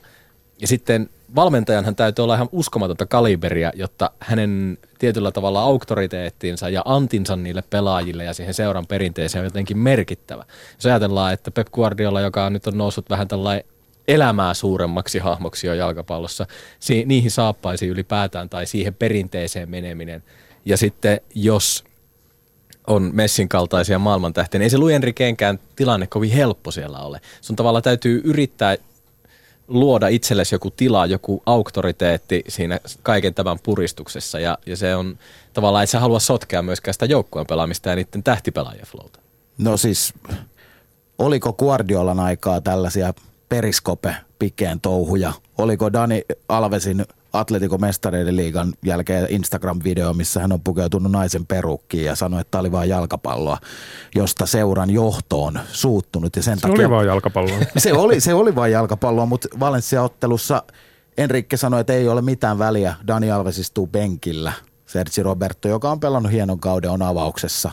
ja sitten valmentajanhan täytyy olla ihan uskomatonta kaliberia, jotta hänen tietyllä tavalla auktoriteettiinsa ja antinsa niille pelaajille ja siihen seuran perinteeseen on jotenkin merkittävä. Jos ajatellaan, että Pep Guardiola, joka nyt on noussut vähän tällainen elämää suuremmaksi hahmoksi jo jalkapallossa, niihin saappaisiin ylipäätään tai siihen perinteeseen meneminen. Ja sitten jos on Messin kaltaisia maailmantähtiä, niin ei se Luis Enriquenkään tilanne kovin helppo siellä ole. Sun tavalla täytyy yrittää luoda itsellesi joku tila, joku auktoriteetti siinä kaiken tämän puristuksessa, ja se on tavallaan, että sä halua sotkea myöskään sitä joukkueen pelaamista ja niiden tähtipelaajien flowta. No siis, oliko Guardiolan aikaa tällaisia periskope-pikeen touhuja? Oliko Dani Alvesin Atletico Mestareiden liigan jälkeen Instagram-video, missä hän on pukeutunut naisen perukkiin ja sanoi, että tämä oli vaan jalkapalloa, josta seuran johto on suuttunut. Ja sen takia, oli vaan jalkapalloa. Se oli vaan jalkapalloa, mutta Valencia-ottelussa Enrique sanoi, että ei ole mitään väliä. Dani Alves istuu penkillä. Sergi Roberto, joka on pelannut hienon kauden, on avauksessa.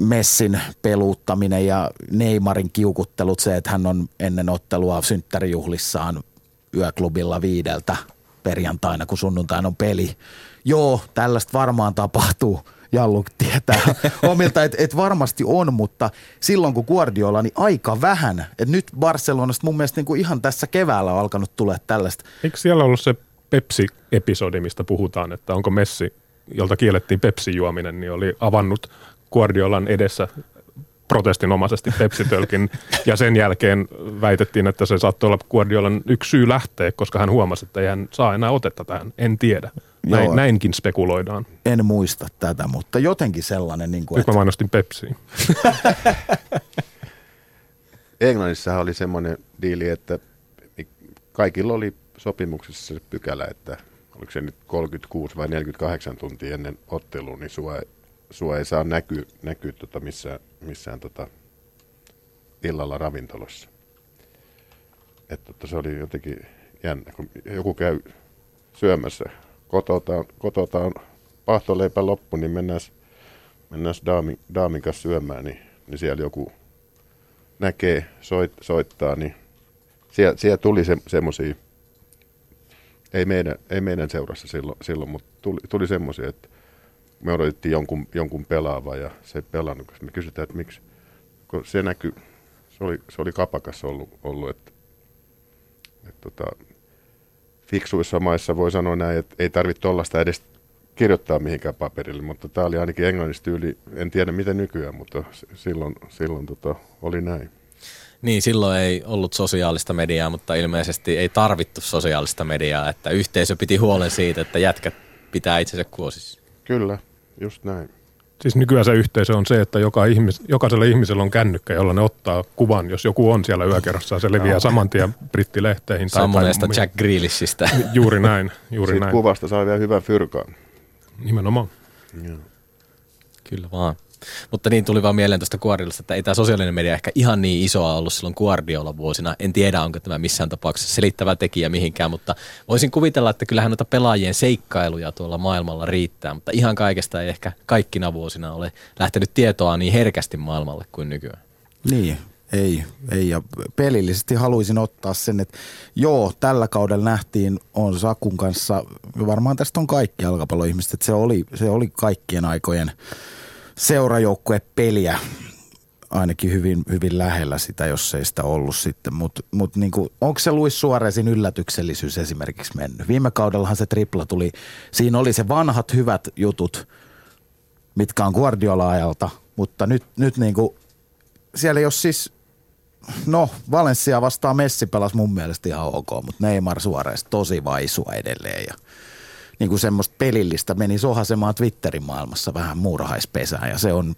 Messin peluuttaminen ja Neymarin kiukuttelut, se, että hän on ennen ottelua synttärijuhlissaan yöklubilla 5 perjantaina, kun sunnuntaina on peli. Joo, tällaista varmaan tapahtuu. Jallu tietää omilta, että varmasti on, mutta silloin kun Guardiola, niin aika vähän. Et nyt Barcelonasta mun mielestä niin kuin ihan tässä keväällä on alkanut tulla tällaista. Eikö siellä ollut se Pepsi-episodi, mistä puhutaan, että onko Messi, jolta kiellettiin Pepsi-juominen, niin oli avannut Guardiolan edessä protestinomaisesti Pepsi-tölkin, ja sen jälkeen väitettiin, että se saattoi olla Guardiolan yksi syy lähteä, koska hän huomasi, että ei hän saa enää otetta tähän. En tiedä. Näinkin spekuloidaan. En muista tätä, mutta jotenkin sellainen. Niin kuin, nyt mä mainostin Pepsiin. Englannissahan oli semmoinen diili, että kaikilla oli sopimuksessa se pykälä, että oliko se nyt 36 vai 48 tuntia ennen ottelua, niin sua ei saa näkyä missään illalla ravintolassa. Että se oli jotenkin jännä, kun joku käy syömässä. Kototaan pahtoleipä loppu, niin mennään daamin kanssa syömään, niin siellä joku näkee, soittaa, niin siellä tuli semmoisia, ei meidän seurassa silloin, mutta tuli semmoisia, että me odotettiin jonkun pelaavaa ja se ei pelannut. Me kysytään, että miksi, kun se näkyy, se oli kapakas ollut että fiksuissa maissa voi sanoa näin, että ei tarvitse tuollaista edes kirjoittaa mihinkään paperille, mutta tämä oli ainakin englannista tyyli, en tiedä miten nykyään, mutta silloin oli näin. Niin, silloin ei ollut sosiaalista mediaa, mutta ilmeisesti ei tarvittu sosiaalista mediaa, että yhteisö piti huolen siitä, että jätkät pitää itsensä kuosissa. Kyllä, just näin. Siis nykyään se yhteisö on se, että jokaisella ihmisellä on kännykkä, jolla ne ottaa kuvan, jos joku on siellä yökerrassa, ja se leviää saman tien brittilehteihin. Sammonesta Jack Grealishistä. Juuri näin. Siitä kuvasta saa vielä hyvän fyrkaan. Nimenomaan. Joo. Kyllä vaan. Mutta niin tuli vaan mieleen tuosta Guardiolasta, että ei tämä sosiaalinen media ehkä ihan niin isoa ollut silloin Guardiolan vuosina. En tiedä, onko tämä missään tapauksessa selittävä tekijä mihinkään, mutta voisin kuvitella, että kyllähän noita pelaajien seikkailuja tuolla maailmalla riittää, mutta ihan kaikesta ei ehkä kaikkina vuosina ole lähtenyt tietoa niin herkästi maailmalle kuin nykyään. Niin, Ei, ja pelillisesti haluaisin ottaa sen, että joo, tällä kaudella nähtiin, on Sakun kanssa, varmaan tästä on kaikki jalkapalloihmiset, että se oli kaikkien aikojen seurajoukkue-peliä, ainakin hyvin, hyvin lähellä sitä, jos ei sitä ollut sitten, mutta niin kuin, onko se Luis Suarezin yllätyksellisyys esimerkiksi mennyt? Viime kaudellahan se tripla tuli, siinä oli se vanhat hyvät jutut, mitkä on Guardiola-ajalta, mutta nyt niin kuin, siellä jos siis... No, Valencia vastaan Messi pelasi mun mielestä ihan ok, mutta Neymar Suarez tosi vaisua edelleen ja niin kuin semmoista pelillistä meni sohasemaan Twitterin maailmassa vähän muurahaispesään ja se on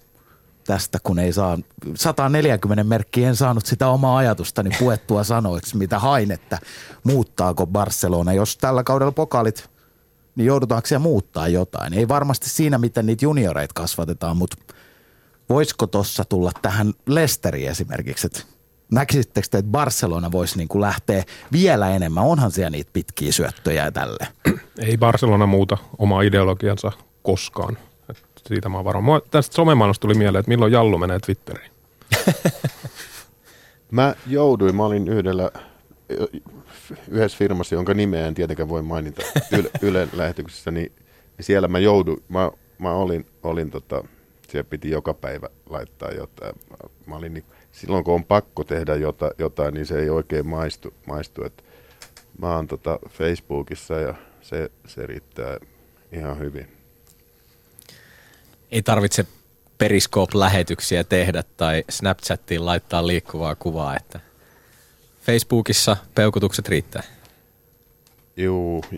tästä, kun ei saa 140 merkkiä en saanut sitä omaa ajatustani puettua sanoiksi, mitä hain, että muuttaako Barcelona, jos tällä kaudella pokaalit, niin joudutaanko siellä muuttaa jotain. Ei varmasti siinä, miten niitä junioreita kasvatetaan, mutta voisiko tossa tulla tähän Leicesteriin esimerkiksi, että näkisittekö te, että Barcelona voisi niin kuin lähteä vielä enemmän? Onhan siellä niitä pitkiä syöttöjä ja tälleen. Ei Barcelona muuta omaa ideologiansa koskaan. Et siitä mä oon varma. Mua tästä somemaailmasta tuli mieleen, että milloin Jallu menee Twitteriin. Mä olin yhdessä firmassa, jonka nimeä en tietenkään voi mainita Ylen lähetyksessä, niin siellä mä jouduin. Mä olin, siellä piti joka päivä laittaa jotain. Mä olin niin, silloin kun on pakko tehdä jotain, niin se ei oikein maistu. Et mä oon Facebookissa ja se riittää ihan hyvin. Ei tarvitse Periscope-lähetyksiä tehdä tai Snapchattiin laittaa liikkuvaa kuvaa, että Facebookissa peukutukset riittää.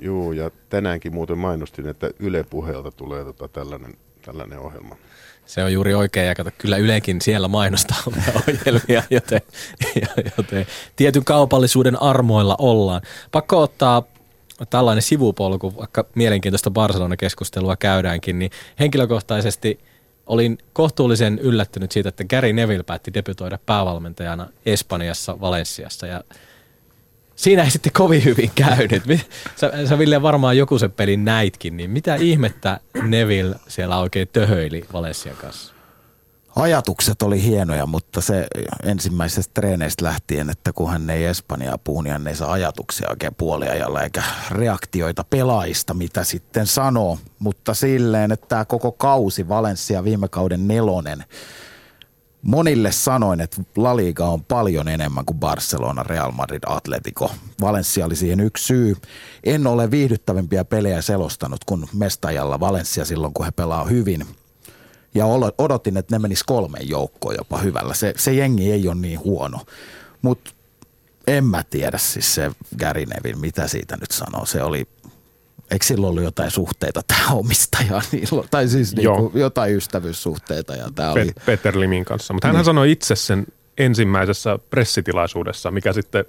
Juu, ja tänäänkin muuten mainostin, että Yle Puheelta tulee tällainen ohjelma. Se on juuri oikein, ja kato, kyllä Ylekin siellä mainostaa ohjelmia, joten tietyn kaupallisuuden armoilla ollaan. Pakko ottaa tällainen sivupolku, vaikka mielenkiintoista Barcelona-keskustelua käydäänkin, niin henkilökohtaisesti olin kohtuullisen yllättynyt siitä, että Gary Neville päätti debytoida päävalmentajana Espanjassa, Valensiassa, ja siinä ei sitten kovin hyvin käynyt. Sä Ville varmaan joku sen pelin näitkin, niin mitä ihmettä Neville siellä oikein töhöili Valencian kanssa? Ajatukset oli hienoja, mutta se ensimmäisestä treeneistä lähtien, että kun hän ei Espanjaa puhu, niin hän ei saa ajatuksia oikein puoliajalla eikä reaktioita pelaajista, mitä sitten sanoo. Mutta silleen, että tämä koko kausi Valencia viime kauden 4. Monille sanoin, että La Liga on paljon enemmän kuin Barcelona, Real Madrid, Atletico. Valencia oli siihen yksi syy. En ole viihdyttävimpiä pelejä selostanut kuin mestajalla Valencia silloin, kun he pelaa hyvin. Ja odotin, että ne menis 3 joukkoon jopa hyvällä. Se jengi ei ole niin huono. Mutta en mä tiedä siis se Gary Neville, mitä siitä nyt sanoo. Se oli... Eikö silloin ollut jotain suhteita tähän omistajaan? Tai siis niinku jotain ystävyyssuhteita. Ja tää oli... Peter Limin kanssa. Mutta hänhän sanoi itse sen ensimmäisessä pressitilaisuudessa, mikä sitten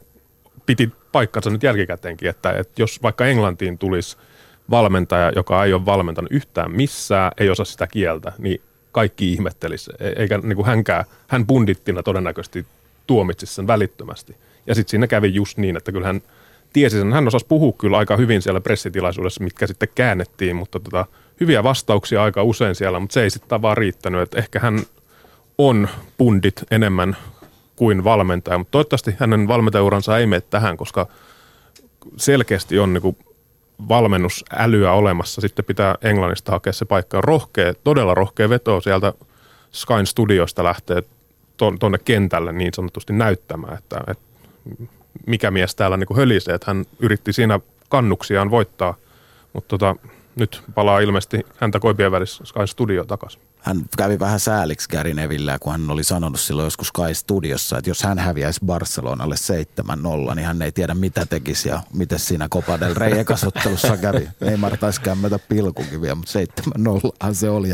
piti paikkansa nyt jälkikäteenkin, että jos vaikka Englantiin tulisi valmentaja, joka ei ole valmentanut yhtään missään, ei osaa sitä kieltä, niin kaikki ihmettelisi. Eikä niinku hänkään, hän pundittina todennäköisesti tuomitsisi sen välittömästi. Ja sitten siinä kävi just niin, että kyllähän tiesi sen. Hän osasi puhua kyllä aika hyvin siellä pressitilaisuudessa, mitkä sitten käännettiin, mutta hyviä vastauksia aika usein siellä, mutta se ei sitten vaan riittänyt, että ehkä hän on pundit enemmän kuin valmentaja, mutta toivottavasti hänen valmentajauransa ei mene tähän, koska selkeästi on niin kuin valmennusälyä olemassa, sitten pitää Englannista hakea se paikka. Rohkea, todella rohkea veto sieltä Skyn Studiosta lähtee tuonne kentälle niin sanotusti näyttämään, että mikä mies täällä niin kuin hölisee, että hän yritti siinä kannuksiaan voittaa, mutta nyt palaa ilmeisesti häntä koipien välissä Sky Studio takaisin. Hän kävi vähän sääliksi Gary Nevilleä, kun hän oli sanonut silloin joskus Sky Studiossa, että jos hän häviäisi Barcelonalle 7-0, niin hän ei tiedä mitä tekisi ja miten siinä Copa del Rey ekasottelussa kävi. Neymar taisi kämmätä pilkukiviä, mutta 7-0 se oli.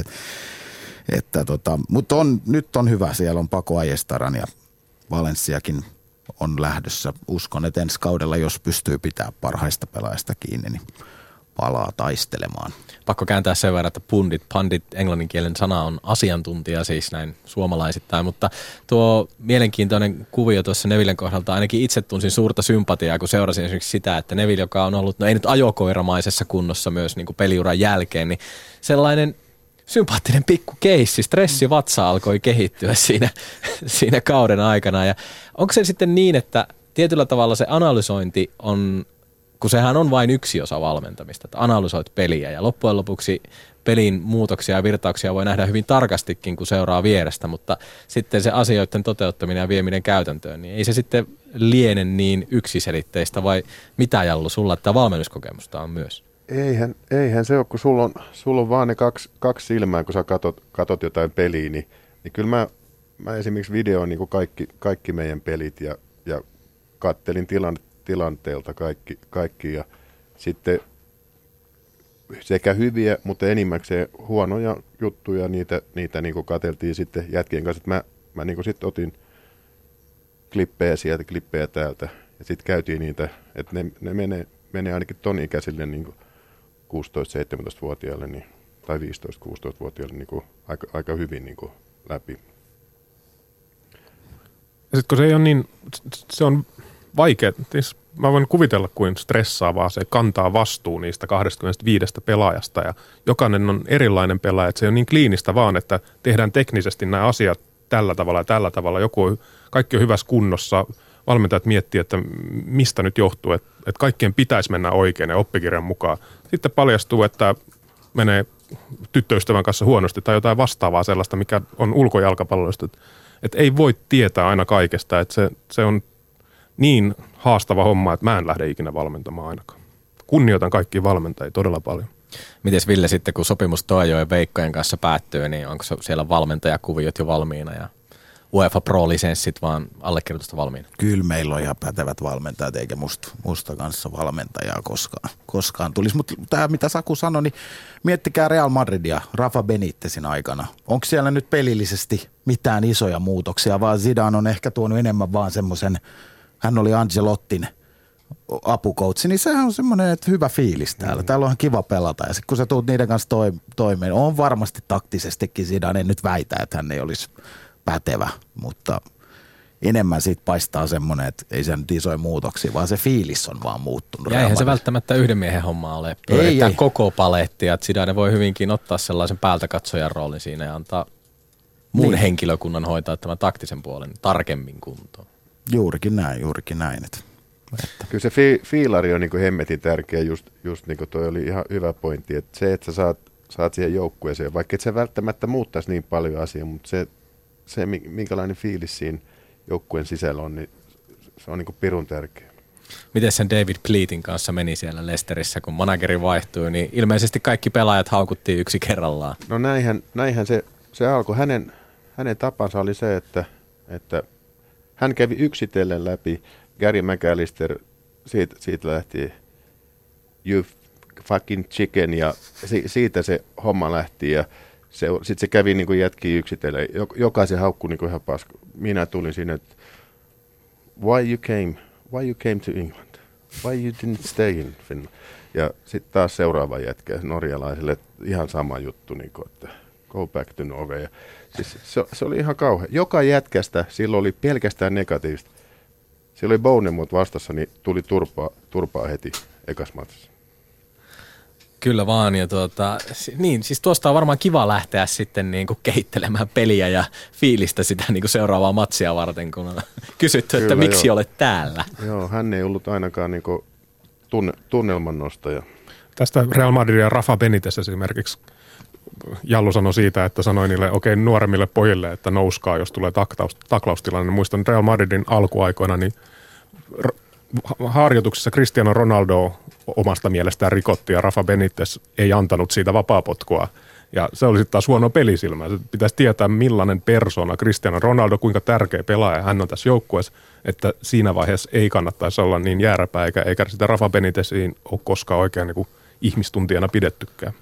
Mutta nyt on hyvä, siellä on Paco Ayestaran ja Valenssiakin on lähdössä. Uskon, että ensi kaudella, jos pystyy pitää parhaista pelaajista kiinni, niin palaa taistelemaan. Pakko kääntää sen verran, että pandit, englanninkielen sana on asiantuntija, siis näin suomalaisittain, mutta tuo mielenkiintoinen kuvio tuossa Nevillen kohdalta, ainakin itse tunsin suurta sympatiaa, kun seurasin esimerkiksi sitä, että Neville, joka on ollut, no ei nyt ajokoiramaisessa kunnossa myös niin kuin peliuran jälkeen, niin sellainen sympaattinen pikku keissi. Stressivatsa alkoi kehittyä siinä kauden aikana. Ja onko se sitten niin, että tietyllä tavalla se analysointi on, kun sehän on vain yksi osa valmentamista, että analysoit peliä ja loppujen lopuksi pelin muutoksia ja virtauksia voi nähdä hyvin tarkastikin, kun seuraa vierestä, mutta sitten se asioiden toteuttaminen ja vieminen käytäntöön, niin ei se sitten liene niin yksiselitteistä, vai mitä Jallu, sulla tämä valmennuskokemusta on myös? Eihän se ole, kun sulla on vaan ne kaksi silmää, kun sä katot jotain peliä, niin kyllä mä esimerkiksi videoin niin kuin kaikki meidän pelit ja kattelin tilanteelta kaikki ja sitten sekä hyviä, mutta enimmäkseen huonoja juttuja, niitä niin kuin katseltiin sitten jätkien kanssa. Mä niin kuin sitten otin klippejä sieltä, klippejä täältä ja sitten käytiin niitä, että ne menee ainakin ton ikäisille niin kuin 16-17-vuotiaille niin, tai 15-16-vuotiaille niin kuin aika hyvin niin kuin läpi. Ja sit kun se ei ole niin, se on vaikea. Mä voin kuvitella, kuin stressaavaa se kantaa vastuu niistä 25 pelaajasta ja jokainen on erilainen pelaaja. Et se ei ole niin kliinistä vaan, että tehdään teknisesti nämä asiat tällä tavalla ja tällä tavalla. Kaikki on hyvässä kunnossa. Valmentajat miettii, että mistä nyt johtuu, että kaikkien pitäisi mennä oikein ja oppikirjan mukaan. Sitten paljastuu, että menee tyttöystävän kanssa huonosti tai jotain vastaavaa sellaista, mikä on ulkojalkapalloista. Että ei voi tietää aina kaikesta, että se on niin haastava homma, että mä en lähde ikinä valmentamaan ainakaan. Kunnioitan kaikkia valmentajia todella paljon. Mites Ville sitten, kun sopimus Toijoen Veikkojen kanssa päättyy, niin onko siellä valmentajakuviot jo valmiina ja UEFA Pro-lisenssit vaan allekirjoitusta valmiina? Kyllä meillä on ihan pätevät valmentajat, eikä musta kanssa valmentajaa koskaan tulisi. Mutta tämä mitä Saku sanoi, niin miettikää Real Madridia Rafa Benitezin aikana. Onko siellä nyt pelillisesti mitään isoja muutoksia, vaan Zidane on ehkä tuonut enemmän vaan semmoisen. Hän oli Ancelottin apukoutsi, niin sehän on semmoinen, että hyvä fiilis täällä. Täällä on kiva pelata ja sitten kun sä tuut niiden kanssa toimeen, on varmasti taktisestikin Zidane, en nyt väitä, että hän ei olisi pätevä, mutta enemmän siitä paistaa semmoinen, että ei se nyt isoja muutoksia, vaan se fiilis on vaan muuttunut. Ja eihän se välttämättä yhden miehen hommaa ole. Pyöritään koko palettia, että Zidane voi hyvinkin ottaa sellaisen päältä katsojan roolin siinä ja antaa muun henkilökunnan hoitaa tämän taktisen puolen tarkemmin kuntoon. Juurikin näin. Kyllä se fiilari on niin kuin hemmetin tärkeä, just niin kuin toi oli ihan hyvä pointti, että se, että sä saat siihen joukkueeseen, vaikka et sä välttämättä muuttaisi niin paljon asiaa, mutta se minkälainen fiilis siinä joukkueen sisällä on, niin se on niin kuin pirun tärkeä. Miten sen David Pleatin kanssa meni siellä Leicesterissä, kun manageri vaihtui, niin ilmeisesti kaikki pelaajat haukuttiin yksi kerrallaan. No näinhän se alkoi. Hänen tapansa oli se, että hän kävi yksitellen läpi. Gary McAllister, siitä lähti you fucking chicken, ja siitä se homma lähti. Ja sitten se kävi niin kuin jätkiä yksitellen. Jokaisen haukkui niin kuin ihan pasku. Minä tulin sinne, että why you came to England? Why you didn't stay in Finland? Ja sitten taas seuraava jätkä norjalaiselle ihan sama juttu, niin kuin, että go back to Norway. Ja siis se oli ihan kauhea. Joka jätkästä silloin oli pelkästään negatiivista. Silloin oli Bournemouth vastassa, niin tuli turpaa heti ekas matsissa. Kyllä vaan. Ja niin, siis tuosta on varmaan kiva lähteä sitten niin kuin kehittelemään peliä ja fiilistä sitä niin kuin seuraavaa matsia varten, kun on kysytty, että miksi olet täällä. Joo, hän ei ollut ainakaan niin kuin tunnelman nostaja. Tästä Real Madrid ja Rafa Benitez esimerkiksi. Jallu sanoi siitä, että sanoi niille nuoremmille pojille, että nouskaa, jos tulee taklaustilanne. Muistan Real Madridin alkuaikoina, niin harjoituksessa Cristiano Ronaldo omasta mielestään rikotti ja Rafa Benitez ei antanut siitä vapaapotkua. Ja se oli sitten taas huono pelisilmä. Pitäisi tietää, millainen persona Cristiano Ronaldo, kuinka tärkeä pelaaja hän on tässä joukkueessa, että siinä vaiheessa ei kannattaisi olla niin jääräpää, eikä sitä Rafa Beniteziin ole koskaan oikein niin kuin ihmistuntijana pidettykään.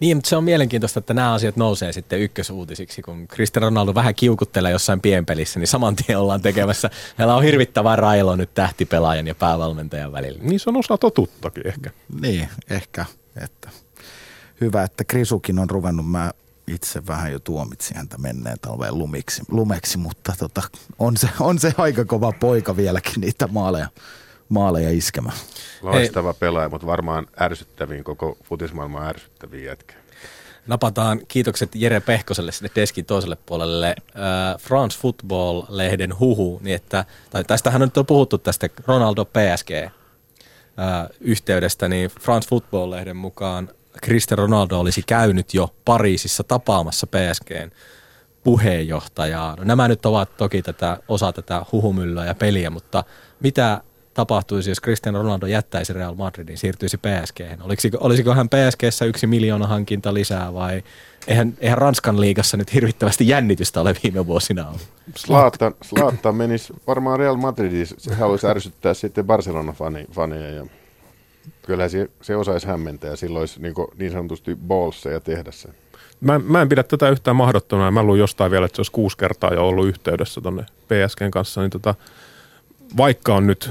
Niin, mutta se on mielenkiintoista, että nämä asiat nousee sitten ykkösuutisiksi, kun Cristiano Ronaldo vähän kiukuttelee jossain pienpelissä, niin saman tien ollaan tekemässä. Meillä on hirvittävä railo nyt tähtipelaajan ja päävalmentajan välillä. Niin se on osa totuuttakin ehkä. Niin, ehkä. Että hyvä, että Krisukin on ruvennut. Mä itse vähän jo tuomitsin häntä menneen talveen lumeksi, mutta on se aika kova poika vieläkin niitä maaleja iskemään. Loistava pelaaja, mutta varmaan ärsyttäviin, koko futismaailman ärsyttäviin jätkä. Napataan kiitokset Jere Pehkoselle sinne deskin toiselle puolelle. France Football-lehden huhu, niin että, tai tästähän on nyt puhuttu tästä Ronaldo PSG-yhteydestä, niin France Football-lehden mukaan Cristiano Ronaldo olisi käynyt jo Pariisissa tapaamassa PSG:n puheenjohtajaa. No, nämä nyt ovat toki osa tätä huhumyllyä ja peliä, mutta mitä tapahtuisi, jos Cristiano Ronaldo jättäisi Real Madridin, siirtyisi PSG:hen? Olisiko hän PSG:ssä 1 miljoona hankinta lisää vai eihän Ranskan liigassa nyt hirvittävästi jännitystä ole viime vuosina ollut? Zlatan menisi varmaan Real Madridiin. Se haluaisi ärsyttää sitten Barcelona-faneja ja kyllä se osaisi hämmentää ja silloin olisi niin sanotusti ballseja tehdä sen. Mä en pidä tätä yhtään mahdottomana. Mä luin jostain vielä, että se olisi 6 kertaa jo ollut yhteydessä tuonne PSG:n kanssa. Niin vaikka on nyt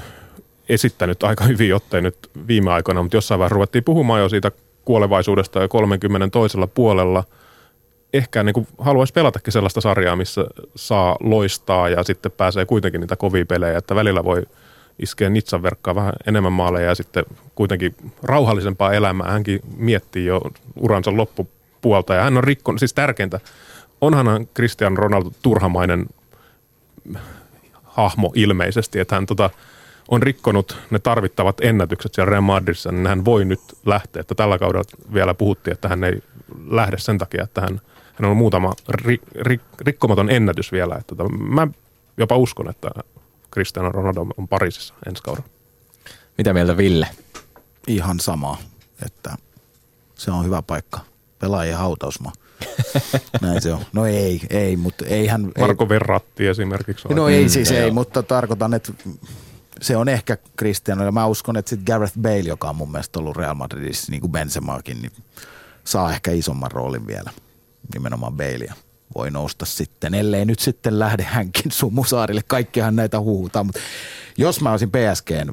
esittänyt aika hyvin otteen nyt viime aikoina, mutta jossain vaiheessa ruvettiin puhumaan jo siitä kuolevaisuudesta ja 30 toisella puolella. Ehkä niin kuin haluaisi pelatakin sellaista sarjaa, missä saa loistaa ja sitten pääsee kuitenkin niitä kovia pelejä, että välillä voi iskee Nitsan verkkaa vähän enemmän maaleja ja sitten kuitenkin rauhallisempaa elämää. Hänkin miettii jo uransa loppupuolta ja hän on rikkonut, siis tärkeintä, onhan Cristiano Ronaldo turhamainen hahmo ilmeisesti, että hän on rikkonut ne tarvittavat ennätykset siellä Real Madridissa, niin hän voi nyt lähteä. Että tällä kaudella vielä puhuttiin, että hän ei lähde sen takia, että hän on muutama rikkomaton ennätys vielä. Että mä jopa uskon, että Cristiano Ronaldo on Pariisissa ensi kaudella. Mitä mieltä Ville? Ihan samaa, että se on hyvä paikka. Pelaajien hautausmaa. Näin se on. No ei, mutta eihän... Marko Verratti esimerkiksi. No ei siis ei, mutta tarkoitan, että se on ehkä Cristiano. Ja mä uskon, että sitten Gareth Bale, joka on mun mielestä ollut Real Madridissa, niin kuin Benzemaakin, niin saa ehkä isomman roolin vielä. Nimenomaan Balea. Voi nousta sitten, ellei nyt sitten lähde hänkin Sumusaarille. Kaikkihan näitä huhutaan, mutta jos mä olisin PSG:n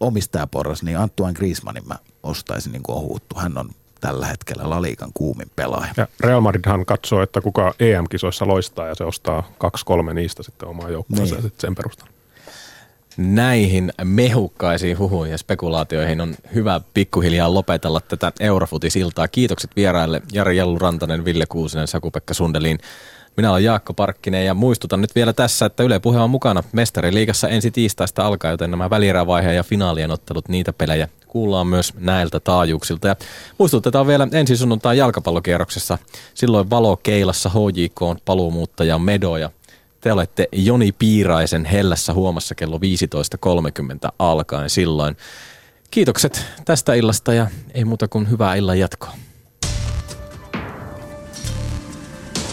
omistajaporras, niin Antoine Griezmannin mä ostaisin niin kuin on huuttu. Hän on tällä hetkellä La Ligan kuumin pelaaja. Ja Real Madridhan katsoo, että kuka EM-kisoissa loistaa ja se ostaa 2-3 niistä sitten omaa joukkueensa niin. Ja sitten sen perustan. Näihin mehukkaisiin huhuihin ja spekulaatioihin on hyvä pikkuhiljaa lopetella tätä Eurofutis-iltaa. Kiitokset vieraille Jari Jallu Rantanen, Ville Kuusinen, Saku-Pekka Sundelin. Minä olen Jaakko Parkkinen ja muistutan nyt vielä tässä, että Yle Puhe on mukana Mestariliigassa ensi tiistaista alkaa, joten nämä välierävaiheen ja finaalien ottelut, niitä pelejä kuullaan myös näiltä taajuuksilta. Ja muistutetaan vielä ensi sunnuntain jalkapallokierroksessa, silloin valokeilassa HJK on paluumuuttaja Medoja. Te olette Joni Piiraisen hellässä huomassa kello 15.30 alkaen silloin. Kiitokset tästä illasta ja ei muuta kuin hyvää illan jatkoa.